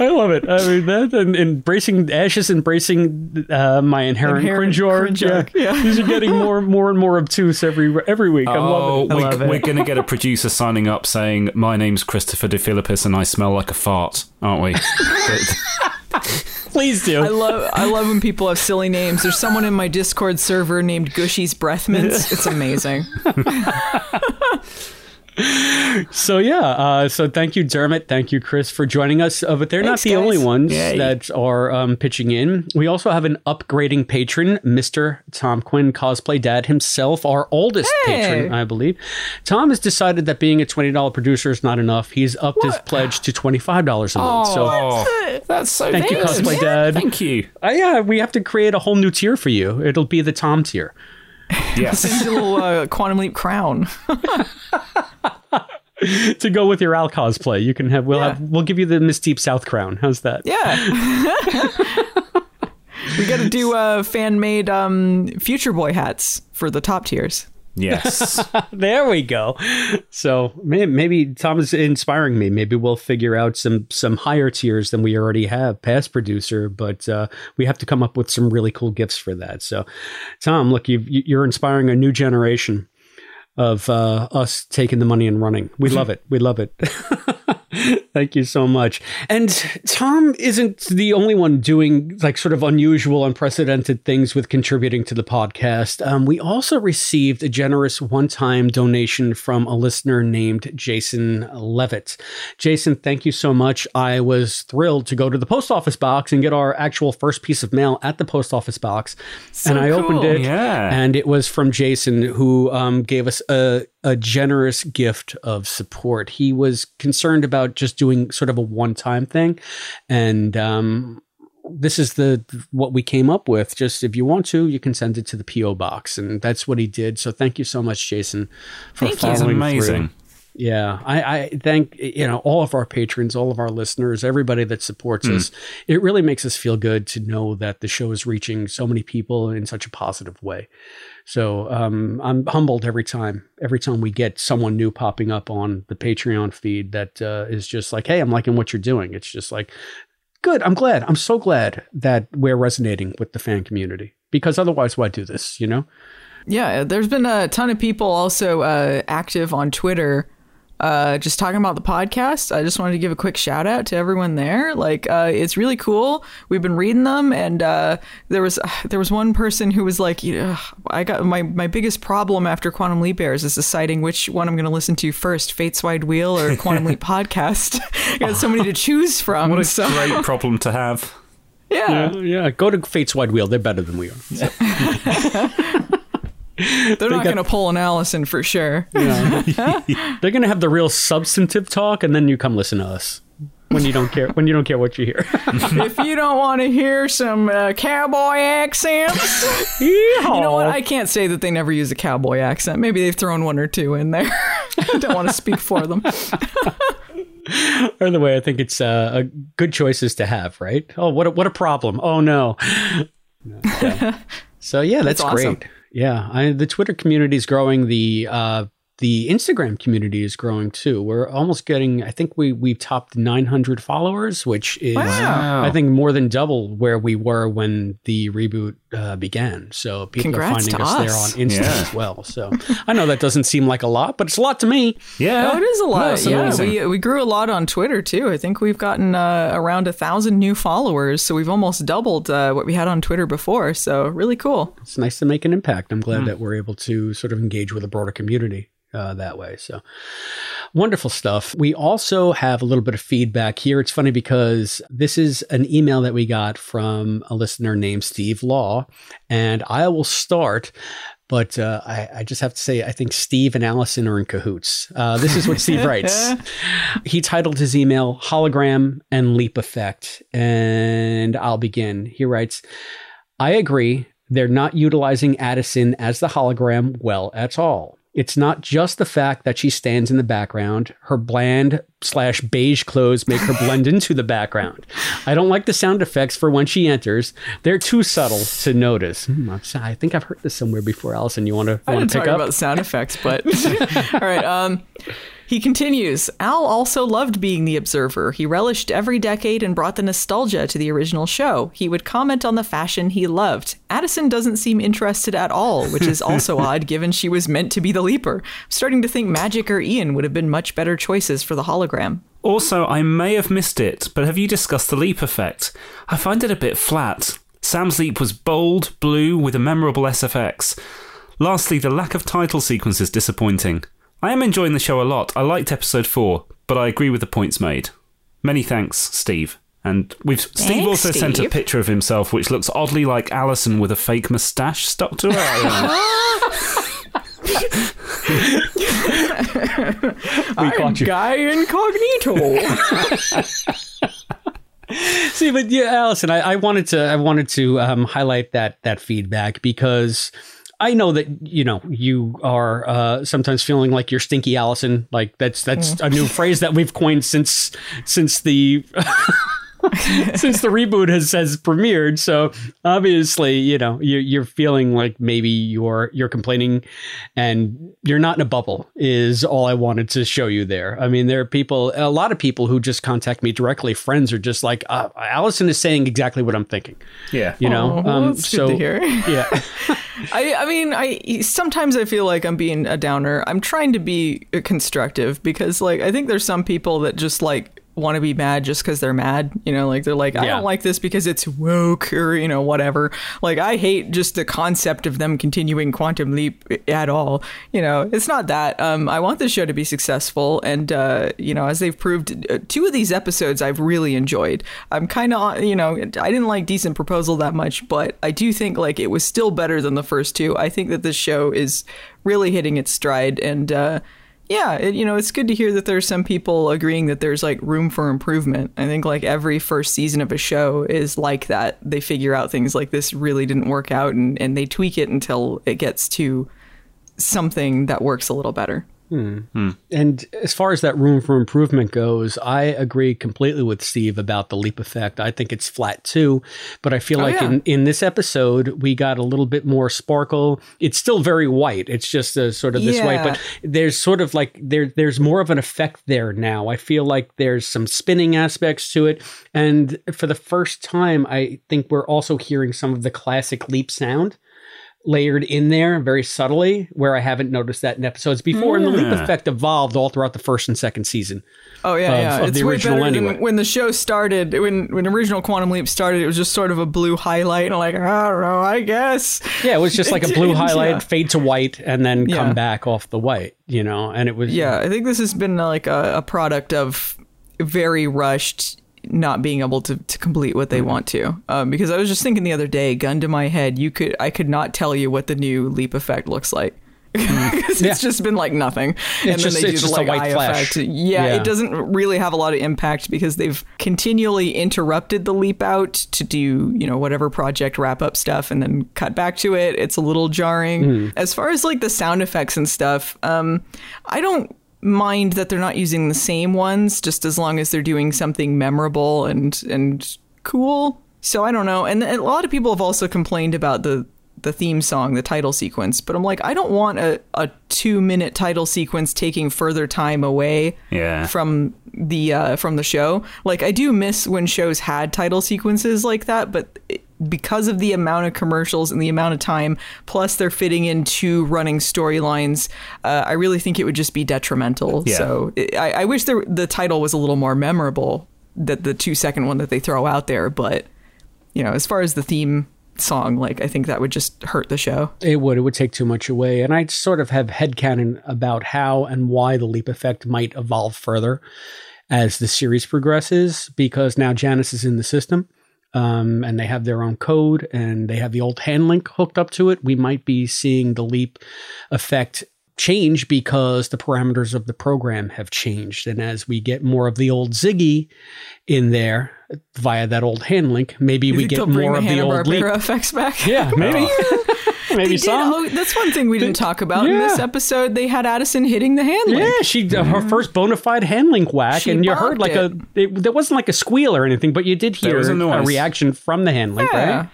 love it. I mean, that and embracing ashes, embracing my inherent cringe joke. Yeah. These are getting more and more obtuse every week. I'm loving it. We're going to get a producer signing up saying, "My name's Christopher D. DeFilippis and I smell like a fart," aren't we? Please do. I love when people have silly names. There's someone in my Discord server named Gushy's Breathmints. It's amazing. So, yeah. So thank you, Dermot. Thank you, Chris, for joining us. But they're not the only ones that are pitching in. We also have an upgrading patron, Mr. Tom Quinn, cosplay dad himself, our oldest patron, I believe. Tom has decided that being a $20 producer is not enough. He's upped his pledge to $25 a month. So that's so thank you, cosplay dad. Thank you. Yeah, we have to create a whole new tier for you. It'll be the Tom tier. Yes. It's a little Quantum Leap crown. To go with your Al cosplay, you can have we'll give you the Miss Deep South crown. How's that? Yeah. We got to do fan-made Future Boy hats for the top tiers. Yes. There we go. So maybe Tom is inspiring me. Maybe we'll figure out some higher tiers than we already have past producer, but we have to come up with some really cool gifts for that. So Tom, look, you're inspiring a new generation of us taking the money and running. We love it. We love it. Thank you so much. And Tom isn't the only one doing like sort of unusual, unprecedented things with contributing to the podcast. We also received a generous one-time donation from a listener named Jason Levitt. Jason, thank you so much. I was thrilled to go to the post office box and get our actual first piece of mail at the post office box. So and I opened it and it was from Jason, who gave us a a generous gift of support. He was concerned about just doing sort of a one-time thing. And this is what we came up with. Just if you want to, you can send it to the P.O. Box. And that's what he did. So thank you so much, Jason, for following amazing. Through. Yeah, I thank all of our patrons, all of our listeners, everybody that supports us. It really makes us feel good to know that the show is reaching so many people in such a positive way. So I'm humbled every time we get someone new popping up on the Patreon feed that is just like, hey, I'm liking what you're doing. It's just like, good. I'm glad. I'm so glad that we're resonating with the fan community, because otherwise, why do this, you know? Yeah, there's been a ton of people also active on Twitter. Just talking about the podcast, I just wanted to give a quick shout out to everyone there. Like, it's really cool. We've been reading them, and there was one person who was like, I got my biggest problem after Quantum Leap airs is deciding which one I'm going to listen to first, Fate's Wide Wheel or Quantum Leap Podcast. You got so many to choose from. What a great problem to have. Yeah. Yeah. Go to Fate's Wide Wheel. They're better than we are. So. They're not going to pull an Allison for sure. Yeah. They're going to have the real substantive talk, and then you come listen to us when you don't care. When you don't care what you hear. If you don't want to hear some cowboy accents, you know what? I can't say that they never use a cowboy accent. Maybe they've thrown one or two in there. I don't want to speak for them. By the way, I think it's a good choices to have, right? Oh, what a problem! Oh no. Okay. So yeah, that's awesome. Great. Yeah, the Twitter community is growing. The Instagram community is growing too. We're almost getting, I think we topped 900 followers, which is, wow. I think, more than double where we were when the reboot began. So people Congrats are finding us there on Insta as well. So I know that doesn't seem like a lot, but it's a lot to me. Yeah, it is a lot. No, yeah, we grew a lot on Twitter too. I think we've gotten around 1,000 new followers. So we've almost doubled what we had on Twitter before. So really cool. It's nice to make an impact. I'm glad that we're able to sort of engage with a broader community. That way. So wonderful stuff. We also have a little bit of feedback here. It's funny because this is an email that we got from a listener named Steve Law, and I will start, but I just have to say, I think Steve and Allison are in cahoots. This is what Steve writes. He titled his email Hologram and Leap Effect. And I'll begin. He writes, I agree. They're not utilizing Addison as the hologram well at all. It's not just the fact that she stands in the background. Her bland/beige clothes make her blend into the background. I don't like the sound effects for when she enters. They're too subtle to notice. I think I've heard this somewhere before. Allison, you want to pick up? I didn't talk about sound effects, but... All right. He continues, Al also loved being the observer. He relished every decade and brought the nostalgia to the original show. He would comment on the fashion he loved. Addison doesn't seem interested at all, which is also odd given she was meant to be the leaper. I'm starting to think Magic or Ian would have been much better choices for the hologram. Also, I may have missed it, but have you discussed the leap effect? I find it a bit flat. Sam's leap was bold, blue, with a memorable SFX. Lastly, the lack of title sequence is disappointing. I am enjoying the show a lot. I liked episode 4, but I agree with the points made. Many thanks, Steve. And Steve also sent a picture of himself, which looks oddly like Allison with a fake moustache stuck to her eye. I'm Guy Incognito. See, but yeah, Allison, I wanted to highlight that feedback because. I know that, you are sometimes feeling like you're stinky Allison. Like that's a new phrase that we've coined since the since the reboot has premiered. So obviously, you're feeling like maybe you're complaining and you're not in a bubble is all I wanted to show you there. I mean, there are a lot of people who just contact me directly. Friends are just like, Allison is saying exactly what I'm thinking. Yeah. That's good to hear. Yeah. I mean, sometimes I feel like I'm being a downer. I'm trying to be constructive because, like, I think there's some people that just, like, want to be mad just because they're mad, you know, like they're like, I don't like this because it's woke or, you know, whatever. Like, I hate just the concept of them continuing Quantum Leap at all. You know, it's not that. I want this show to be successful. And, you know, as they've proved, two of these episodes I've really enjoyed. I'm kind of, you know, I didn't like Decent Proposal that much, but I do think like it was still better than the first two. I think that this show is really hitting its stride. And, yeah, it, you know, it's good to hear that there's some people agreeing that there's like room for improvement. I think like every first season of a show is like that. They figure out things like this really didn't work out, and they tweak it until it gets to something that works a little better. And as far as that room for improvement goes, I agree completely with Steve about the leap effect. I think it's flat too, but I feel in this episode, we got a little bit more sparkle. It's still very white. It's just a sort of this white, but there's sort of like there's more of an effect there now. I feel like there's some spinning aspects to it. And for the first time, I think we're also hearing some of the classic leap sound layered in there very subtly, where I haven't noticed that in episodes before. And the leap effect evolved all throughout the first and second season. Of it's the original anyway. When the show started, when original Quantum Leap started, it was just sort of a blue highlight and like, I don't know, I guess. Yeah, it was just like a blue highlight, fade to white, and then come back off the white, you know, and it was... Yeah, I think this has been like a product of very rushed... not being able to complete what they want to, because I was just thinking the other day, gun to my head, I could not tell you what the new leap effect looks like. It's just been like nothing. It's just a white flash. Yeah, it doesn't really have a lot of impact because they've continually interrupted the leap out to do, you know, whatever project wrap up stuff and then cut back to it. It's a little jarring. As far as like the sound effects and stuff, I don't mind that they're not using the same ones, just as long as they're doing something memorable and cool. So I don't know. And a lot of people have also complained about the theme song, the title sequence. But I'm like, I don't want a 2-minute title sequence taking further time away from the show. Like, I do miss when shows had title sequences like that, but because of the amount of commercials and the amount of time, plus they're fitting in 2 running storylines, I really think it would just be detrimental. So I wish the title was a little more memorable, that the 2-second one that they throw out there. But, you know, as far as the theme song, like, I think that would just hurt the show. It would take too much away. And I sort of have headcanon about how and why the leap effect might evolve further as the series progresses, because now Janice is in the system. And they have their own code, and they have the old hand link hooked up to it. We might be seeing the leap effect change because the parameters of the program have changed. And as we get more of the old Ziggy in there via that old hand link, maybe we get more of the old leap effects back. Yeah, maybe. Maybe so. That's one thing we didn't talk about in this episode. They had Addison hitting the hand link. Yeah, she her first bona fide hand link whack, she and you heard like there wasn't like a squeal or anything, but you did hear a reaction from the hand link, right?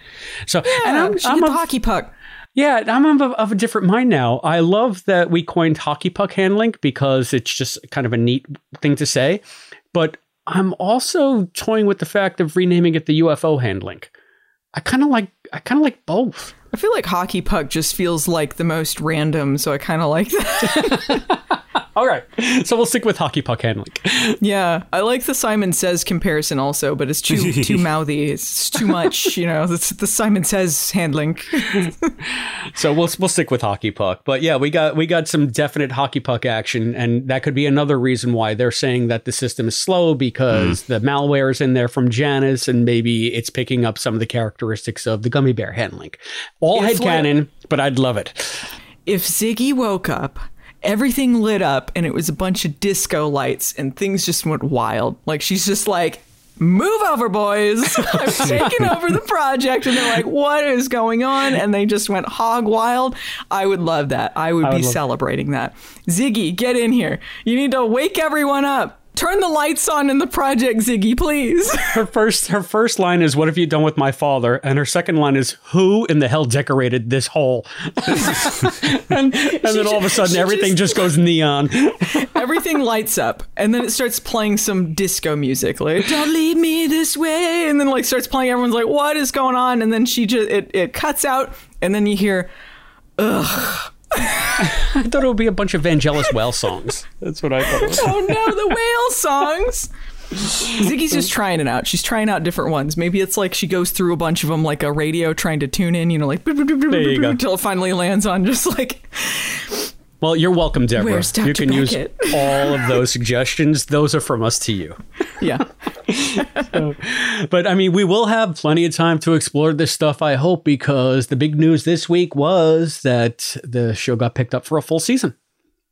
So and I'm a hockey puck. Yeah, I'm of a different mind now. I love that we coined hockey puck hand link because it's just kind of a neat thing to say. But I'm also toying with the fact of renaming it the UFO hand link. I kind of like both. I feel like hockey puck just feels like the most random, so I kind of like that. All right. So we'll stick with hockey puck handling. Yeah. I like the Simon Says comparison also, but it's too mouthy. It's too much, you know, it's the Simon Says handling. So we'll stick with hockey puck. But yeah, we got some definite hockey puck action, and that could be another reason why they're saying that the system is slow, because the malware is in there from Janice, and maybe it's picking up some of the characteristics of the gummy bear handling. All headcanon, but I'd love it. If Ziggy woke up, everything lit up, and it was a bunch of disco lights, and things just went wild. Like, she's just like, move over, boys. I'm taking over the project. And they're like, what is going on? And they just went hog wild. I would love that. I would be celebrating that. Ziggy, get in here. You need to wake everyone up. Turn the lights on in the project, Ziggy, please. Her first line is, what have you done with my father? And her second line is, who in the hell decorated this hole? and then all of a sudden, everything just goes neon. Everything lights up. And then it starts playing some disco music. Like, don't leave me this way. And then like starts playing. Everyone's like, what is going on? And then it cuts out. And then you hear, ugh. I thought it would be a bunch of Vangelis whale songs. That's what I thought. Oh no, the whale songs. Ziggy's just trying it out. She's trying out different ones. Maybe it's like she goes through a bunch of them like a radio trying to tune in, you know, like until it finally lands on just like... Well, you're welcome, Deborah. Where's Dr. Beckett? You can use all of those suggestions. Those are from us to you. Yeah. So, but I mean, we will have plenty of time to explore this stuff, I hope, because the big news this week was that the show got picked up for a full season.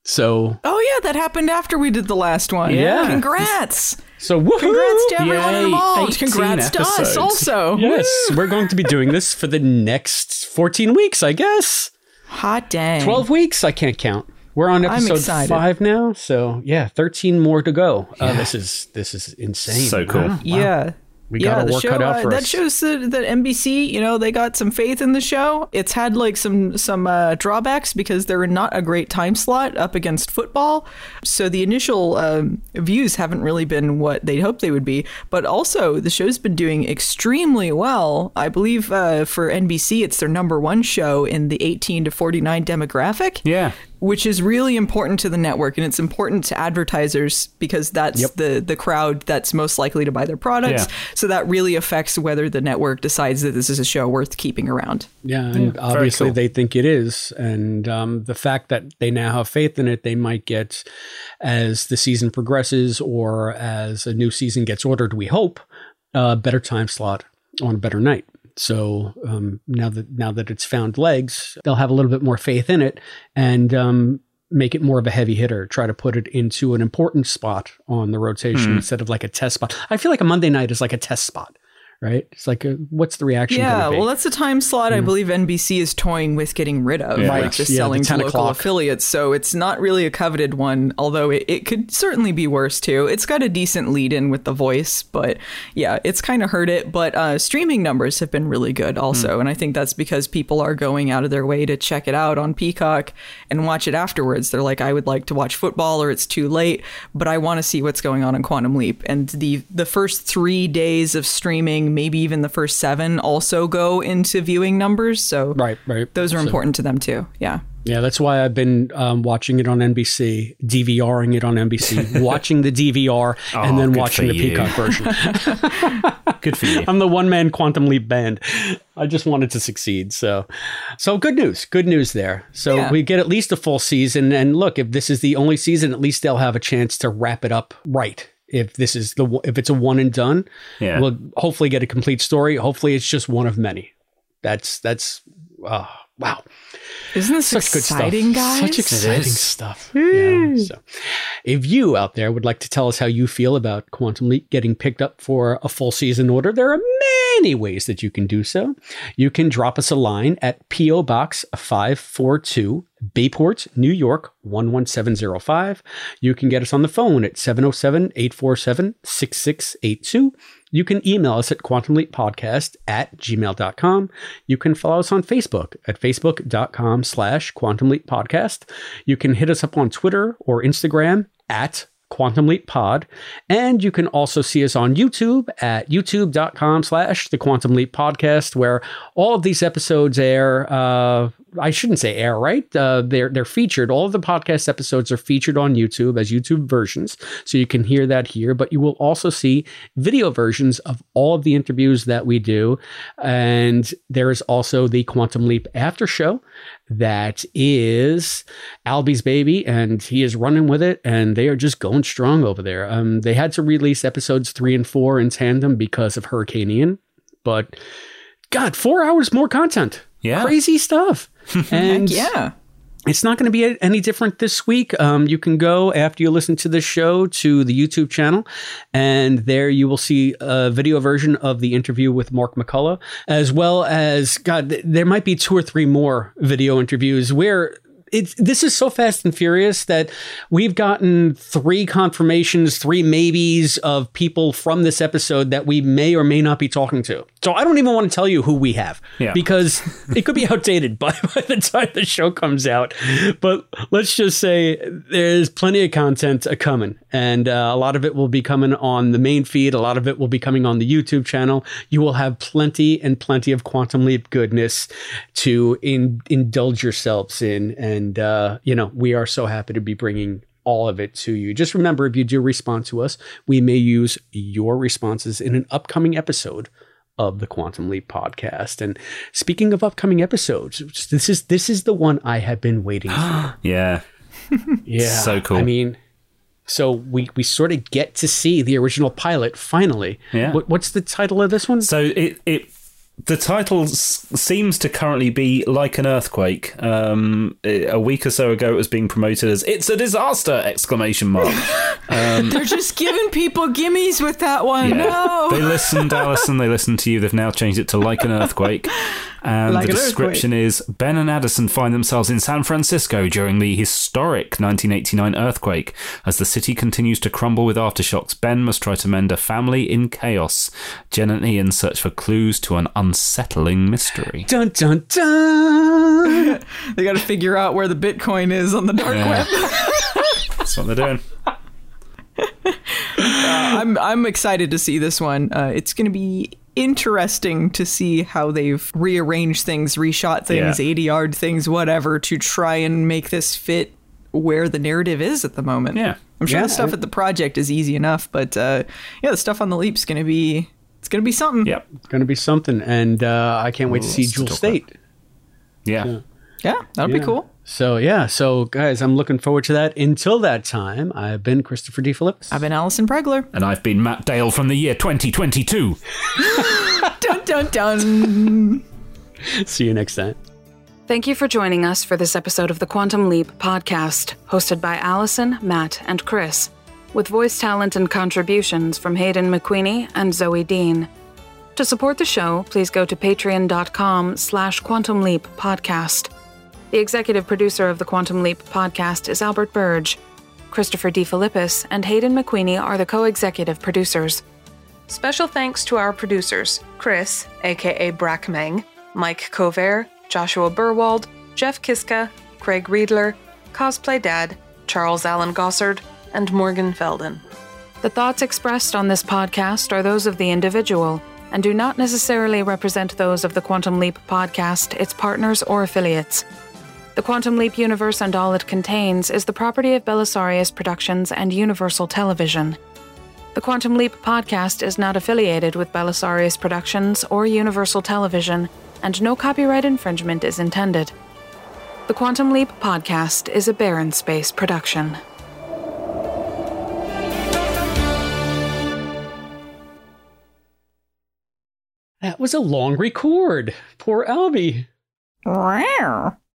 So. Oh, yeah. That happened after we did the last one. Yeah. Congrats. So woohoo! Congrats to everyone involved. Congrats to us also. Yes. Woo! We're going to be doing this for the next 14 weeks, I guess. Hot dang. 12 weeks? I can't count. We're on episode 5 now. So yeah, 13 more to go. Yeah. This is insane. So cool. Wow. Yeah. We got our work cut out for us. That shows that NBC, you know, they got some faith in the show. It's had like some drawbacks because they're not a great time slot up against football. So the initial views haven't really been what they'd hoped they would be. But also the show's been doing extremely well. I believe for NBC, it's their number 1 show in the 18 to 49 demographic. Yeah. Which is really important to the network, and it's important to advertisers because that's the crowd that's most likely to buy their products. Yeah. So that really affects whether the network decides that this is a show worth keeping around. Yeah, and obviously cool. They think it is. And the fact that they now have faith in it, they might get, as the season progresses or as a new season gets ordered, we hope, a better time slot on a better night. So now that it's found legs, they'll have a little bit more faith in it and make it more of a heavy hitter. Try to put it into an important spot on the rotation instead of like a test spot. I feel like a Monday night is like a test spot, right? It's like, what's the reaction? Yeah, well, that's a time slot I believe NBC is toying with getting rid of, like just selling to local affiliates. So it's not really a coveted one, although it could certainly be worse too. It's got a decent lead in with The Voice, but yeah, it's kind of hurt it. But streaming numbers have been really good also. And I think that's because people are going out of their way to check it out on Peacock and watch it afterwards. They're like, I would like to watch football, or it's too late, but I want to see what's going on in Quantum Leap. And the first 3 days of streaming, maybe even the first 7, also go into viewing numbers. So right. Those are important to them too. Yeah. Yeah. That's why I've been watching it on NBC, DVRing it on NBC, watching the DVR and then watching the Peacock version. Good for you. I'm the one-man Quantum Leap band. I just wanted to succeed. So good news. Good news there. So we get at least a full season. And look, if this is the only season, at least they'll have a chance to wrap it up right. If this is if it's a one and done, we'll hopefully get a complete story. Hopefully, it's just one of many. That's wow! Isn't this such exciting, good stuff, guys? Such exciting stuff. Mm. Yeah, so, if you out there would like to tell us how you feel about Quantum Leap getting picked up for a full season order, there are many ways that you can do so. You can drop us a line at P.O. Box 542. Bayport, New York, 11705. You can get us on the phone at 707-847-6682. You can email us at quantumleappodcast@gmail.com. You can follow us on Facebook at facebook.com/quantumleappodcast. You can hit us up on Twitter or Instagram at Quantum Leap Pod. And you can also see us on YouTube at youtube.com/thequantumleappodcast, where all of these episodes air. I shouldn't say air, right? They're featured. All of the podcast episodes are featured on YouTube as YouTube versions. So you can hear that here, but you will also see video versions of all of the interviews that we do. And there is also the Quantum Leap after show that is Albie's baby, and he is running with it, and they are just going strong over there. They had to release episodes 3 and 4 in tandem because of Hurricane Ian, but God, 4 hours more content. Yeah. Crazy stuff. And it's not going to be any different this week. You can go after you listen to this show to the YouTube channel, and there you will see a video version of the interview with Mark McCullough, as well as, God, there might be 2 or 3 more video interviews where... This is so fast and furious that we've gotten 3 confirmations, 3 maybes of people from this episode that we may or may not be talking to. So I don't even want to tell you who we have because it could be outdated by the time the show comes out. But let's just say there's plenty of content coming, and a lot of it will be coming on the main feed. A lot of it will be coming on the YouTube channel. You will have plenty and plenty of Quantum Leap goodness to indulge yourselves in. And, we are so happy to be bringing all of it to you. Just remember, if you do respond to us, we may use your responses in an upcoming episode of the Quantum Leap Podcast. And speaking of upcoming episodes, this is the one I have been waiting for. Yeah. Yeah. So cool. I mean, so we sort of get to see the original pilot finally. Yeah. What's the title of this one? So the title seems to currently be Like an Earthquake. A week or so ago, it was being promoted as "It's a Disaster!" exclamation mark. They're just giving people gimmies with that one. Yeah. No, they listened, Allison. They listened to you. They've now changed it to Like an Earthquake. And like the description is: Ben and Addison find themselves in San Francisco during the historic 1989 earthquake. As the city continues to crumble with aftershocks, Ben must try to mend a family in chaos. Jen and Ian search for clues to an unsettling mystery. Dun, dun, dun. They got to figure out where the Bitcoin is on the dark web. That's what they're doing. I'm excited to see this one. It's going to be interesting to see how they've rearranged things, reshot things, ADR'd things, whatever, to try and make this fit where the narrative is at the moment. Yeah, I'm sure the stuff at the project is easy enough, but the stuff on the Leap's going to be... It's going to be something. Yep. It's going to be something. And I can't wait to see Jewel State. Yeah. Yeah. That'll be cool. So, So, guys, I'm looking forward to that. Until that time, I've been Christopher D. DeFilippis. I've been Allison Pregler. And I've been Matt Dale from the year 2022. Dun, dun, dun. See you next time. Thank you for joining us for this episode of the Quantum Leap Podcast, hosted by Allison, Matt, and Chris, with voice talent and contributions from Hayden McQueenie and Zoe Dean. To support the show, please go to patreon.com/Quantum Leap Podcast. The executive producer of the Quantum Leap Podcast is Albert Burge. Christopher DeFilippis and Hayden McQueenie are the co-executive producers. Special thanks to our producers, Chris, a.k.a. Brackmang, Mike Cover, Joshua Burwald, Jeff Kiska, Craig Riedler, Cosplay Dad, Charles Allen Gossard, and Morgan Felden. The thoughts expressed on this podcast are those of the individual and do not necessarily represent those of the Quantum Leap Podcast, its partners, or affiliates. The Quantum Leap universe and all it contains is the property of Belisarius Productions and Universal Television. The Quantum Leap Podcast is not affiliated with Belisarius Productions or Universal Television, and no copyright infringement is intended. The Quantum Leap Podcast is a Barren Space production. That was a long record. Poor Albie. Wow.